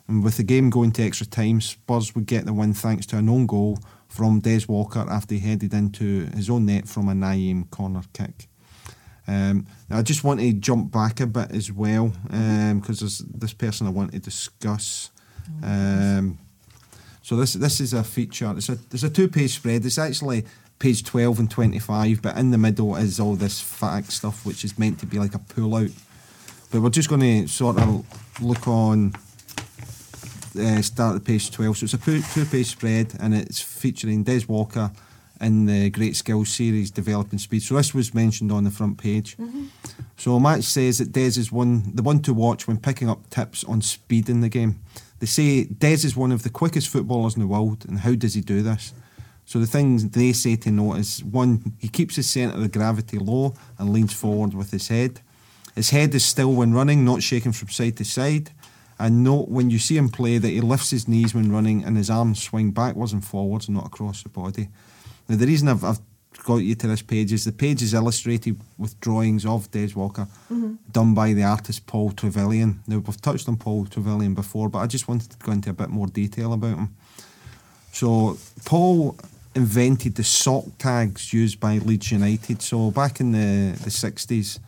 and with the game going to extra time, Spurs would get the win thanks to an own goal from Des Walker after he headed into his own net from a Naeem corner kick. Um, I just want to jump back a bit as well, because um, there's this person I want to discuss. Um, so this this is a feature. It's a there's a two page spread. It's actually page twelve and twenty-five, but in the middle is all this fact stuff, which is meant to be like a pull out. But we're just going to sort of look on uh, start at page twelve. So it's a two page spread, and it's featuring Des Walker in the Great Skills Series, Developing Speed. So this was mentioned on the front page. Mm-hmm. So Matt says that Des is one, the one to watch when picking up tips on speed in the game. They say Des is one of the quickest footballers in the world, and how does he do this? So the things they say to note is, one, he keeps his centre of gravity low and leans forward with his head. His head is still when running, not shaking from side to side. And note when you see him play that he lifts his knees when running and his arms swing backwards and forwards, not across the body. Now, the reason I've, I've got you to this page is the page is illustrated with drawings of Des Walker, mm-hmm, done by the artist Paul Trevelyan. Now, we've touched on Paul Trevelyan before, but I just wanted to go into a bit more detail about him. So, Paul invented the sock tags used by Leeds United. So, back in the, the sixties,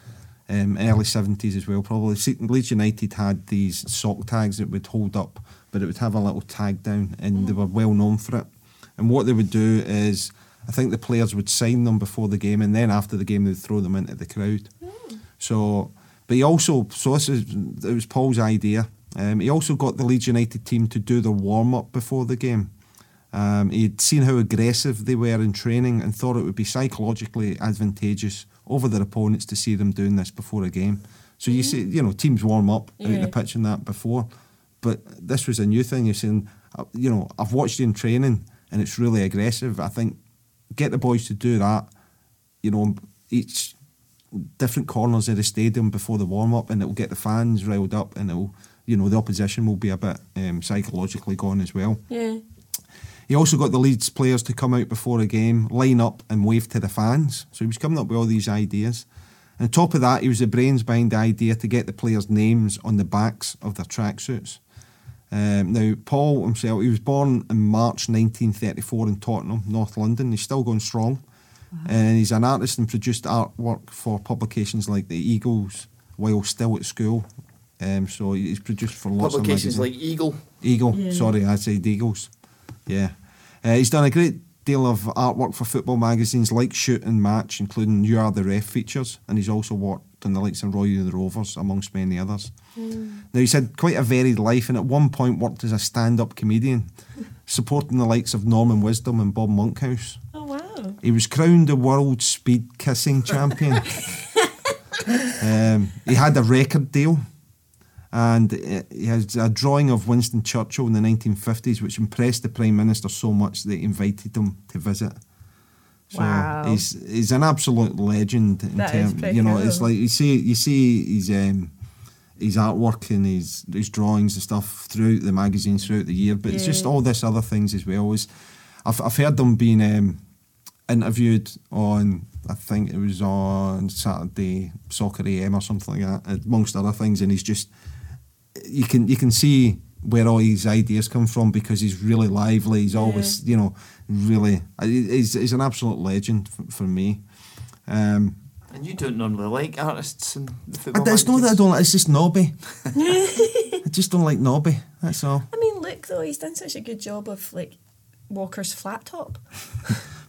um, early seventies as well, probably, Leeds United had these sock tags that would hold up, but it would have a little tag down, and mm-hmm, they were well known for it. And what they would do is, I think the players would sign them before the game, and then after the game they'd throw them into the crowd. Mm. So, but he also, so this is, it was Paul's idea. Um, he also got the Leeds United team to do their warm-up before the game. Um, he'd seen how aggressive they were in training and thought it would be psychologically advantageous over their opponents to see them doing this before a game. So mm. you see, you know, teams warm up yeah. out the pitch and that before, but this was a new thing. You're saying, you know, I've watched you in training and it's really aggressive. I think get the boys to do that, you know, each different corners of the stadium before the warm-up, and it'll get the fans riled up, and it'll, you know, the opposition will be a bit um, psychologically gone as well. Yeah. He also got the Leeds players to come out before a game, line up and wave to the fans. So he was coming up with all these ideas. And on top of that, he was the brains behind the idea to get the players' names on the backs of their tracksuits. Um, now, Paul himself, he was born in March nineteen thirty-four in Tottenham, North London. He's still going strong. Wow. And he's an artist and produced artwork for publications like The Eagles while still at school. Um, so he's produced for lots publications of... Publications like Eagle? Eagle, yeah. Sorry, I said Eagles. Yeah. Uh, he's done a great deal of artwork for football magazines like Shoot and Match, including You Are The Ref features, and he's also worked and the likes of Roy and the Rovers, amongst many others. Mm. Now, he's had quite a varied life, and at one point worked as a stand-up comedian, supporting the likes of Norman Wisdom and Bob Monkhouse. Oh, wow. He was crowned the world speed kissing champion. um, he had a record deal, and he has a drawing of Winston Churchill in the nineteen fifties, which impressed the Prime Minister so much that he invited him to visit. So wow. he's he's an absolute legend in terms, you know, cool. It's like you see you see his um, his artwork and his his drawings and stuff throughout the magazines throughout the year, but yeah. It's just all this other things as well. It's, I've I've heard them being um, interviewed on, I think it was on Saturday Soccer A M or something like that, amongst other things, and he's just you can you can see where all his ideas come from, because he's really lively. He's always, yeah. you know, really. He's, he's an absolute legend for, for me. Um, and you don't normally like artists and the football. I, it's not that I don't like. It's just knobby. I just don't like knobby. That's all. I mean, look though, he's done such a good job of like Walker's flat top.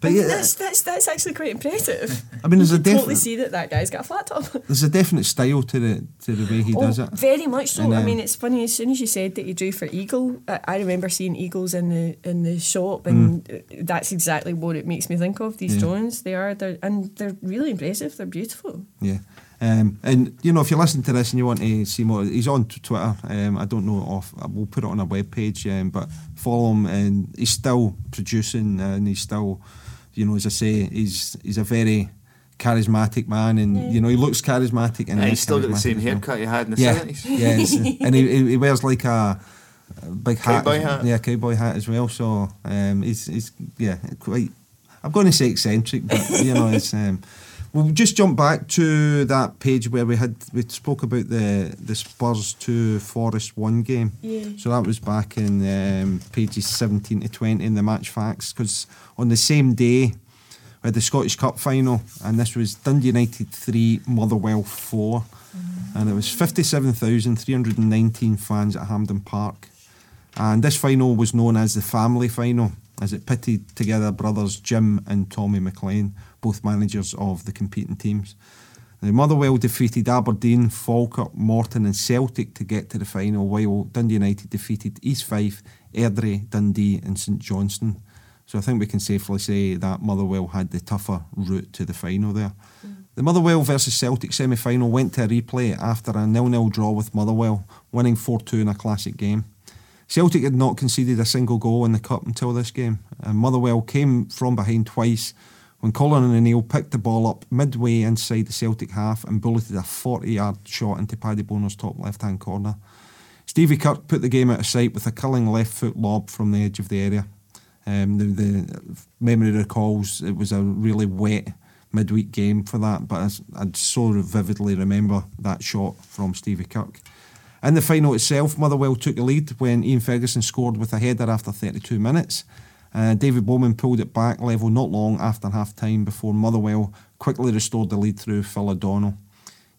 But yeah, that's, that's that's actually quite impressive. I mean, there's you a definite, totally see that that guy's got a flat top. There's a definite style to the to the way he oh, does it. Very much so. And, uh, I mean, it's funny. As soon as you said that you drew for Eagle, I, I remember seeing Eagles in the in the shop, and mm. that's exactly what it makes me think of. These yeah. drawings, they are, they're, and they're really impressive. They're beautiful. Yeah. Um, and you know, if you listen to this and you want to see more, he's on Twitter. Um, I don't know off. We'll put it on our webpage, um, but follow him. And he's still producing, and he's still, you know, as I say, he's he's a very charismatic man, and yeah. you know, he looks charismatic. And, and he's still got the same haircut he had in the seventies. Yeah, yeah and he he wears like a big hat, cowboy hat. Yeah, cowboy hat as well. So um, he's he's yeah, quite. I'm going to say eccentric, but you know, it's. Um, We'll just jump back to that page where we had we spoke about the, the Spurs to Forest one game. Yeah. So that was back in um, pages seventeen to twenty in the match facts, because on the same day we had the Scottish Cup final, and this was Dundee United three, Motherwell four, mm-hmm. and it was fifty-seven thousand three hundred nineteen fans at Hampden Park, and this final was known as the Family Final, as it pitted together brothers Jim and Tommy McLean, both managers of the competing teams. The Motherwell defeated Aberdeen, Falkirk, Morton and Celtic to get to the final, while Dundee United defeated East Fife, Airdrie, Dundee and St Johnstone. So I think we can safely say that Motherwell had the tougher route to the final there. Mm. The Motherwell versus Celtic semi-final went to a replay after a nil-nil draw with Motherwell, winning four two in a classic game. Celtic had not conceded a single goal in the cup until this game, and Motherwell came from behind twice when Colin O'Neill picked the ball up midway inside the Celtic half and bulleted a forty-yard shot into Paddy Bonner's top left-hand corner. Stevie Kirk put the game out of sight with a curling left-foot lob from the edge of the area. Um, the, the memory recalls it was a really wet midweek game for that, but I, I so vividly remember that shot from Stevie Kirk. In the final itself, Motherwell took the lead when Ian Ferguson scored with a header after thirty-two minutes. Uh, David Bowman pulled it back level not long after half-time before Motherwell quickly restored the lead through Phil O'Donnell.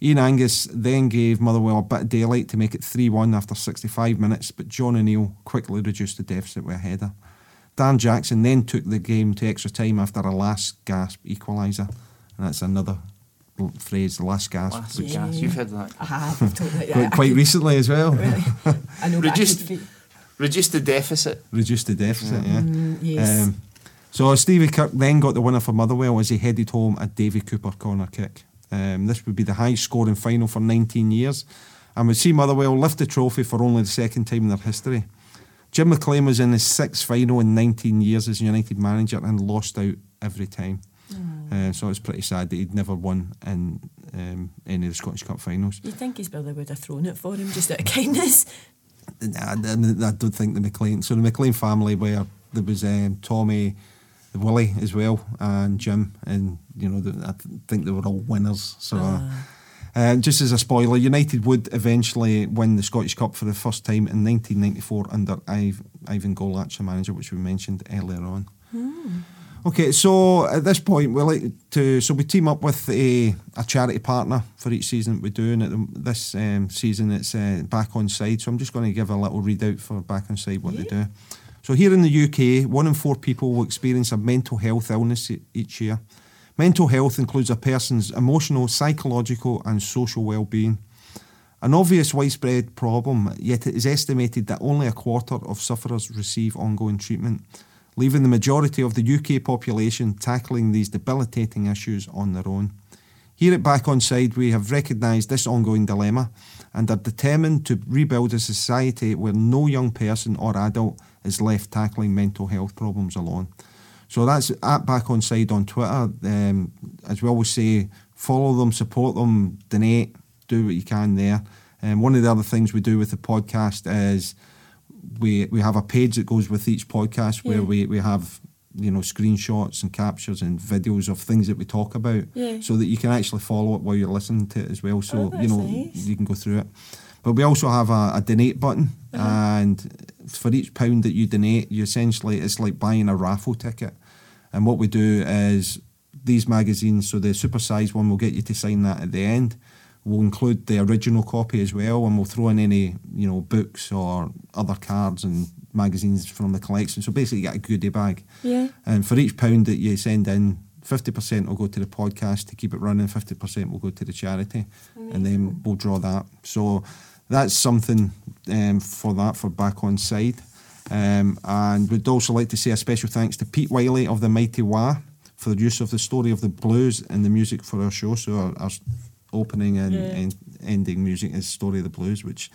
Ian Angus then gave Motherwell a bit of daylight to make it three one after sixty-five minutes, but John O'Neill quickly reduced the deficit with a header. Dan Jackson then took the game to extra time after a last-gasp equaliser, and that's another phrase, the last gasp. Last which, gasp. Yeah. You've heard that. I have. Totally. Quite, quite recently as well. Really? I know. Reduced, I reduced the deficit. Reduced the deficit. Yeah. yeah. Mm, yes. Um, so Stevie Kirk then got the winner for Motherwell as he headed home a Davy Cooper corner kick. Um, this would be the highest scoring final for nineteen years, and would see Motherwell lift the trophy for only the second time in their history. Jim McLean was in his sixth final in nineteen years as United manager and lost out every time. Uh, so it's pretty sad that he'd never won in um, any of the Scottish Cup finals. You'd think his brother would have thrown it for him just out of kindness. I, I don't think the McLean so the McLean family, where there was um, Tommy, Willie as well, and Jim, and you know the, I think they were all winners. So uh. Uh, just as a spoiler, United would eventually win the Scottish Cup for the first time in nineteen ninety-four under Ivan Golach, the manager, which we mentioned earlier on. hmm. Okay, so at this point we like to so we team up with a, a charity partner for each season that we do, and at the, this um, season it's uh, Back On Side. So I'm just going to give a little readout for Back On Side what yeah. they do. So here in the U K, one in four people will experience a mental health illness each year. Mental health includes a person's emotional, psychological, and social well-being. An obvious widespread problem, yet it is estimated that only a quarter of sufferers receive ongoing treatment, leaving the majority of the U K population tackling these debilitating issues on their own. Here at Back On Side, we have recognised this ongoing dilemma and are determined to rebuild a society where no young person or adult is left tackling mental health problems alone. So that's at Back On Side on Twitter. Um, as we always say, follow them, support them, donate, do what you can there. And um, one of the other things we do with the podcast is We we have a page that goes with each podcast where yeah. we, we have, you know, screenshots and captures and videos of things that we talk about, yeah. so that you can actually follow it while you're listening to it as well. So, oh, you know, nice. You can go through it. But we also have a, a donate button, uh-huh. and for each pound that you donate, you essentially, it's like buying a raffle ticket. And what we do is these magazines, so the supersized one, we'll get you to sign that at the end. We'll include the original copy as well, and we'll throw in any, you know, books or other cards and magazines from the collection. So basically you get a goodie bag. Yeah. And for each pound that you send in, fifty percent will go to the podcast to keep it running, fifty percent will go to the charity. Amazing. And then we'll draw that. So that's something um, for that, for Back On Side. Um, and we'd also like to say a special thanks to Pete Wiley of the Mighty Wah for the use of the story of the blues and the music for our show. So our, our opening and, yeah. and ending music is Story of the Blues, which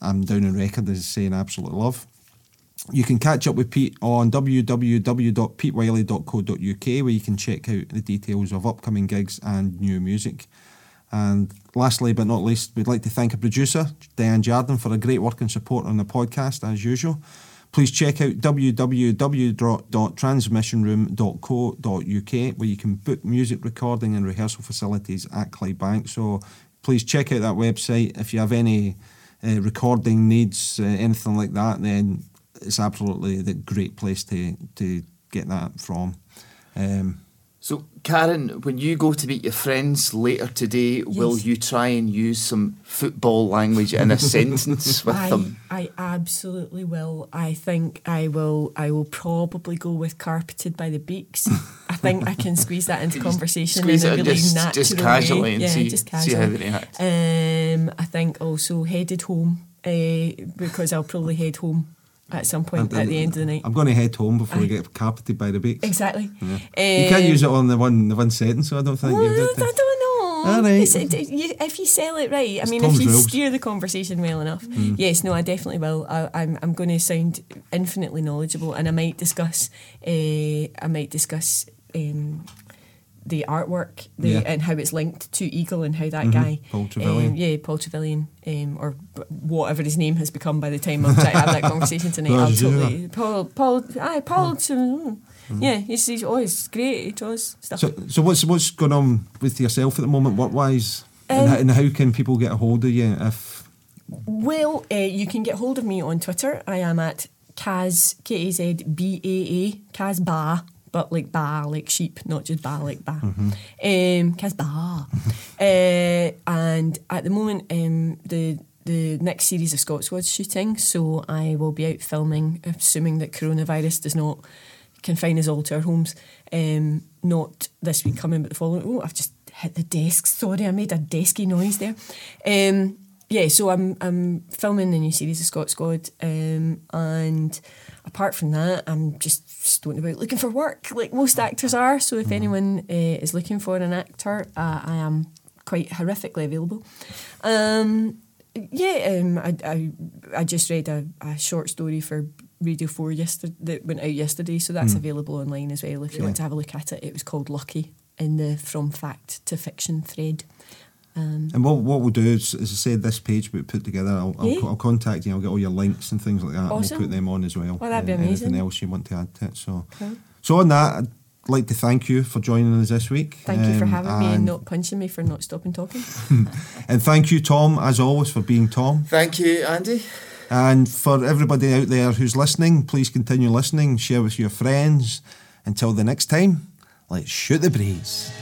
I'm down on record as saying absolute love. You can catch up with Pete on w w w dot pete wiley dot co dot u k where you can check out the details of upcoming gigs and new music. And lastly but not least, we'd like to thank our producer, Diane Jardin, for her great work and support on the podcast as usual. Please check out w w w dot transmission room dot co dot u k where you can book music recording and rehearsal facilities at Clydebank. So please check out that website. If you have any uh, recording needs, uh, anything like that, then it's absolutely the great place to, to get that from. Um, so, Karen, when you go to meet your friends later today, yes. will you try and use some football language in a sentence with I, them? I absolutely will. I think I will I will probably go with Carpeted by the Beaks. I think I can squeeze that into conversation in a really just, natural just casually way. And yeah, see, just casually. See how they react. Um, I think also headed home, uh, because I'll probably head home at some point at the end of the night. I'm going to head home before I, we get Carpeted by the Beaks. Exactly. Yeah. Um, you can't use it on the one the one sentence, so I don't think. Well, you I don't know. All right. It's, it, you, if you sell it right, I it's mean, Tom's if you rules. Steer the conversation well enough, mm. yes, no, I definitely will. I, I'm I'm going to sound infinitely knowledgeable, and I might discuss. Uh, I might discuss. Um, the artwork the, yeah. and how it's linked to Eagle and how that mm-hmm. guy Paul Trevelyan um, yeah Paul Trevelyan um, or whatever his name has become by the time I'm trying to have that conversation tonight. Absolutely. Paul Paul aye, Paul mm. yeah he's, he's always great, he draws stuff. So, so what's what's going on with yourself at the moment work wise, um, and, how, and how can people get a hold of you? If well uh, you can get hold of me on Twitter. I am at Kaz K A Z B A A Kaz Ba. But like ba, like sheep, not just ba, like ba. Mm-hmm. Um, cause ba. uh, and at the moment, um, the the next series of Scott Squad's shooting, so I will be out filming, assuming that coronavirus does not confine us all to our homes. Um, not this week coming, but the following. Oh, I've just hit the desk. Sorry, I made a desky noise there. Um, yeah, so I'm I'm filming the new series of Scott Squad, um, and. Apart from that, I'm just stoned about looking for work, like most actors are. So if mm. anyone uh, is looking for an actor, uh, I am quite horrifically available. Um, yeah, um, I, I I just read a, a short story for Radio four yesterday that went out yesterday, so that's mm. available online as well if you yeah. want to have a look at it. It was called Lucky in the From Fact to Fiction thread. Um, and what what we'll do is, as I said, this page we put together, I'll, yeah. I'll, I'll contact you, I'll get all your links and things like that. Awesome. And we'll put them on as well. Well, that'd be amazing. Anything else you want to add to it. So, cool. So on that, I'd like to thank you for joining us this week. Thank um, you for having and me and not punching me for not stopping talking. And thank you, Tom, as always, for being Tom. Thank you, Andy. And for everybody out there who's listening, please continue listening, share with your friends. Until the next time, let's shoot the breeze.